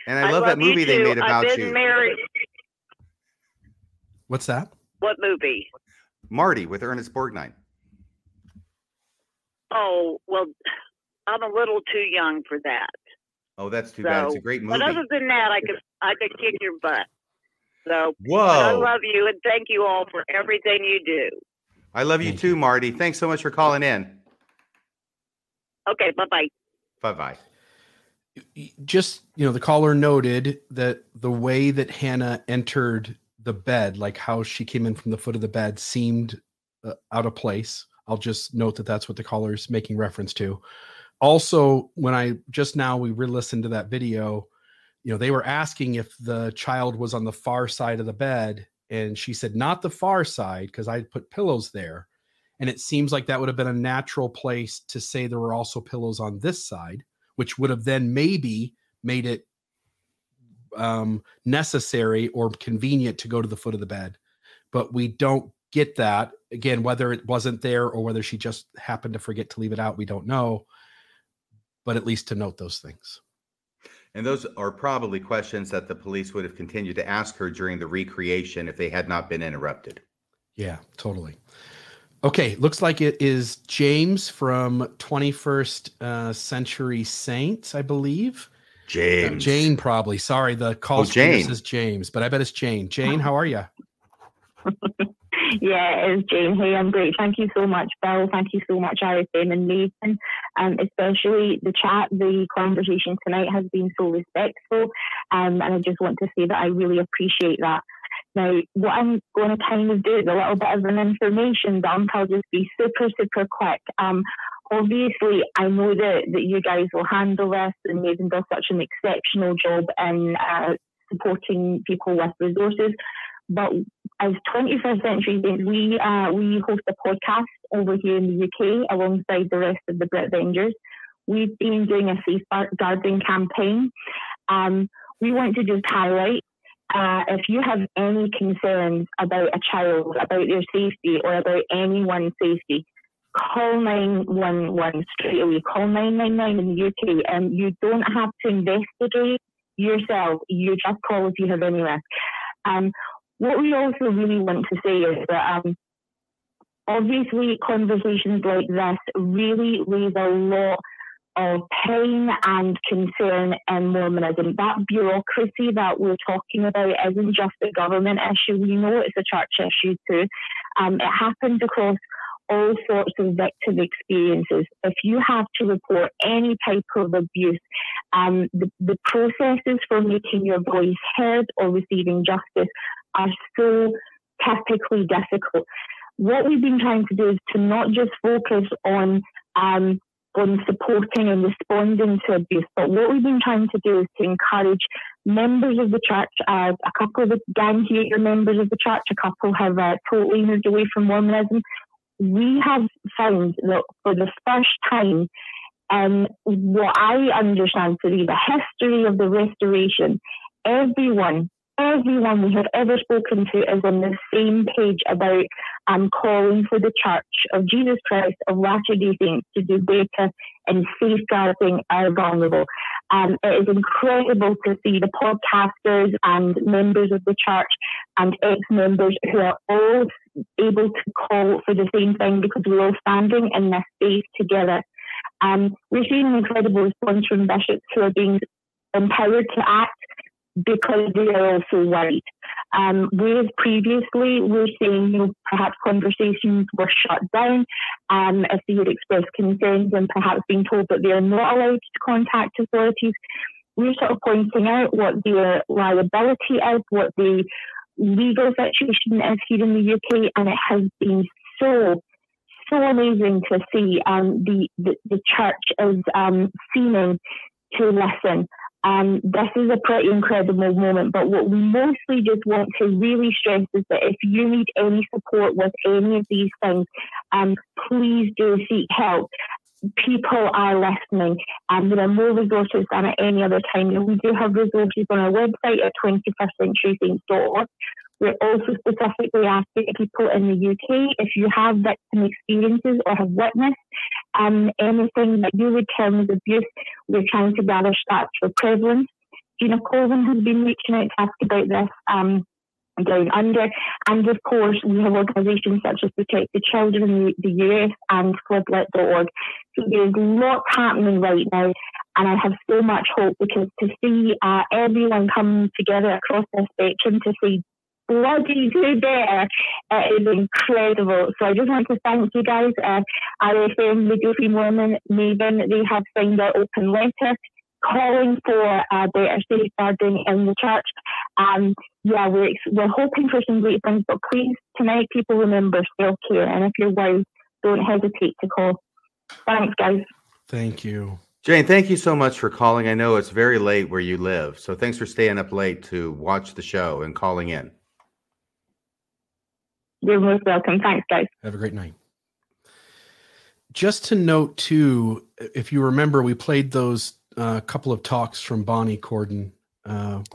And I love that movie they made about you. Married. What's that? What movie? Marty with Ernest Borgnine. Oh, well, I'm a little too young for that. Oh, that's too bad. It's a great movie. But other than that, I could kick your butt. So, whoa. I love you, and thank you all for everything you do. I love you too, Marty. Thanks so much for calling in. Okay, bye-bye. Bye-bye. Just, you know, the caller noted that the way that Hannah entered the bed, like how she came in from the foot of the bed, seemed out of place. I'll just note that that's what the caller is making reference to. Also, when I just now we re-listened to that video, you know, they were asking if the child was on the far side of the bed, and she said, not the far side, because I put pillows there. And it seems like that would have been a natural place to say there were also pillows on this side, which would have then maybe made it necessary or convenient to go to the foot of the bed. But we don't get that. Again, whether it wasn't there or whether she just happened to forget to leave it out, we don't know. But at least to note those things. And those are probably questions that the police would have continued to ask her during the recreation if they had not been interrupted. Yeah, totally. Okay, looks like it is James from 21st Century Saints, I believe. James. Jane, probably. Sorry, the call is James, but I bet it's Jane. Jane, how are you? Yeah, it is Jane. Hey, I'm great. Thank you so much, Bill. Thank you so much, Arifem and Nathan. Especially the chat, the conversation tonight has been so respectful. And I just want to say that I really appreciate that. Now, what I'm going to kind of do is a little bit of an information dump. I'll just be super, super quick. Obviously, I know that you guys will handle this, and Nathan does such an exceptional job in supporting people with resources. But as 21st Century Saints, we host a podcast over here in the UK alongside the rest of the BritVentures. We've been doing a safeguarding campaign. We want to just highlight if you have any concerns about a child, about their safety, or about anyone's safety, call 911 straight away. Call 999 in the UK. You don't have to investigate yourself. You just call if you have any risk. What we also really want to say is that obviously conversations like this really raise a lot of pain and concern in Mormonism. That bureaucracy that we're talking about isn't just a government issue. We know it's a church issue too. It happens across all sorts of victim experiences. If you have to report any type of abuse, the processes for making your voice heard or receiving justice are so typically difficult. What we've been trying to do is to not just focus on supporting and responding to abuse, but what we've been trying to do is to encourage members of the church. A couple of the gang here are members of the church, a couple have totally moved away from Mormonism. We have found that for the first time, what I understand to be the history of the Restoration, everyone we have ever spoken to is on the same page about calling for the Church of Jesus Christ of Latter-day Saints to do better in safeguarding our vulnerable. It is incredible to see the podcasters and members of the church and ex-members who are all able to call for the same thing because we're all standing in this space together. We're seeing an incredible response from bishops who are being empowered to act because they are also worried. Whereas previously we're saying, you know, perhaps conversations were shut down if they had expressed concerns and perhaps being told that they are not allowed to contact authorities. We're sort of pointing out what their liability is, what the legal situation is here in the UK, and it has been so amazing to see the church is seeming to listen. This is a pretty incredible moment, but what we mostly just want to really stress is that if you need any support with any of these things, please do seek help. People are listening, and there are more resources than at any other time. And we do have resources on our website at 21stcenturysaints.org. We're also specifically asking people in the UK, if you have victim experiences or have witnessed anything that you would term as abuse, we're trying to gather stats for prevalence. Gina Colvin has been reaching out to ask about this down under. And of course, we have organisations such as Protect the Children in the US and Squiblet.org. So there's lots happening right now. And I have so much hope because to see everyone coming together across this spectrum to see what do you do there is incredible. So I just want to thank you guys. RFM, Radio Free Mormon Maven, they have signed an open letter calling for a better safeguarding in the church. Yeah, we're hoping for some great things, but please, tonight, people remember self-care. And if you're wise, don't hesitate to call. Thanks, guys. Thank you. Jane, thank you so much for calling. I know it's very late where you live, so thanks for staying up late to watch the show and calling in. You're most welcome. Thanks, guys. Have a great night. Just to note, too, if you remember, we played those couple of talks from Bonnie Corden,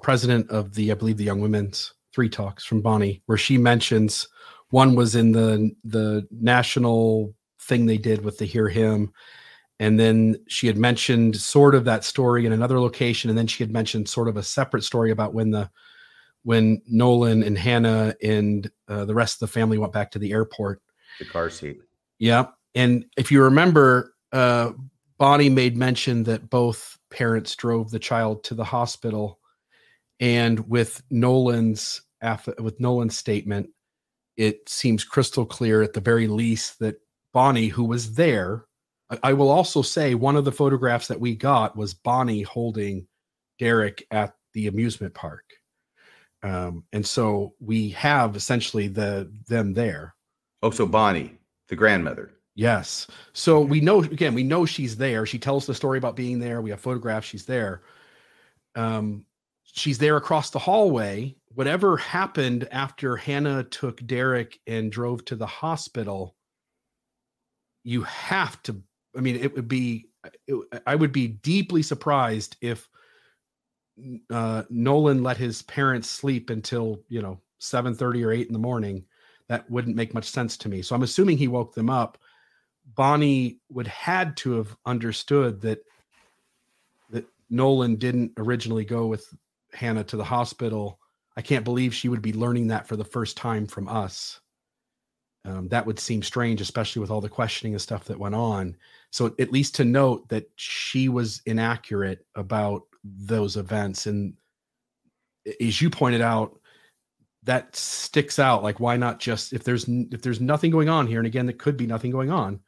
president of the, I believe, the Young Women's, three talks from Bonnie, where she mentions one was in the national thing they did with the Hear Him. And then she had mentioned sort of that story in another location. And then she had mentioned sort of a separate story about when Nolan and Hannah and the rest of the family went back to the airport. The car seat. Yeah. And if you remember, Bonnie made mention that both parents drove the child to the hospital. And with Nolan's statement, it seems crystal clear at the very least that Bonnie, who was there, I will also say one of the photographs that we got was Bonnie holding Derek at the amusement park. And so we have essentially them there. Oh, so Bonnie, the grandmother. Yes. So we know she's there. She tells the story about being there. We have photographs. She's there. She's there across the hallway. Whatever happened after Hannah took Derek and drove to the hospital, you have to, I mean, I would be deeply surprised if Nolan let his parents sleep until, 7:30 or 8 in the morning. That wouldn't make much sense to me. So I'm assuming he woke them up. Bonnie had to have understood that Nolan didn't originally go with Hannah to the hospital. I can't believe she would be learning that for the first time from us. That would seem strange, especially with all the questioning and stuff that went on. So at least to note that she was inaccurate about those events. And as you pointed out, that sticks out. Like, why not just, if there's nothing going on here, and again, there could be nothing going on,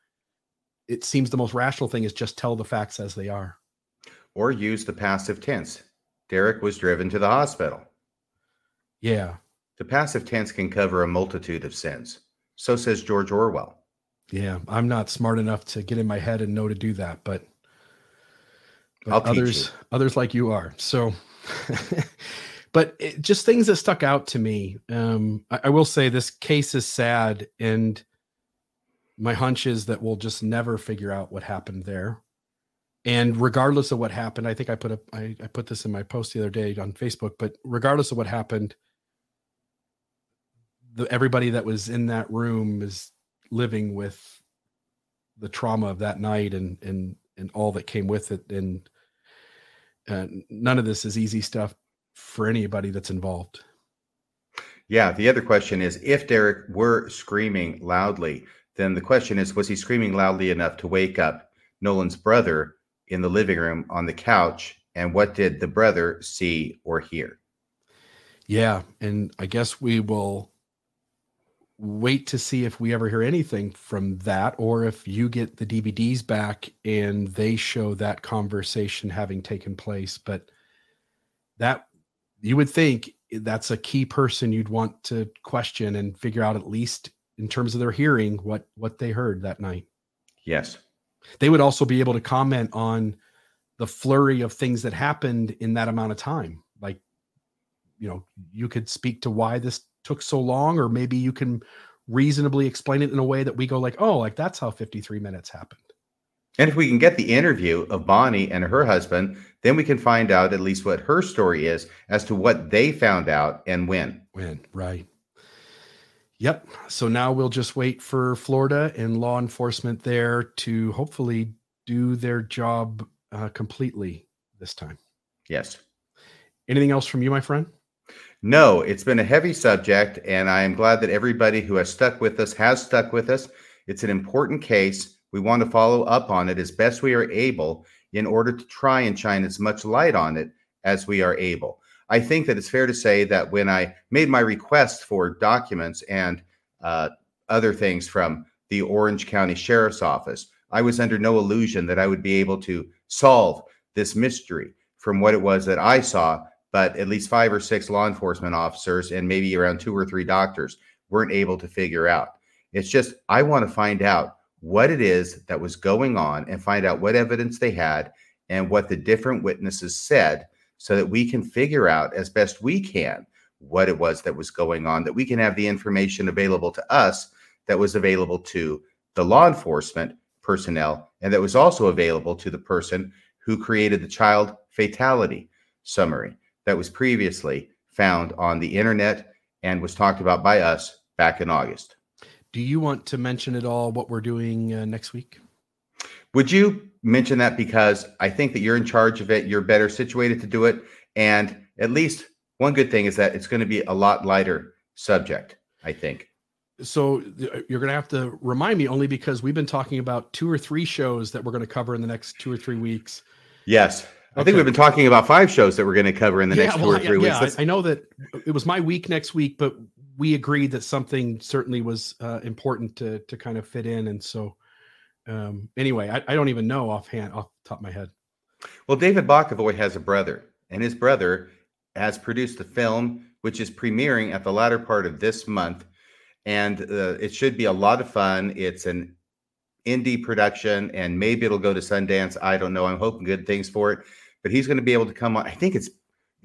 it seems the most rational thing is just tell the facts as they are. Or use the passive tense. Derek was driven to the hospital. Yeah. The passive tense can cover a multitude of sins. So says George Orwell. Yeah, I'm not smart enough to get in my head and know to do that, but I'll teach you. Others like you are. So, but just things that stuck out to me. I will say this case is sad, and my hunch is that we'll just never figure out what happened there. And regardless of what happened, I think I put this in my post the other day on Facebook, but regardless of what happened, everybody that was in that room is living with the trauma of that night and all that came with it. And none of this is easy stuff for anybody that's involved. Yeah. The other question is, if Derek were screaming loudly, then the question is, was he screaming loudly enough to wake up Nolan's brother in the living room on the couch? And what did the brother see or hear? Yeah. And I guess we will wait to see if we ever hear anything from that, or if you get the DVDs back and they show that conversation having taken place. But that, you would think that's a key person you'd want to question and figure out, at least in terms of their hearing, what they heard that night. Yes. They would also be able to comment on the flurry of things that happened in that amount of time. Like, you could speak to why this took so long, or maybe you can reasonably explain it in a way that we go like, oh, like that's how 53 minutes happened. And if we can get the interview of Bonnie and her husband, then we can find out at least what her story is as to what they found out and when. Right. Yep. So now we'll just wait for Florida and law enforcement there to hopefully do their job completely this time. Yes. Anything else from you, my friend? No, it's been a heavy subject, and I am glad that everybody who has stuck with us has stuck with us. It's an important case. We want to follow up on it as best we are able in order to try and shine as much light on it as we are able. I think that it's fair to say that when I made my request for documents and other things from the Orange County Sheriff's Office, I was under no illusion that I would be able to solve this mystery from what it was that I saw, but at least 5 or 6 law enforcement officers and maybe around 2 or 3 doctors weren't able to figure out. It's just, I want to find out what it is that was going on and find out what evidence they had and what the different witnesses said so that we can figure out as best we can what it was that was going on, that we can have the information available to us that was available to the law enforcement personnel and that was also available to the person who created the child fatality summary that was previously found on the internet and was talked about by us back in August. Do you want to mention at all what we're doing next week? Would you mention that? Because I think that you're in charge of it. You're better situated to do it. And at least one good thing is that it's going to be a lot lighter subject, I think. So you're going to have to remind me, only because we've been talking about 2 or 3 shows that we're going to cover in the next 2 or 3 weeks. Yes. I think we've been talking about 5 shows that we're going to cover in the next 2 or 3 weeks. I know that it was my week next week, but we agreed that something certainly was important to kind of fit in. And so anyway, I don't even know off the top of my head. Well, David Bakovoy has a brother, and his brother has produced a film which is premiering at the latter part of this month. And it should be a lot of fun. It's an indie production, and maybe it'll go to Sundance. I don't know. I'm hoping good things for it, but he's going to be able to come on. I think is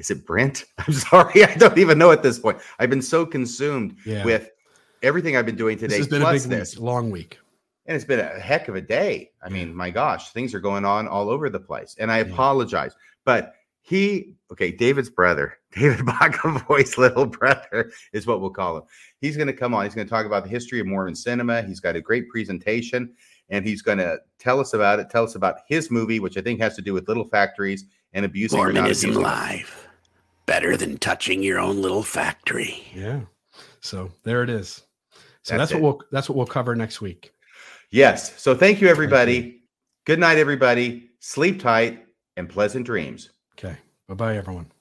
it Brent? I'm sorry. I don't even know at this point. I've been so consumed with everything I've been doing today. This has been plus a big week, long week. And it's been a heck of a day. I mean, my gosh, things are going on all over the place. And I apologize, but David's brother, David Bakovoy's little brother is what we'll call him. He's going to come on. He's going to talk about the history of Mormon cinema. He's got a great presentation, and he's going to tell us about it. Tell us about his movie, which I think has to do with little factories and abusing. Mormonism Live. Better than touching your own little factory. Yeah. So there it is. So that's what we'll cover next week. Yes. So thank you, everybody. Thank you. Good night, everybody. Sleep tight and pleasant dreams. Okay. Bye-bye, everyone.